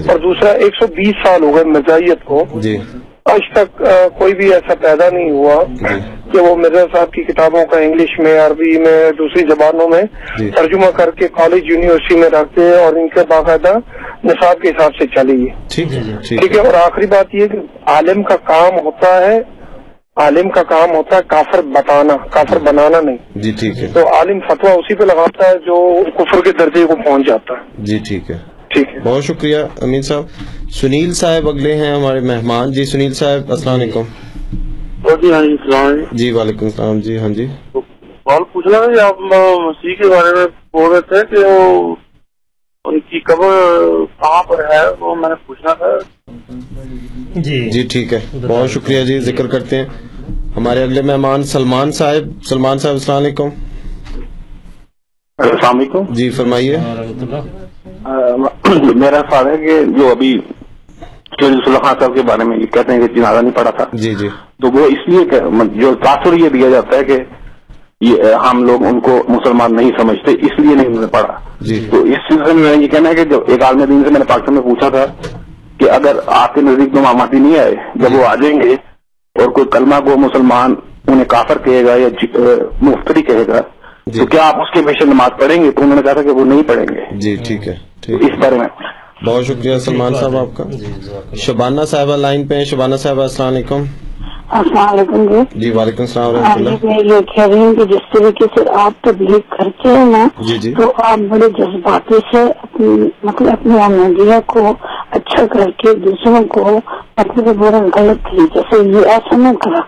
اور دوسرا ایک سو بیس سال ہو گئے مرزائیت کو, آج تک کوئی بھی ایسا پیدا نہیں ہوا کہ وہ مرزا صاحب کی کتابوں کا انگلش میں, عربی میں, دوسری زبانوں میں ترجمہ کر کے کالج یونیورسٹی میں رکھتے ہیں اور ان کے باقاعدہ نصاب کے حساب سے چلے. ٹھیک ہے. اور آخری بات یہ کہ عالم کا کام ہوتا ہے عالم کا کام ہوتا ہے کافر بتانا، کافر بنانا نہیں. جی ٹھیک ہے. تو عالم فتویٰ اسی پہ لگاتا ہے جو کفر کے درجے کو پہنچ جاتا ہے. جی ٹھیک ہے. ٹھیک ہے، بہت شکریہ امین صاحب. سنیل صاحب اگلے ہیں ہمارے مہمان. جی سنیل صاحب السلام علیکم. جی ہاں السلام. جی وعلیکم السلام. جی ہاں جی سوال پوچھنا ہے. آپ مسیح کے بارے میں بول رہے تھے کہ وہ ان کی قبر کہاں پر ہے، وہ میں نے پوچھنا تھا. جی جی ٹھیک ہے، بہت شکریہ. جی ذکر کرتے ہیں ہمارے اگلے مہمان سلمان صاحب. سلمان صاحب السلام علیکم. السلام علیکم. جی فرمائیے. میرا سوال ہے کہ جو ابھی خان صاحب کے بارے میں کہتے ہیں کہ جنازہ نہیں پڑا تھا، جی جی، تو وہ اس لیے جو تاثر یہ دیا جاتا ہے کہ یہ ہم لوگ ان کو مسلمان نہیں سمجھتے اس لیے نہیں پڑھا. تو اس سلسلے میں یہ کہنا ہے کہ جب ایک عالم دین سے میں نے پاکستان میں پوچھا تھا کہ اگر آپ کے نزدیک اماماتی نہیں آئے، جب وہ آ جائیں گے اور کوئی کلمہ کو مسلمان انہیں کافر کہے گا یا مفتری کہے گا، تو کیا آپ اس کے پیش نماز پڑھیں گے؟ تو انہوں نے کہا تھا کہ وہ نہیں پڑھیں گے. جی ٹھیک ہے، اس بارے میں بہت شکریہ سلمان صاحب آپ کا. شبانہ صاحبہ لائن پہ. شبانہ صاحبہ السلام علیکم. السلام علیکم. جی جی وعلیکم السلام ورحمۃ اللہ. میں یہ کہہ رہی ہوں کہ جس طریقے سے آپ تبلیغ کرتے ہیں نا، تو آپ بڑے جذباتی سے مطلب اپنی آمدیہ کو اچھا کر کے دوسروں کو مطلب بڑا غلط تھی جیسے یہ ایسا نہ کرا،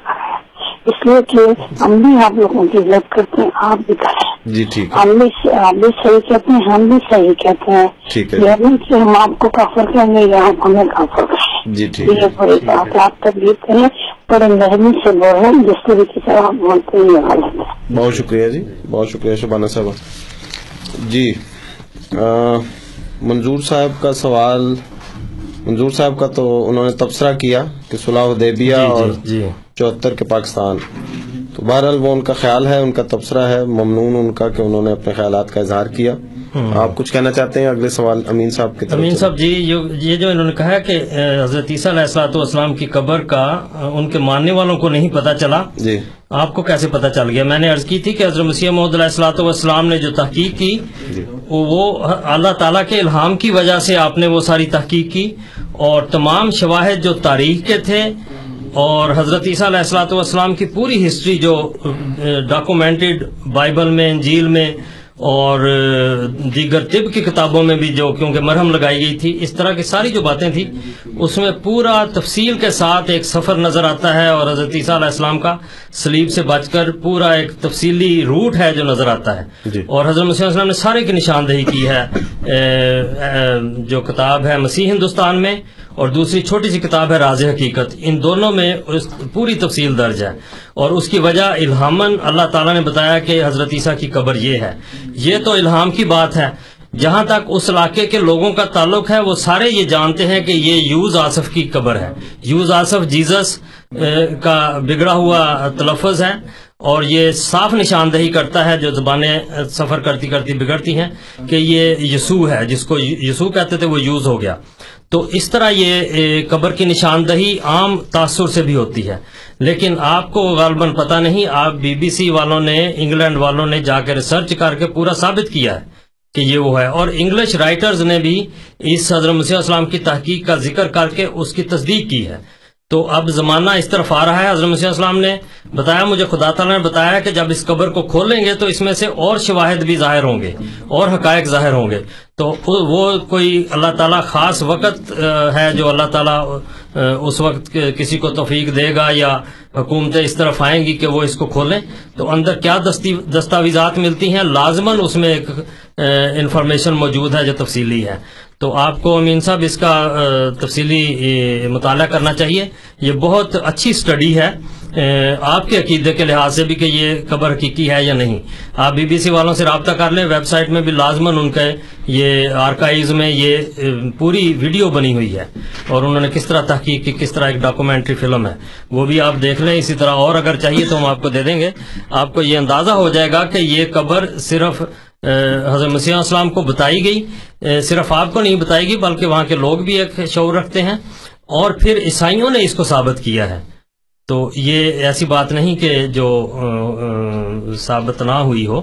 اس لیے کہ ہم بھی آپ لوگوں کی غلط کرتے ہیں، آپ بھی کریں. جی ٹھیک ہے. ہم بھی آپ بھی صحیح کہتے ہیں، ہم بھی صحیح کہتے ہیں. ٹھیک ہے. کہ ہم آپ کو کافر کریں گے یا آپ ہمیں کافر کریں. جی ٹھیک ہے. بڑی بات آپ تبلیغ کریں، بڑے نرمی سے بول رہے ہیں جس طریقے سے آپ بولتے ہیں. بہت شکریہ. جی بہت شکریہ شبانہ صاحب. جی منظور صاحب کا سوال. منظور صاحب کا تو انہوں نے تبصرہ کیا کہ صلح حدیبیہ اور چوہتر کے پاکستان، تو بہرحال وہ ان کا خیال ہے، ان کا تبصرہ ہے، ممنون ان کا کہ انہوں نے اپنے خیالات کا اظہار کیا. آپ کچھ کہنا چاہتے ہیں؟ اگلے سوال امین صاحب کے. امین صاحب جی یہ جو انہوں نے کہا کہ حضرت عیسیٰ علیہ الصلوۃ والسلام کی قبر کا ان کے ماننے والوں کو نہیں پتہ چلا، جی آپ کو کیسے پتہ چل گیا؟ میں نے عرض کی تھی کہ حضرت مسیح موعود علیہ الصلوۃ والسلام نے جو تحقیق کی وہ اللہ تعالیٰ کے الہام کی وجہ سے آپ نے وہ ساری تحقیق کی، اور تمام شواہد جو تاریخ کے تھے اور حضرت عیسیٰ علیہ الصلوۃ والسلام کی پوری ہسٹری جو ڈاکومنٹڈ بائبل میں، انجیل میں اور دیگر طب کی کتابوں میں بھی جو کیونکہ مرہم لگائی گئی تھی، اس طرح کی ساری جو باتیں تھیں اس میں پورا تفصیل کے ساتھ ایک سفر نظر آتا ہے، اور حضرت عیسیٰ علیہ السلام کا صلیب سے بچ کر پورا ایک تفصیلی روٹ ہے جو نظر آتا ہے. جی. اور حضرت مسیح علیہ السلام نے سارے کی نشاندہی کی ہے. اے اے جو کتاب ہے مسیح ہندوستان میں اور دوسری چھوٹی سی کتاب ہے راز حقیقت، ان دونوں میں اس پوری تفصیل درج ہے، اور اس کی وجہ الہامن اللہ تعالیٰ نے بتایا کہ حضرت عیسیٰ کی قبر یہ ہے. یہ تو الہام کی بات ہے. جہاں تک اس علاقے کے لوگوں کا تعلق ہے وہ سارے یہ جانتے ہیں کہ یہ یوز آصف کی قبر ہے. یوز آصف جیزس کا بگڑا ہوا تلفظ ہے، اور یہ صاف نشاندہی کرتا ہے جو زبانیں سفر کرتی کرتی بگڑتی ہیں کہ یہ یسوع ہے، جس کو یسوع کہتے تھے وہ یوز ہو گیا. تو اس طرح یہ قبر کی نشاندہی عام تاثر سے بھی ہوتی ہے، لیکن آپ کو غالباً پتہ نہیں. آپ بی بی سی والوں نے، انگلینڈ والوں نے جا کے ریسرچ کر کے پورا ثابت کیا ہے کہ یہ وہ ہے، اور انگلش رائٹرز نے بھی اس حضرت مسیح السلام کی تحقیق کا ذکر کر کے اس کی تصدیق کی ہے. تو اب زمانہ اس طرف آ رہا ہے. حضرت مسیح السلام نے بتایا، مجھے خدا تعالیٰ نے بتایا کہ جب اس قبر کو کھولیں گے تو اس میں سے اور شواہد بھی ظاہر ہوں گے اور حقائق ظاہر ہوں گے. تو وہ کوئی اللہ تعالیٰ خاص وقت ہے جو اللہ تعالیٰ اس وقت کسی کو توفیق دے گا یا حکومتیں اس طرف آئیں گی کہ وہ اس کو کھولیں تو اندر کیا دستاویزات ملتی ہیں، لازماً اس میں ایک انفارمیشن موجود ہے جو تفصیلی ہے. تو آپ کو امین صاحب اس کا تفصیلی مطالعہ کرنا چاہیے. یہ بہت اچھی اسٹڈی ہے آپ کے عقیدے کے لحاظ سے بھی کہ یہ قبر حقیقی ہے یا نہیں. آپ بی بی سی والوں سے رابطہ کر لیں، ویب سائٹ میں بھی لازماً ان کے یہ آرکائیوز میں یہ پوری ویڈیو بنی ہوئی ہے، اور انہوں نے کس طرح تحقیق کی، کس طرح ایک ڈاکومنٹری فلم ہے، وہ بھی آپ دیکھ لیں. اسی طرح اور اگر چاہیے تو ہم آپ کو دے دیں گے. آپ کو یہ اندازہ ہو جائے گا کہ یہ قبر صرف حضرت مسیح علیہ السلام کو بتائی گئی، صرف آپ کو نہیں بتائی گئی، بلکہ وہاں کے لوگ بھی ایک شعور رکھتے ہیں، اور پھر عیسائیوں نے اس کو ثابت کیا ہے. تو یہ ایسی بات نہیں کہ جو ثابت نہ ہوئی ہو.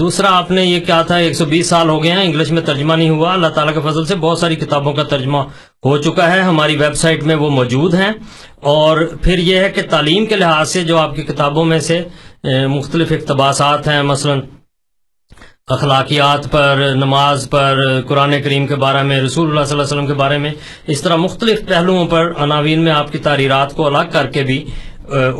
دوسرا آپ نے یہ کہا تھا ایک سو بیس سال ہو گئے ہیں انگلش میں ترجمہ نہیں ہوا. اللہ تعالیٰ کے فضل سے بہت ساری کتابوں کا ترجمہ ہو چکا ہے, ہماری ویب سائٹ میں وہ موجود ہیں. اور پھر یہ ہے کہ تعلیم کے لحاظ سے جو آپ کی کتابوں میں سے مختلف اقتباسات ہیں, مثلاً اخلاقیات پر, نماز پر, قرآن کریم کے بارے میں, رسول اللہ صلی اللہ علیہ وسلم کے بارے میں, اس طرح مختلف پہلوؤں پر عناوین میں آپ کی تحریرات کو الگ کر کے بھی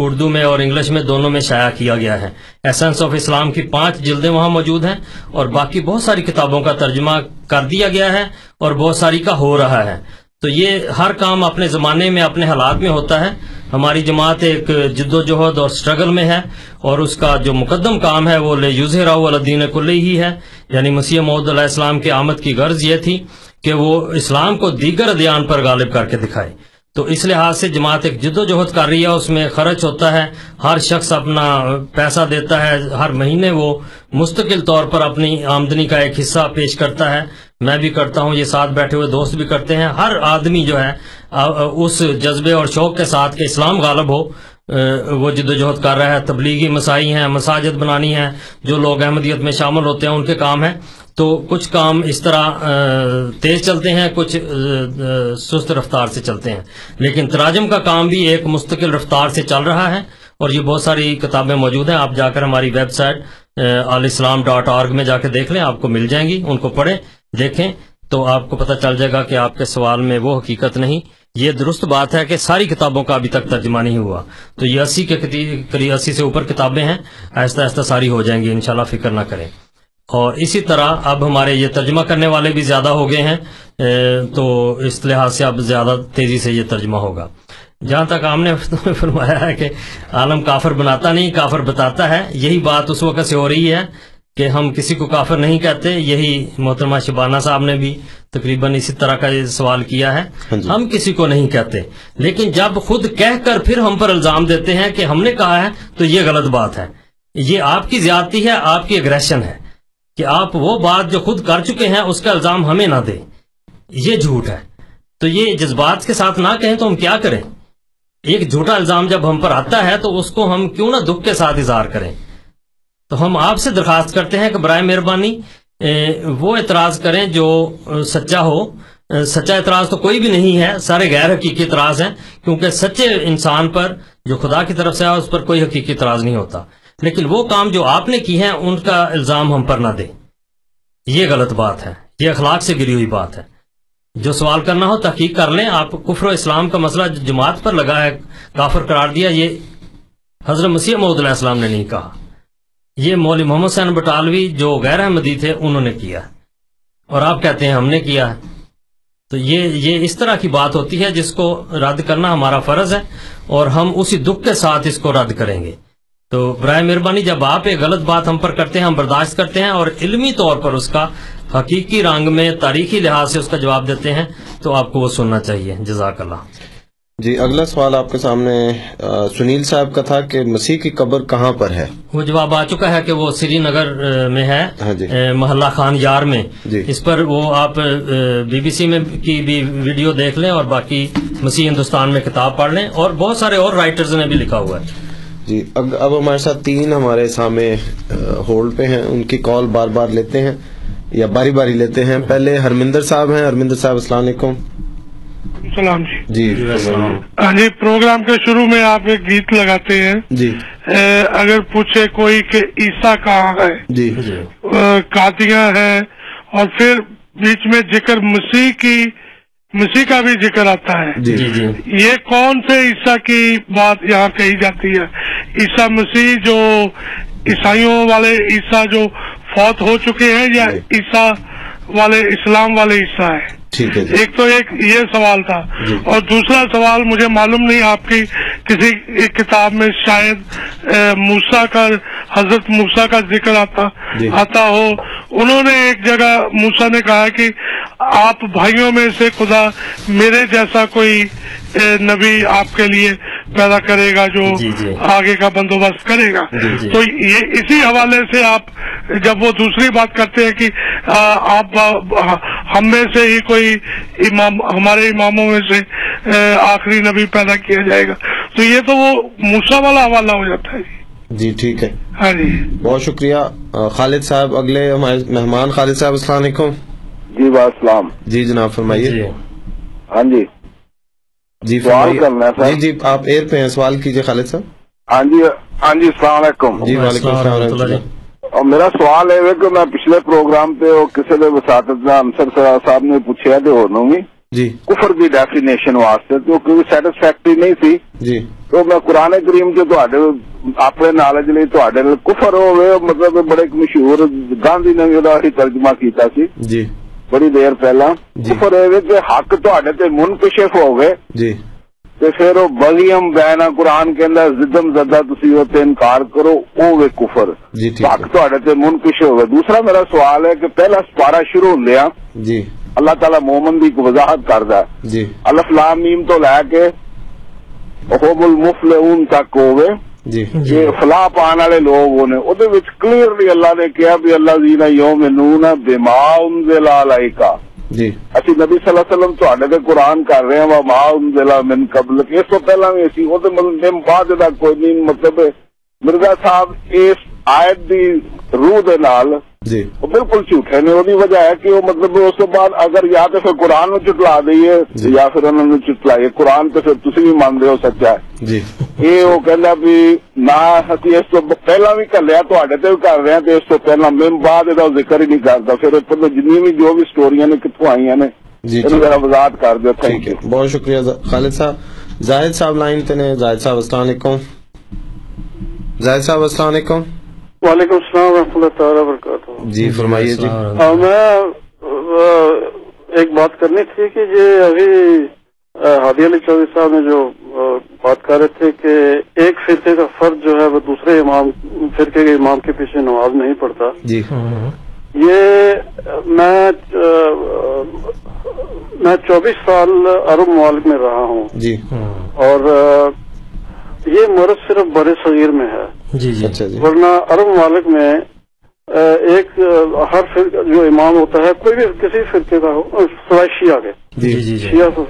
اردو میں اور انگلش میں دونوں میں شائع کیا گیا ہے. ایسنس آف اسلام کی پانچ جلدیں وہاں موجود ہیں, اور باقی بہت ساری کتابوں کا ترجمہ کر دیا گیا ہے اور بہت ساری کا ہو رہا ہے. تو یہ ہر کام اپنے زمانے میں, اپنے حالات میں ہوتا ہے. ہماری جماعت ایک جد و جہد اور سٹرگل میں ہے, اور اس کا جو مقدم کام ہے وہ لے یوز راؤ الدین کلی ہی ہے, یعنی مسیح موعود علیہ السلام کی آمد کی غرض یہ تھی کہ وہ اسلام کو دیگر ادیان پر غالب کر کے دکھائے. تو اس لحاظ سے جماعت ایک جد و جہد کر رہی ہے, اس میں خرچ ہوتا ہے, ہر شخص اپنا پیسہ دیتا ہے, ہر مہینے وہ مستقل طور پر اپنی آمدنی کا ایک حصہ پیش کرتا ہے. میں بھی کرتا ہوں, یہ ساتھ بیٹھے ہوئے دوست بھی کرتے ہیں. ہر آدمی جو ہے اس جذبے اور شوق کے ساتھ کہ اسلام غالب ہو وہ جد و جہد کر رہا ہے. تبلیغی مسائی ہیں, مساجد بنانی ہیں, جو لوگ احمدیت میں شامل ہوتے ہیں ان کے کام ہیں. تو کچھ کام اس طرح تیز چلتے ہیں, کچھ سست رفتار سے چلتے ہیں, لیکن تراجم کا کام بھی ایک مستقل رفتار سے چل رہا ہے. اور یہ بہت ساری کتابیں موجود ہیں, آپ جا کر ہماری ویب سائٹ الاسلام ڈاٹ آرگ میں جا کے دیکھ لیں, آپ کو مل جائیں گی. ان کو پڑھیں, دیکھیں, تو آپ کو پتہ چل جائے گا کہ آپ کے سوال میں وہ حقیقت نہیں. یہ درست بات ہے کہ ساری کتابوں کا ابھی تک ترجمہ نہیں ہوا, تو یہ اسی کے قریب اسی سے اوپر کتابیں ہیں, آہستہ آہستہ ساری ہو جائیں گی انشاءاللہ, فکر نہ کریں. اور اسی طرح اب ہمارے یہ ترجمہ کرنے والے بھی زیادہ ہو گئے ہیں, تو اس لحاظ سے اب زیادہ تیزی سے یہ ترجمہ ہوگا. جہاں تک ہم نے فرمایا ہے کہ عالم کافر بناتا نہیں, کافر بتاتا ہے, یہی بات اس وقت سے ہو رہی ہے کہ ہم کسی کو کافر نہیں کہتے. یہی محترمہ شبانہ صاحب نے بھی تقریباً اسی طرح کا یہ سوال کیا ہے. ہم کسی کو نہیں کہتے, لیکن جب خود کہہ کر پھر ہم پر الزام دیتے ہیں کہ ہم نے کہا ہے, تو یہ غلط بات ہے. یہ آپ کی زیادتی ہے, آپ کی اگریشن ہے کہ آپ وہ بات جو خود کر چکے ہیں اس کا الزام ہمیں نہ دیں. یہ جھوٹ ہے. تو یہ جذبات کے ساتھ نہ کہیں تو ہم کیا کریں؟ ایک جھوٹا الزام جب ہم پر آتا ہے تو اس کو ہم کیوں نہ دکھ کے ساتھ اظہار کریں. تو ہم آپ سے درخواست کرتے ہیں کہ برائے مہربانی وہ اعتراض کریں جو سچا ہو. سچا اعتراض تو کوئی بھی نہیں ہے, سارے غیر حقیقی اعتراض ہیں, کیونکہ سچے انسان پر جو خدا کی طرف سے ہے اس پر کوئی حقیقی اعتراض نہیں ہوتا. لیکن وہ کام جو آپ نے کی ہیں ان کا الزام ہم پر نہ دیں, یہ غلط بات ہے, یہ اخلاق سے گری ہوئی بات ہے. جو سوال کرنا ہو تحقیق کر لیں. آپ کفر و اسلام کا مسئلہ جو جماعت پر لگا ہے, کافر قرار دیا, یہ حضرت مسیح موعود علیہ السلام نے نہیں کہا, یہ مولوی محمد حسین بٹالوی جو غیر احمدی تھے انہوں نے کیا, اور آپ کہتے ہیں ہم نے کیا. تو یہ یہ اس طرح کی بات ہوتی ہے جس کو رد کرنا ہمارا فرض ہے, اور ہم اسی دکھ کے ساتھ اس کو رد کریں گے. تو برائے مہربانی جب آپ ایک غلط بات ہم پر کرتے ہیں, ہم برداشت کرتے ہیں اور علمی طور پر اس کا حقیقی رنگ میں تاریخی لحاظ سے اس کا جواب دیتے ہیں, تو آپ کو وہ سننا چاہیے. جزاک اللہ. جی, اگلا سوال آپ کے سامنے سنیل صاحب کا تھا کہ مسیح کی قبر کہاں پر ہے. وہ جواب آ چکا ہے کہ وہ سری نگر میں ہے, محلہ خان یار میں. اس پر وہ آپ بی بی سی میں کی بھی ویڈیو دیکھ لیں, اور باقی مسیح ہندوستان میں کتاب پڑھ لیں, اور بہت سارے اور رائٹرز نے بھی لکھا ہوا ہے. جی, اب ہمارے ساتھ تین ہمارے سامنے ہولڈ پہ ہیں, ان کی کال بار بار لیتے ہیں یا باری باری لیتے ہیں. پہلے ہرمندر صاحب ہیں. ہرمندر صاحب السلام علیکم. سلام جی. جی, پروگرام کے شروع میں آپ ایک گیت لگاتے ہیں جی, اگر پوچھے کوئی کہ عیسیٰ کہاں ہے جی, قادیاں ہیں, اور پھر بیچ میں ذکر مسیح کی, مسیح کا بھی ذکر آتا ہے جی. یہ کون سے عیسیٰ کی بات یہاں کہی جاتی ہے؟ عیسیٰ مسیح جو عیسائیوں والے عیسیٰ جو فوت ہو چکے ہیں, یا عیسیٰ والے اسلام والے عیسیٰ ہیں؟ ٹھیک ہے. ایک تو ایک یہ سوال تھا, اور دوسرا سوال مجھے معلوم نہیں, آپ کی کسی ایک کتاب میں شاید موسیٰ کا, حضرت موسیٰ کا ذکر آتا آتا ہو. انہوں نے ایک جگہ موسیٰ نے کہا کہ آپ بھائیوں میں سے خدا میرے جیسا کوئی نبی آپ کے لیے پیدا کرے گا جو آگے کا بندوبست کرے گا. تو یہ اسی حوالے سے آپ جب وہ دوسری بات کرتے ہیں کہ آپ ہم میں سے ہی کوئی امام, ہمارے اماموں میں سے آخری نبی پیدا کیا جائے گا, تو یہ تو وہ موسیٰ والا حوالہ ہو جاتا ہے. جی ٹھیک ہے, ہاں جی بہت شکریہ خالد صاحب. اگلے ہمارے مہمان خالد صاحب, السلام علیکم. جی وسلام. جی جناب فرمائیے. ہاں جی جی فرمائیے. جی آپ ایئر پہ ہیں, سوال کیجیے خالد صاحب. ہاں جی ہاں جی السلام علیکم. جی وعلیکم السلام. اور میرا سوال ہے کہ میں پچھلے پروگرام پہ کسی نے وساطت انصر صاحب نے پوچھا تھے ہونوں گی جی کفر کی ڈیفینیشن واسطے, تو کیونکہ سیٹسفیکٹری نہیں تھی جی, تو میں قرآن کریم جو اپنے نالج لئی تھوڑے کفر ہوئے مطلب بڑے مشہور گاندھی نے بھی ترجمہ کیتا سی جی بڑی دیر پہلا, کفر ہوئے کہ حق تھوڑے تے منکشف ہو گئے جی, تے پھر وہ بغیم بہنا قرآن کے اندر زدم زدہ تسی وہ تے انکار کرو او وے کفر جی, حق تھوڑے تے منکشف ہو گئے. دوسرا میرا سوال ہے کہ پہلا سپارہ شروع ہو لیا جی, اللہ تعالیٰ مومن بھی وضاحت کردا ہے الف لام میم تو لے کے هم المفلحون تک ہوئے جی, یہ فلاح پانے والے لوگ ہونے اودے وچ کلیئرلی اللہ نے کہا بھی الذین یؤمنون بما انزل الیک جی, اسی نبی صلی اللہ علیہ وسلم تواڈے تے قرآن کر رہے ہیں وما انزل من قبل, اس تو پہلا بھی اسی اودے مطلب بعد دا کوئی نہیں مطلب مرزا صاحب اس آیت دی روح دے نال جی بالکل جھوٹے نے. وہی وجہ ہے کہ وہ مطلب اس کے بعد اگر یا تو پھر قرآن چٹلا دئیے یا پھر انہوں نے چٹلائیے قرآن تو پھر تسی بھی مانتے ہو سچا ہے جی, یہ وہ کہنا بھی نہ اسی اس تو پہلا بھی کر لیا تھوڑے تے بھی کر رہے ہیں, تو اس تو پہلا میں بعد کا ذکر ہی نہیں کرتا پھر مطلب جنی بھی جو بھی اسٹوریاں نے کتوں آئی نے جی ذرا وضاحت کر دیا. تھینک یو, بہت شکریہ خالد صاحب. زاہد صاحب لائن تے نے. زاہد صاحب السلام علیکم. زاہد صاحب السلام علیکم. وعلیکم السلام ورحمۃ اللہ تعالیٰ وبرکاتہ. جی فرمائیے. جی میں ایک بات کرنی تھی کہ یہ ابھی ہادی علی چودھری صاحب نے جو بات کر رہے تھے کہ ایک فرقے کا فرد جو ہے وہ دوسرے امام فرقے کے امام کے پیچھے نماز نہیں پڑھتا جی, یہ میں میں چوبیس سال عرب ممالک میں رہا ہوں جی, اور یہ مرض صرف بڑے صغیر میں ہے جی جی, ورنہ عرب ممالک میں ایک ہر فرقہ جو امام ہوتا ہے کوئی بھی کسی فرقے کا ہو سوائے شیعہ کے جی شیعہ,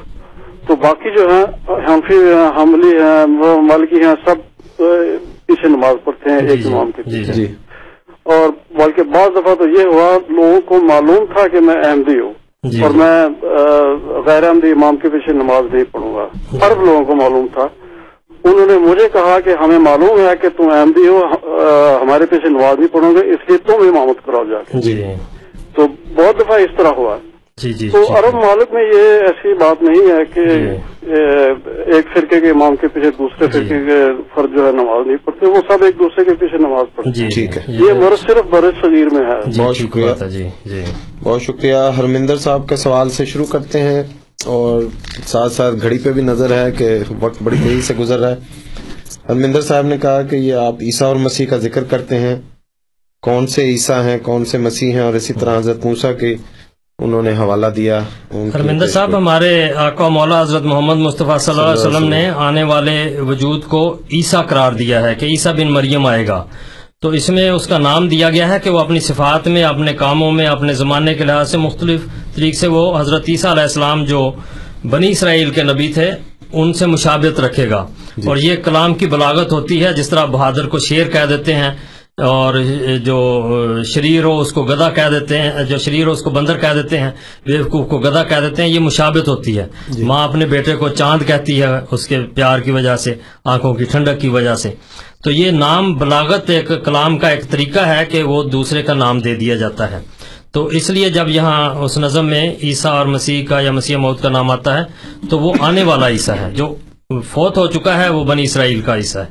تو باقی جو ہیں حنفی ہیں حنبلی ہیں مالکی ہیں سب پیچھے نماز پڑھتے ہیں ایک امام کے پیچھے. اور بلکہ بعض دفعہ تو یہ ہوا لوگوں کو معلوم تھا کہ میں احمدی ہوں اور میں غیر احمدی امام کے پیچھے نماز نہیں پڑھوں گا, عرب لوگوں کو معلوم تھا, انہوں نے مجھے کہا کہ ہمیں معلوم ہے کہ تم احمدی ہو ہمارے پیچھے نماز نہیں پڑھو گے اس لیے تم امامت کراؤ جا کے جی, تو بہت دفعہ اس طرح ہوا جی جی. تو عرب ممالک میں یہ ایسی بات نہیں ہے کہ ایک فرقے کے امام کے پیچھے دوسرے فرقے کے فرد جو ہے نماز نہیں پڑھتے, وہ سب ایک دوسرے کے پیچھے نماز پڑھتے جی. یہ مرض صرف بڑے صغیر میں ہے. بہت شکریہ جی جی, بہت شکریہ. ہرمندر صاحب کے سوال سے شروع کرتے ہیں اور ساتھ ساتھ گھڑی پہ بھی نظر ہے کہ وقت بڑی تیزی سے گزر رہا ہے. ہرمندر صاحب نے کہا کہ یہ آپ عیسیٰ اور مسیح کا ذکر کرتے ہیں, کون سے عیسیٰ ہیں کون سے مسیح ہیں, اور اسی طرح حضرت موسیٰ کے انہوں نے حوالہ دیا. ہرمندر صاحب ہمارے آقا مولا حضرت محمد مصطفیٰ صلی اللہ علیہ وسلم نے آنے والے وجود کو عیسیٰ قرار دیا ہے کہ عیسیٰ بن مریم آئے گا, تو اس میں اس کا نام دیا گیا ہے کہ وہ اپنی صفات میں اپنے کاموں میں اپنے زمانے کے لحاظ سے مختلف طریقے سے وہ حضرت عیسیٰ علیہ السلام جو بنی اسرائیل کے نبی تھے ان سے مشابہت رکھے گا جی. اور یہ کلام کی بلاغت ہوتی ہے, جس طرح بہادر کو شیر کہہ دیتے ہیں اور جو شریر ہو اس کو گدھا کہہ دیتے ہیں, جو شریر ہو اس کو بندر کہہ دیتے ہیں, بیوقوف کو گدھا کہہ دیتے ہیں, یہ مشابہت ہوتی ہے جی. ماں اپنے بیٹے کو چاند کہتی ہے اس کے پیار کی وجہ سے, آنکھوں کی ٹھنڈک کی وجہ سے. تو یہ نام بلاغت ایک کلام کا ایک طریقہ ہے کہ وہ دوسرے کا نام دے دیا جاتا ہے. تو اس لیے جب یہاں اس نظم میں عیسیٰ اور مسیح کا یا مسیح موت کا نام آتا ہے تو وہ آنے والا عیسیٰ ہے, جو فوت ہو چکا ہے وہ بنی اسرائیل کا عیسیٰ ہے.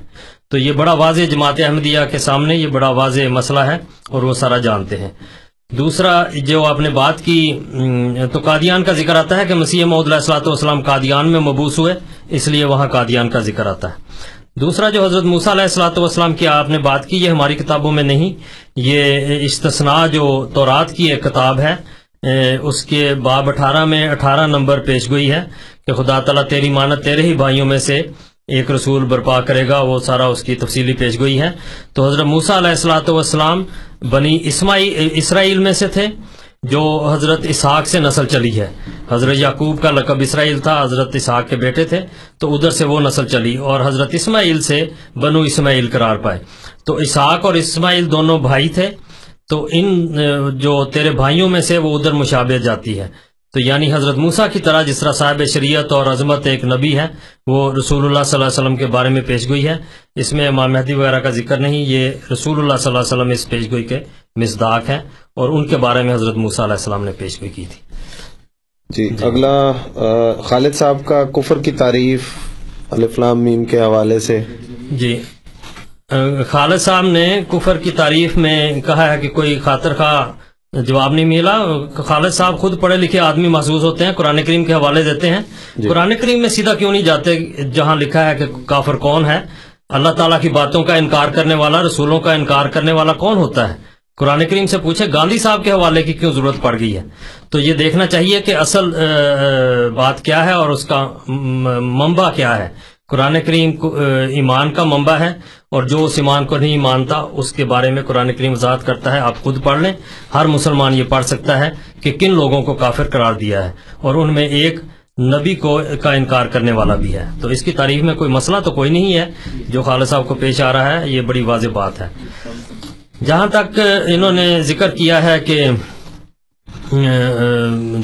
تو یہ بڑا واضح جماعت احمدیہ کے سامنے یہ بڑا واضح مسئلہ ہے اور وہ سارا جانتے ہیں. دوسرا جو آپ نے بات کی تو قادیان کا ذکر آتا ہے کہ مسیح موعود علیہ الصلوۃ والسلام قادیان میں مبعوث ہوئے, اس لیے وہاں قادیان کا ذکر آتا ہے. دوسرا جو حضرت موسیٰ علیہ الصلوۃ والسلام کی آپ نے بات کی, یہ ہماری کتابوں میں نہیں, یہ استثناء جو تورات کی ایک کتاب ہے اس کے باب اٹھارہ میں اٹھارہ نمبر پیش گوئی ہے کہ خدا تعالیٰ تیری مانت تیرے ہی بھائیوں میں سے ایک رسول برپا کرے گا, وہ سارا اس کی تفصیلی پیش گوئی ہے. تو حضرت موسیٰ علیہ الصلوۃ والسلام بنی اسماعیل اسرائیل میں سے تھے, جو حضرت اسحاق سے نسل چلی ہے. حضرت یعقوب کا لقب اسرائیل تھا، حضرت اسحاق کے بیٹے تھے تو ادھر سے وہ نسل چلی، اور حضرت اسماعیل سے بنو اسماعیل قرار پائے. تو اسحاق اور اسماعیل دونوں بھائی تھے، تو ان جو تیرے بھائیوں میں سے وہ ادھر مشابہت جاتی ہے. تو یعنی حضرت موسیٰ کی طرح جس طرح صاحب شریعت اور عظمت ایک نبی ہے، وہ رسول اللہ صلی اللہ علیہ وسلم کے بارے میں پیش گوئی ہے. اس میں امام مہدی وغیرہ کا ذکر نہیں، یہ رسول اللہ صلی اللہ علیہ وسلم اس پیش گوئی کے مصداق ہیں، اور ان کے بارے میں حضرت موسیٰ علیہ السلام نے پیش گوئی کی تھی. جی, جی اگلا خالد صاحب کا کفر کی تعریف الف لام میم کے حوالے سے. جی خالد صاحب نے کفر کی تعریف میں کہا ہے کہ کوئی خاطر خواہ جواب نہیں ملا. خالد صاحب خود پڑھے لکھے آدمی محسوس ہوتے ہیں، قرآن کریم کے حوالے دیتے ہیں. قرآن کریم میں سیدھا کیوں نہیں جاتے جہاں لکھا ہے کہ کافر کون ہے؟ اللہ تعالیٰ کی باتوں کا انکار کرنے والا، رسولوں کا انکار کرنے والا کون ہوتا ہے؟ قرآن کریم سے پوچھے. گاندھی صاحب کے حوالے کی کیوں ضرورت پڑ گئی ہے؟ تو یہ دیکھنا چاہیے کہ اصل بات کیا ہے اور اس کا منبع کیا ہے. قرآن کریم ایمان کا منبع ہے، اور جو اس ایمان کو نہیں مانتا اس کے بارے میں قرآن کریم وضاحت کرتا ہے. آپ خود پڑھ لیں، ہر مسلمان یہ پڑھ سکتا ہے کہ کن لوگوں کو کافر قرار دیا ہے، اور ان میں ایک نبی کو کا انکار کرنے والا بھی ہے. تو اس کی تعریف میں کوئی مسئلہ تو کوئی نہیں ہے جو خالد صاحب کو پیش آ رہا ہے، یہ بڑی واضح بات ہے. جہاں تک انہوں نے ذکر کیا ہے کہ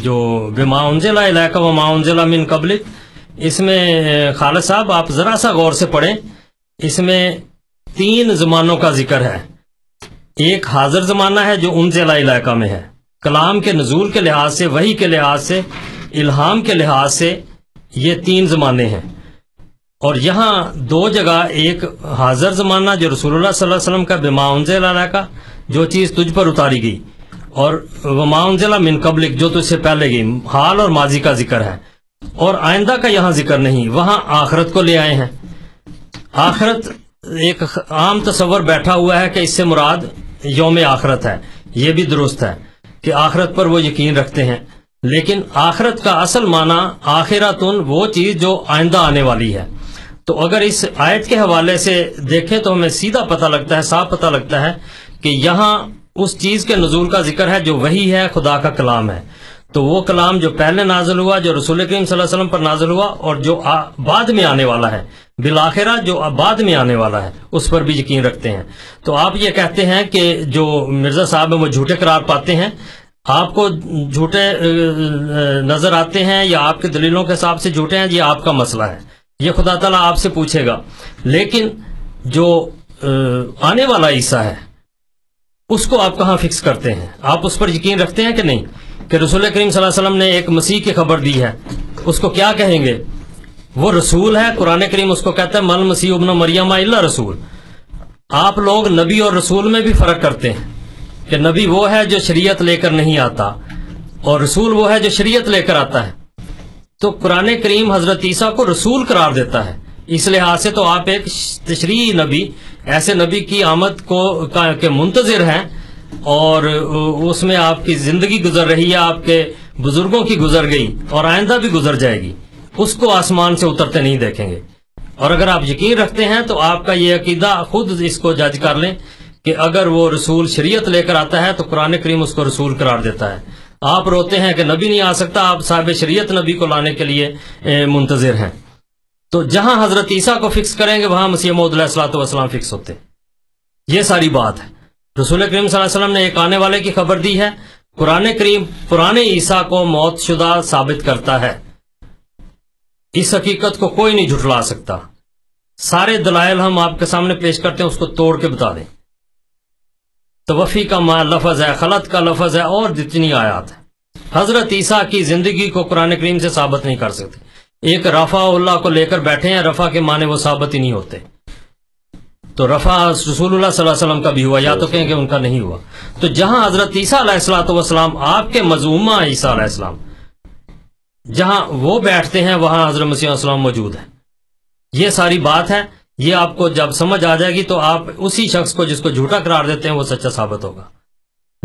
جو بما انزل الیک و ما انزل من قبلک، اس میں خالد صاحب آپ ذرا سا غور سے پڑھیں. اس میں تین زمانوں کا ذکر ہے. ایک حاضر زمانہ ہے جو انزل الیک میں ہے، کلام کے نزول کے لحاظ سے، وحی کے لحاظ سے، الہام کے لحاظ سے یہ تین زمانے ہیں. اور یہاں دو جگہ، ایک حاضر زمانہ جو رسول اللہ صلی اللہ علیہ وسلم کا بما انزل الیک، جو چیز تجھ پر اتاری گئی، اور وما انزل من قبلک، جو تجھ سے پہلے گئی. حال اور ماضی کا ذکر ہے، اور آئندہ کا یہاں ذکر نہیں. وہاں آخرت کو لے آئے ہیں. آخرت ایک عام تصور بیٹھا ہوا ہے کہ اس سے مراد یوم آخرت ہے، یہ بھی درست ہے کہ آخرت پر وہ یقین رکھتے ہیں، لیکن آخرت کا اصل معنی آخرتن، وہ چیز جو آئندہ آنے والی ہے. تو اگر اس آیت کے حوالے سے دیکھیں تو ہمیں سیدھا پتہ لگتا ہے، صاف پتہ لگتا ہے کہ یہاں اس چیز کے نزول کا ذکر ہے جو وحی ہے، خدا کا کلام ہے. تو وہ کلام جو پہلے نازل ہوا، جو رسول کریم صلی اللہ علیہ وسلم پر نازل ہوا، اور جو بعد میں آنے والا ہے، بالآخرہ جو بعد میں آنے والا ہے، اس پر بھی یقین رکھتے ہیں. تو آپ یہ کہتے ہیں کہ جو مرزا صاحب ہیں وہ جھوٹے قرار پاتے ہیں، آپ کو جھوٹے نظر آتے ہیں یا آپ کے دلیلوں کے حساب سے جھوٹے ہیں، یہ آپ کا مسئلہ ہے، یہ خدا تعالیٰ آپ سے پوچھے گا. لیکن جو آنے والا عیسیٰ ہے اس کو آپ کہاں فکس کرتے ہیں؟ آپ اس پر یقین رکھتے ہیں کہ نہیں کہ رسول کریم صلی اللہ علیہ وسلم نے ایک مسیح کی خبر دی ہے، اس کو کیا کہیں گے؟ وہ رسول ہے. قرآن کریم اس کو کہتا ہے مل مسیح ابن مریم الا رسول. آپ لوگ نبی اور رسول میں بھی فرق کرتے ہیں کہ نبی وہ ہے جو شریعت لے کر نہیں آتا، اور رسول وہ ہے جو شریعت لے کر آتا ہے. تو قرآن کریم حضرت عیسیٰ کو رسول قرار دیتا ہے. اس لحاظ سے تو آپ ایک تشریعی نبی، ایسے نبی کی آمد کو کے منتظر ہیں، اور اس میں آپ کی زندگی گزر رہی ہے، آپ کے بزرگوں کی گزر گئی اور آئندہ بھی گزر جائے گی. اس کو آسمان سے اترتے نہیں دیکھیں گے. اور اگر آپ یقین رکھتے ہیں تو آپ کا یہ عقیدہ، خود اس کو جج کر لیں کہ اگر وہ رسول شریعت لے کر آتا ہے تو قرآن کریم اس کو رسول قرار دیتا ہے. آپ روتے ہیں کہ نبی نہیں آ سکتا، آپ صاحب شریعت نبی کو لانے کے لیے منتظر ہیں. تو جہاں حضرت عیسیٰ کو فکس کریں گے وہاں مسیح موعود علیہ الصلوۃ والسلام فکس ہوتے. یہ ساری بات ہے. رسول کریم صلی اللہ علیہ وسلم نے ایک آنے والے کی خبر دی ہے. قرآن کریم پرانے عیسیٰ کو موت شدہ ثابت کرتا ہے. اس حقیقت کو کوئی نہیں جھٹلا سکتا. سارے دلائل ہم آپ کے سامنے پیش کرتے ہیں، اس کو توڑ کے بتا دیں. توفی کا ماں لفظ ہے، خلط کا لفظ ہے، اور جتنی آیات ہے. حضرت عیسیٰ کی زندگی کو قرآن کریم سے ثابت نہیں کر سکتے. ایک رفع اللہ کو لے کر بیٹھے ہیں، رفع کے معنی وہ ثابت ہی نہیں ہوتے. تو رفع رسول اللہ صلی اللہ علیہ وسلم کا بھی ہوا، یا تو کہیں کہ ان کا نہیں ہوا. تو جہاں حضرت عیسیٰ علیہ الصلوۃ والسلام، آپ کے مذمومہ عیسیٰ علیہ السلام، جہاں وہ بیٹھتے ہیں وہاں حضرت مسیح علیہ السلام موجود ہیں. یہ ساری بات ہے. یہ آپ کو جب سمجھ آ جائے گی تو آپ اسی شخص کو جس کو جھوٹا قرار دیتے ہیں وہ سچا ثابت ہوگا.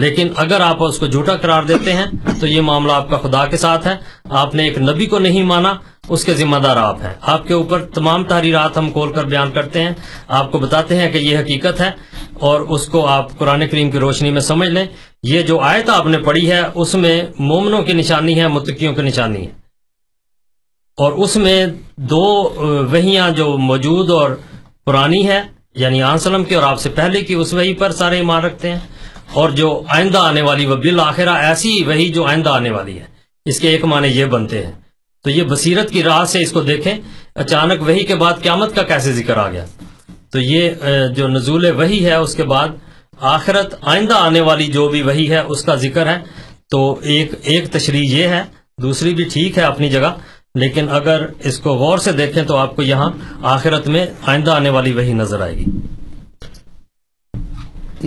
لیکن اگر آپ اس کو جھوٹا قرار دیتے ہیں تو یہ معاملہ آپ کا خدا کے ساتھ ہے. آپ نے ایک نبی کو نہیں مانا, اس کے ذمہ دار آپ ہیں. آپ کے اوپر تمام تحریرات ہم کھول کر بیان کرتے ہیں, آپ کو بتاتے ہیں کہ یہ حقیقت ہے اور اس کو آپ قرآن کریم کی روشنی میں سمجھ لیں. یہ جو آیت آپ نے پڑھی ہے اس میں مومنوں کی نشانی ہے, متقیوں کی نشانی ہے, اور اس میں دو وحیاں جو موجود اور پرانی ہے, یعنی آن سلم کی اور آپ سے پہلے کی, اس وحی پر سارے ایمان رکھتے ہیں, اور جو آئندہ آنے والی وبالآخرہ ایسی وحی جو آئندہ آنے والی ہے, اس کے ایک معنی یہ بنتے ہیں. تو یہ بصیرت کی راہ سے اس کو دیکھیں, اچانک وحی کے بعد قیامت کا کیسے ذکر آ گیا. تو یہ جو نزول وحی ہے اس کے بعد آخرت آئندہ آنے والی جو بھی وحی ہے اس کا ذکر ہے. تو ایک ایک تشریح یہ ہے, دوسری بھی ٹھیک ہے اپنی جگہ, لیکن اگر اس کو غور سے دیکھیں تو آپ کو یہاں آخرت میں آئندہ آنے والی وحی نظر آئے گی.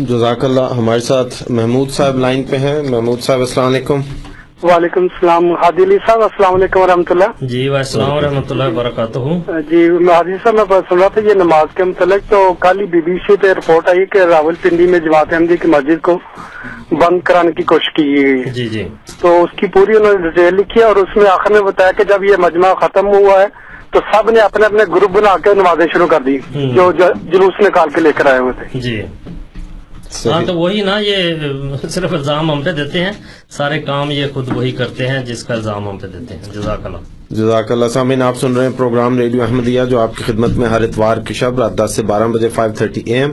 جزاک اللہ. ہمارے ساتھ محمود صاحب لائن پہ ہیں. محمود صاحب السلام علیکم. وعلیکم السلام ہادی علی صاحب. السلام علیکم ورحمۃ اللہ. جی السلام ورحمۃ اللہ وبرکاتہ. جی ہادی صاحب میں سن رہا تھا یہ نماز کے متعلق, تو کل ہی بی بی سی پہ رپورٹ آئی کہ راول پنڈی میں جماعت احمدی کی مسجد کو بند کرانے کی کوشش کی گئی. جی جی تو اس کی پوری انہوں نے ڈیٹیل لکھی ہے, اور اس میں آخر میں بتایا کہ جب یہ مجمع ختم ہوا ہے تو سب نے اپنے اپنے گروپ بنا کے نمازیں شروع کر دی جو جلوس نکال کے لے کر آئے ہوئے تھے. جی ہاں, تو وہی نا, یہ صرف الزام ہم پہ دیتے ہیں, سارے کام یہ خود وہی کرتے ہیں جس کا الزام ہم پہ دیتے ہیں. جزاک اللہ. جزاک اللہ. سامعین, آپ سن رہے ہیں پروگرام ریڈیو احمدیہ جو آپ کی خدمت میں ہر اتوار کی شب رات دس سے بارہ بجے فائیو تھرٹی اے ایم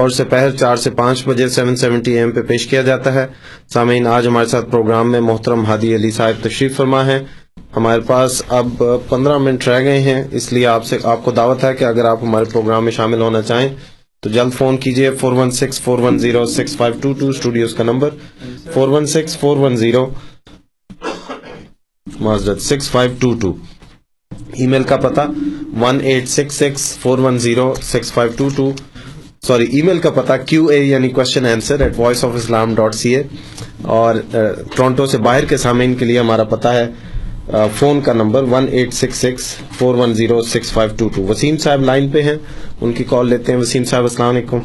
اور سپہر چار سے پانچ بجے سیون سیونٹی اے ایم پہ پیش کیا جاتا ہے. سامعین, آج ہمارے ساتھ پروگرام میں محترم ہادی علی صاحب تشریف فرما ہیں. ہمارے پاس اب پندرہ منٹ رہ گئے ہیں, اس لیے آپ سے آپ کو دعوت ہے کہ اگر آپ ہمارے پروگرام میں شامل ہونا چاہیں تو جلد فون کیجئے. Four one six four one zero six five two two studios کا number four one six four one zero معذرت six five two two email کا پتہ one eight six six four one zero six five two two sorry email کا پتہ Q A یعنی question answer at Voice of Islam dot C A. اور Toronto سے باہر کے سامعین کے لیے ہمارا پتہ ہے فون کا number one eight six six four one zero six five two two. Wasim صاحب لائن پہ ہیں, ان کی کال لیتے ہیں. وسیم صاحب السلام علیکم.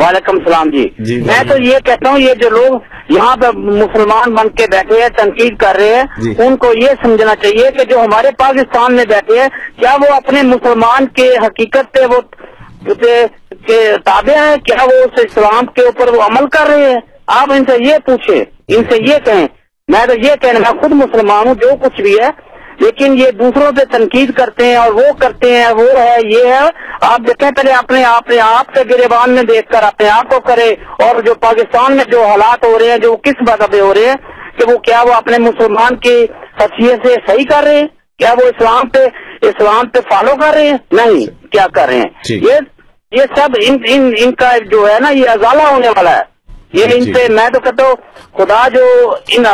وعلیکم السلام. جی میں تو یہ کہتا ہوں یہ جو لوگ یہاں پہ مسلمان بن کے بیٹھے ہیں, تنقید کر رہے ہیں, ان کو یہ سمجھنا چاہیے کہ جو ہمارے پاکستان میں بیٹھے ہیں کیا وہ اپنے مسلمان کے حقیقت پہ وہ تابع ہیں, کیا وہ اس اسلام کے اوپر وہ عمل کر رہے ہیں. آپ ان سے یہ پوچھیں, ان سے یہ کہیں. میں تو یہ کہنا, میں خود مسلمان ہوں جو کچھ بھی ہے, لیکن یہ دوسروں پہ تنقید کرتے ہیں اور وہ کرتے ہیں وہ ہے یہ ہے. آپ دیکھیں پہلے اپنے اپنے آپ کے گریبان میں دیکھ کر اپنے آپ کو کرے, اور جو پاکستان میں جو حالات ہو رہے ہیں جو کس وجہ سے ہو رہے ہیں کہ وہ کیا وہ اپنے مسلمان کی حیثیت سے صحیح کر رہے ہیں, کیا وہ اسلام پہ اسلام پہ فالو کر رہے ہیں, نہیں کیا کر رہے ہیں. یہ یہ سب ان ان ان کا جو ہے نا یہ ازالہ ہونے والا ہے. یہ ان سے میں تو کہتا ہوں خدا جو ان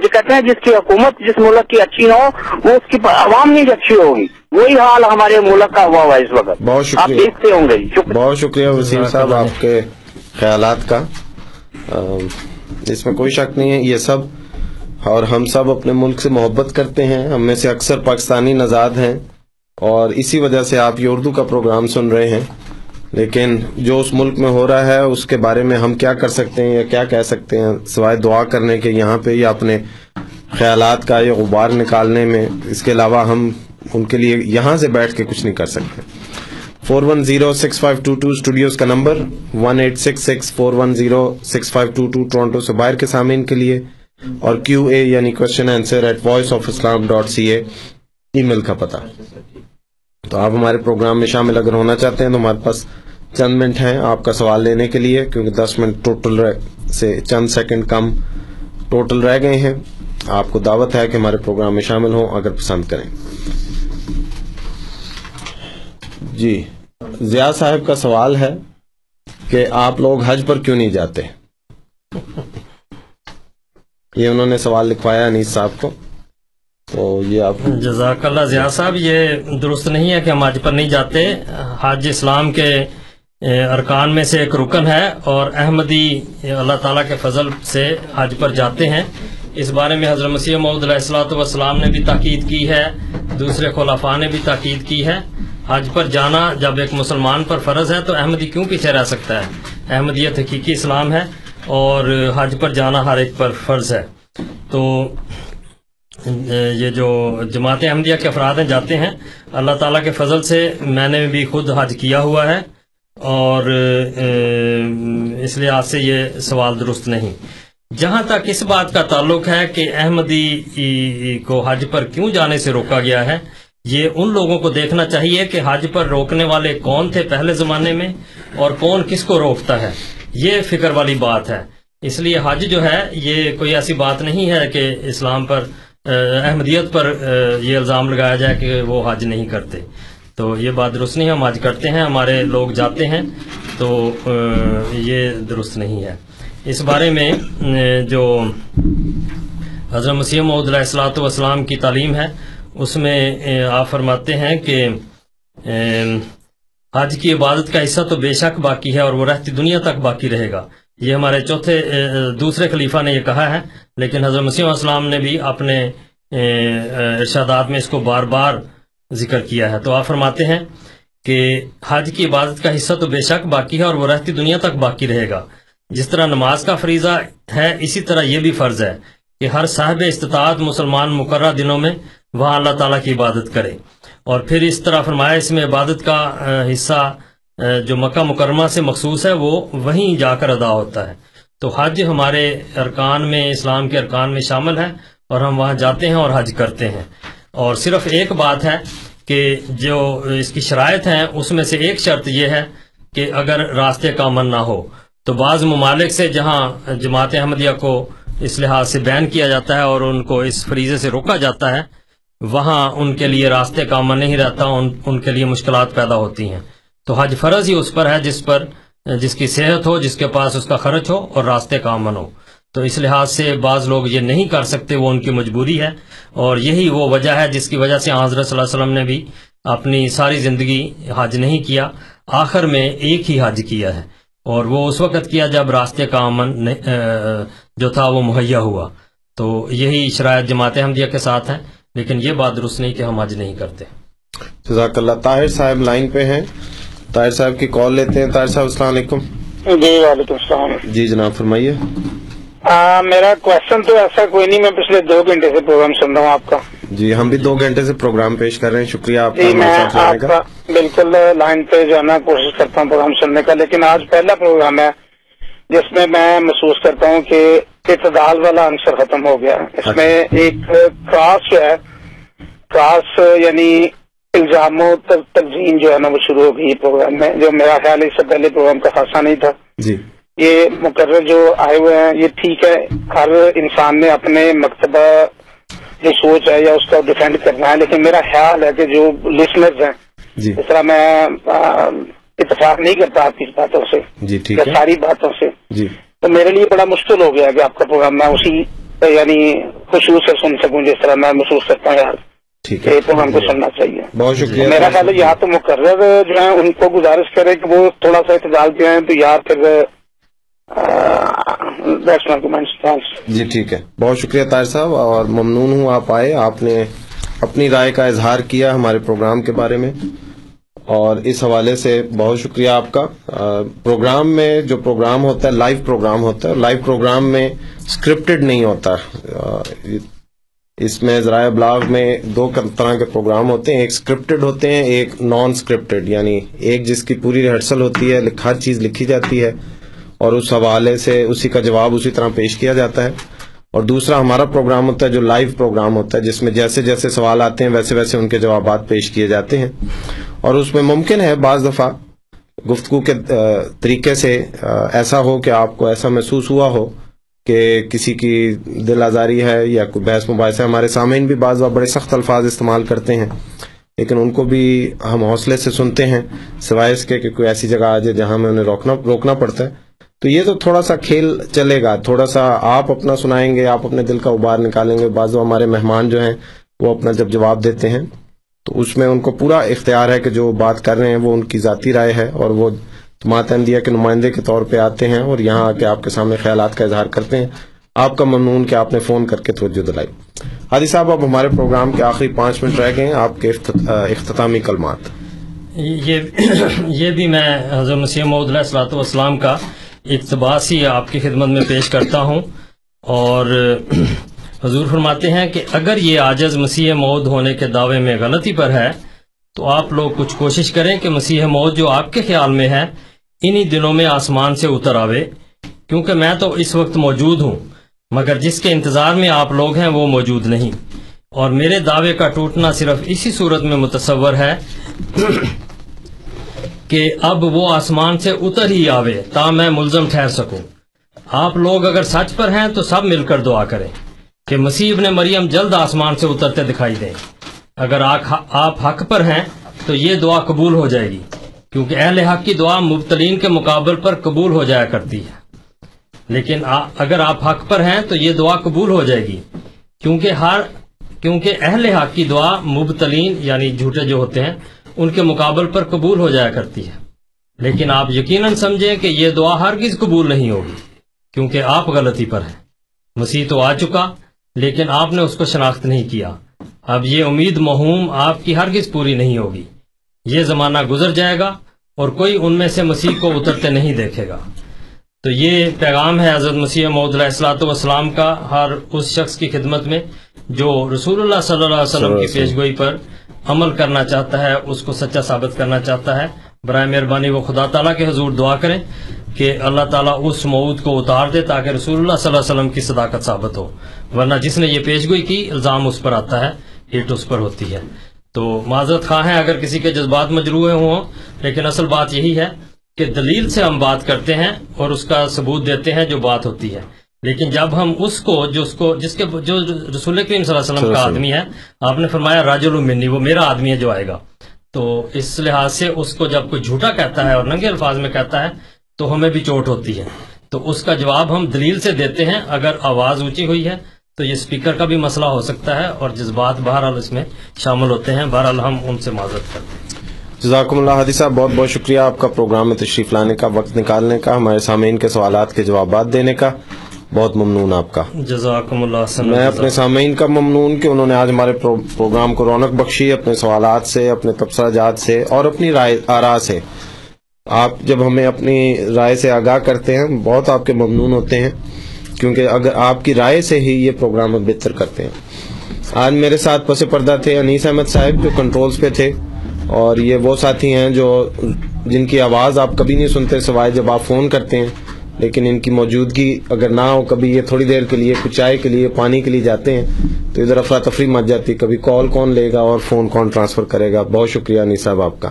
جو کہتے ہیں جس کی حکومت جس ملک کی اچھی نہ ہو وہ اس کی عوام نہیں اچھی ہوگی, وہی حال ہمارے ملک کا ہوا ہوا اس وقت. بہت شکریہ, آپ دیکھتے ہوں گے. بہت شکریہ وسیم صاحب آپ کے خیالات کا, اس میں کوئی شک نہیں ہے. یہ سب اور ہم سب اپنے ملک سے محبت کرتے ہیں, ہم میں سے اکثر پاکستانی نژاد ہیں, اور اسی وجہ سے آپ یہ اردو کا پروگرام سن رہے ہیں. لیکن جو اس ملک میں ہو رہا ہے اس کے بارے میں ہم کیا کر سکتے ہیں یا کیا کہہ سکتے ہیں, سوائے دعا کرنے کے یہاں پہ یا اپنے خیالات کا یا غبار نکالنے میں. اس کے علاوہ ہم ان کے لیے یہاں سے بیٹھ کے کچھ نہیں کر سکتے. Four one zero six five two two studios کا number one eight six six four one zero six five two two Toronto سے باہر کے سامعین کے لیے, اور کیو اے یعنی question answer at Voice of Islam dot C A email کا پتہ. تو آپ ہمارے پروگرام میں شامل اگر ہونا چاہتے ہیں تو ہمارے پاس چند منٹ ہیں آپ کا سوال لینے کے لیے, کیونکہ دس منٹ ٹوٹل سے چند سیکنڈ کم ٹوٹل رہ گئے ہیں. آپ کو دعوت ہے کہ ہمارے پروگرام میں شامل ہوں اگر پسند کریں. جی ضیاء صاحب کا سوال ہے کہ آپ لوگ حج پر کیوں نہیں جاتے. یہ انہوں نے سوال لکھوایا انیس صاحب کو, تو یہ آپ جزاک اللہ. ضیاء صاحب یہ درست نہیں ہے کہ ہم حج پر نہیں جاتے. حج اسلام کے ارکان میں سے ایک رکن ہے, اور احمدی اللہ تعالیٰ کے فضل سے حج پر جاتے ہیں. اس بارے میں حضرت مسیح موعود علیہ الصلوۃ والسلام نے بھی تاکید کی ہے, دوسرے خلفاء نے بھی تاکید کی ہے. حج پر جانا جب ایک مسلمان پر فرض ہے تو احمدی کیوں پیچھے رہ سکتا ہے. احمدیت حقیقی اسلام ہے, اور حج پر جانا ہر ایک پر فرض ہے. تو یہ جو جماعت احمدیہ کے افراد ہیں جاتے ہیں, اللہ تعالیٰ کے فضل سے میں نے بھی خود حج کیا ہوا ہے, اور اس لیے آج سے یہ سوال درست نہیں. جہاں تک اس بات کا تعلق ہے کہ احمدی کو حج پر کیوں جانے سے روکا گیا ہے, یہ ان لوگوں کو دیکھنا چاہیے کہ حج پر روکنے والے کون تھے پہلے زمانے میں اور کون کس کو روکتا ہے, یہ فکر والی بات ہے. اس لیے حج جو ہے یہ کوئی ایسی بات نہیں ہے کہ اسلام پر احمدیت پر یہ الزام لگایا جائے کہ وہ حج نہیں کرتے, تو یہ بات درست نہیں ہے. ہم حج کرتے ہیں, ہمارے لوگ جاتے ہیں, تو یہ درست نہیں ہے. اس بارے میں جو حضرت مسیح موعود علیہ الصلوۃ والسلام کی تعلیم ہے اس میں آپ فرماتے ہیں کہ حج کی عبادت کا حصہ تو بے شک باقی ہے اور وہ رہتی دنیا تک باقی رہے گا. یہ ہمارے چوتھے دوسرے خلیفہ نے یہ کہا ہے, لیکن حضرت مسیح علیہ السلام نے بھی اپنے ارشادات میں اس کو بار بار ذکر کیا ہے. تو آپ فرماتے ہیں کہ حج کی عبادت کا حصہ تو بے شک باقی ہے اور وہ رہتی دنیا تک باقی رہے گا. جس طرح نماز کا فریضہ ہے اسی طرح یہ بھی فرض ہے کہ ہر صاحب استطاعت مسلمان مقررہ دنوں میں وہاں اللہ تعالیٰ کی عبادت کرے. اور پھر اس طرح فرمایا اس میں عبادت کا حصہ جو مکہ مکرمہ سے مخصوص ہے وہ وہیں جا کر ادا ہوتا ہے. تو حج ہمارے ارکان میں, اسلام کے ارکان میں شامل ہے, اور ہم وہاں جاتے ہیں اور حج کرتے ہیں. اور صرف ایک بات ہے کہ جو اس کی شرائط ہیں اس میں سے ایک شرط یہ ہے کہ اگر راستے کا امن نہ ہو. تو بعض ممالک سے جہاں جماعت احمدیہ کو اس لحاظ سے بین کیا جاتا ہے اور ان کو اس فریضے سے روکا جاتا ہے, وہاں ان کے لیے راستے کا امن نہیں رہتا, ان, ان کے لیے مشکلات پیدا ہوتی ہیں. تو حج فرض ہی اس پر ہے جس پر جس کی صحت ہو, جس کے پاس اس کا خرچ ہو اور راستے کا امن ہو. تو اس لحاظ سے بعض لوگ یہ نہیں کر سکتے, وہ ان کی مجبوری ہے, اور یہی وہ وجہ ہے جس کی وجہ سے حضرت صلی اللہ علیہ وسلم نے بھی اپنی ساری زندگی حج نہیں کیا, آخر میں ایک ہی حج کیا ہے, اور وہ اس وقت کیا جب راستے کا امن جو تھا وہ مہیا ہوا. تو یہی شرائط جماعت احمدیہ کے ساتھ ہیں, لیکن یہ بات درست نہیں کہ ہم حج نہیں کرتے. جزاک اللہ. طاہر صاحب لائن پہ ہیں, طاہر صاحب کی کال لیتے ہیں. طاہر صاحب السلام علیکم. جی وعلیکم السلام. جی جناب فرمائیے. میرا کوشچن تو ایسا کوئی نہیں, میں پچھلے دو گھنٹے سے پروگرام سن رہا ہوں آپ کا. جی ہم بھی دو گھنٹے سے پروگرام پیش کر رہے ہیں, شکریہ آپ کا. بالکل لائن پہ جو ہے نا کوشش کرتا ہوں پروگرام سننے کا, لیکن آج پہلا پروگرام ہے جس میں میں محسوس کرتا ہوں کہ اعتدال والا عنصر ختم ہو گیا. اس میں ایک کراس جو ہے, کراس یعنی الزام و تلزیم جو ہے نا وہ شروع ہو گئی پروگرام میں, جو میرا خیال اس سے پہلے پروگرام کا خاصا نہیں تھا. جی یہ مقرر جو آئے ہوئے ہیں یہ ٹھیک ہے, ہر انسان نے اپنے مکتبہ جو سوچ ہے یا اس کو ڈیفینڈ کرنا ہے, لیکن میرا خیال ہے کہ جو لسنرز ہیں, اس طرح میں اتفاق نہیں کرتا آپ کی باتوں سے یا ساری باتوں سے, تو میرے لیے بڑا مشکل ہو گیا کہ آپ کا پروگرام میں اسی یعنی خشوع سے سن سکوں جس طرح میں محسوس کرتا ہوں. یار یہ پروگرام کو سننا چاہیے, بہت شکریہ. میرا خیال ہے یا تو مقرر جو ہیں ان کو گزارش کرے کہ وہ تھوڑا سا اعتدال پہ آئیں, تو یا پھر جی ٹھیک ہے. بہت شکریہ طاہر صاحب, اور ممنون ہوں آپ آئے, آپ نے اپنی رائے کا اظہار کیا ہمارے پروگرام کے بارے میں, اور اس حوالے سے بہت شکریہ آپ کا. پروگرام میں جو پروگرام ہوتا ہے لائیو پروگرام ہوتا ہے, لائیو پروگرام میں اسکرپٹڈ نہیں ہوتا. اس میں ذرائع ابلاغ میں دو طرح کے پروگرام ہوتے ہیں, ایک اسکرپٹڈ ہوتے ہیں, ایک نان اسکرپٹڈ, یعنی ایک جس کی پوری ریہرسل ہوتی ہے, ہر چیز لکھی جاتی ہے اور اس حوالے سے اسی کا جواب اسی طرح پیش کیا جاتا ہے, اور دوسرا ہمارا پروگرام ہوتا ہے جو لائیو پروگرام ہوتا ہے جس میں جیسے جیسے سوال آتے ہیں ویسے ویسے ان کے جوابات پیش کیے جاتے ہیں, اور اس میں ممکن ہے بعض دفعہ گفتگو کے طریقے سے ایسا ہو کہ آپ کو ایسا محسوس ہوا ہو کہ کسی کی دل آزاری ہے یا کوئی بحث مباحثہ. ہمارے سامعین بھی بعض دفعہ بڑے سخت الفاظ استعمال کرتے ہیں, لیکن ان کو بھی ہم حوصلے سے سنتے ہیں, سوائے اس کے کہ کوئی ایسی جگہ آ جائے جہاں ہمیں انہیں روکنا روکنا پڑتا ہے. تو یہ تو تھوڑا سا کھیل چلے گا, تھوڑا سا آپ اپنا سنائیں گے, آپ اپنے دل کا ابار نکالیں گے. بعض ہمارے مہمان جو ہیں وہ اپنا جب جواب دیتے ہیں تو اس میں ان کو پورا اختیار ہے کہ جو بات کر رہے ہیں وہ ان کی ذاتی رائے ہے, اور وہ جماعت احمدیہ کے نمائندے کے طور پہ آتے ہیں اور یہاں آ کے آپ کے سامنے خیالات کا اظہار کرتے ہیں. آپ کا ممنون کہ آپ نے فون کر کے توجہ دلائی. حادی صاحب, اب ہمارے پروگرام کے آخری پانچ منٹ رہ گئے ہیں, آپ کے اختتامی کلمات. یہ بھی میں حضرت مسیح موعود علیہ الصلوۃ والسلام کا اقتباس ہی آپ کی خدمت میں پیش کرتا ہوں. اور حضور فرماتے ہیں کہ اگر یہ عاجز مسیح موعود ہونے کے دعوے میں غلطی پر ہے تو آپ لوگ کچھ کوشش کریں کہ مسیح موعود جو آپ کے خیال میں ہے انہی دنوں میں آسمان سے اتر آوے، کیونکہ میں تو اس وقت موجود ہوں مگر جس کے انتظار میں آپ لوگ ہیں وہ موجود نہیں. اور میرے دعوے کا ٹوٹنا صرف اسی صورت میں متصور ہے کہ اب وہ آسمان سے اتر ہی آوے تا میں ملزم ٹھہر سکوں. آپ لوگ اگر سچ پر ہیں تو سب مل کر دعا کریں کہ مسیح ابن مریم جلد آسمان سے اترتے دکھائی دیں. اگر آپ حق پر ہیں تو یہ دعا قبول ہو جائے گی، کیونکہ اہل حق کی دعا مبتلین کے مقابل پر قبول ہو جایا کرتی ہے. لیکن اگر آپ حق پر ہیں تو یہ دعا قبول ہو جائے گی، کیونکہ ہر کیونکہ اہل حق کی دعا مبتلین یعنی جھوٹے جو ہوتے ہیں ان کے مقابل پر قبول ہو جایا کرتی ہے. لیکن آپ یقیناً سمجھیں کہ یہ دعا ہرگز قبول نہیں ہوگی، کیونکہ آپ غلطی پر ہیں. مسیح تو آ چکا لیکن آپ نے اس کو شناخت نہیں کیا. اب یہ امید موہوم آپ کی ہرگز پوری نہیں ہوگی. یہ زمانہ گزر جائے گا اور کوئی ان میں سے مسیح کو اترتے نہیں دیکھے گا. تو یہ پیغام ہے حضرت مسیح موعود علیہ الصلوۃ والسلام کا ہر اس شخص کی خدمت میں جو رسول اللہ صلی اللہ علیہ وسلم کی پیش گوئی پر عمل کرنا چاہتا ہے، اس کو سچا ثابت کرنا چاہتا ہے. برائے مہربانی وہ خدا تعالیٰ کے حضور دعا کریں کہ اللہ تعالیٰ اس موعود کو اتار دے تاکہ رسول اللہ صلی اللہ علیہ وسلم کی صداقت ثابت ہو، ورنہ جس نے یہ پیش گوئی کی الزام اس پر آتا ہے، ہٹ اس پر ہوتی ہے. تو معذرت خواہ ہیں اگر کسی کے جذبات مجروح ہوں، لیکن اصل بات یہی ہے کہ دلیل سے ہم بات کرتے ہیں اور اس کا ثبوت دیتے ہیں جو بات ہوتی ہے. لیکن جب ہم اس کو جو اس کو جس کے جو رسول کریم صلی اللہ علیہ وسلم کا آدمی ہے، آپ نے فرمایا راجل منی، وہ میرا آدمی ہے جو آئے گا. تو اس لحاظ سے اس کو جب کوئی جھوٹا کہتا ہے اور ننگے الفاظ میں کہتا ہے تو ہمیں بھی چوٹ ہوتی ہے. تو اس کا جواب ہم دلیل سے دیتے ہیں. اگر آواز اونچی ہوئی ہے تو یہ اسپیکر کا بھی مسئلہ ہو سکتا ہے اور جذبات بہرحال اس میں شامل ہوتے ہیں. بہرحال ہم ان سے معذرت کرتے ہیں. جزاکم اللہ حادی صاحب، بہت بہت شکریہ آپ کا پروگرام میں تشریف لانے کا، وقت نکالنے کا، ہمارے سامعین کے سوالات کے جوابات دینے کا. بہت ممنون آپ کا، جزاکم اللہ. میں اپنے سامعین کا ممنون کہ انہوں نے آج ہمارے پروگرام کو رونق بخشی، اپنے سوالات سے، اپنے تبصرہ جات سے اور اپنی رائے آراء سے. آپ جب ہمیں اپنی رائے سے آگاہ کرتے ہیں بہت آپ کے ممنون ہوتے ہیں، کیونکہ اگر آپ کی رائے سے ہی یہ پروگرام ہم بہتر کرتے ہیں. آج میرے ساتھ پس پردہ تھے انیس احمد صاحب جو کنٹرولز پہ تھے، اور یہ وہ ساتھی ہیں جو جن کی آواز آپ کبھی نہیں سنتے سوائے جب آپ فون کرتے ہیں، لیکن ان کی موجودگی اگر نہ ہو کبھی یہ تھوڑی دیر کے لیے کچھ چائے کے لیے پانی کے لیے جاتے ہیں تو ادھر افراتفری مچ جاتی، کبھی کال کون لے گا اور فون کون ٹرانسفر کرے گا. بہت شکریہ انیس صاحب آپ کا.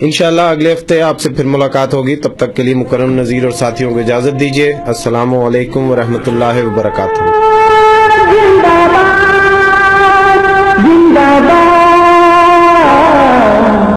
انشاءاللہ اگلے ہفتے آپ سے پھر ملاقات ہوگی. تب تک کے لیے مکرم نذیر اور ساتھیوں کو اجازت دیجیے. السلام علیکم ورحمۃ اللہ وبرکاتہ.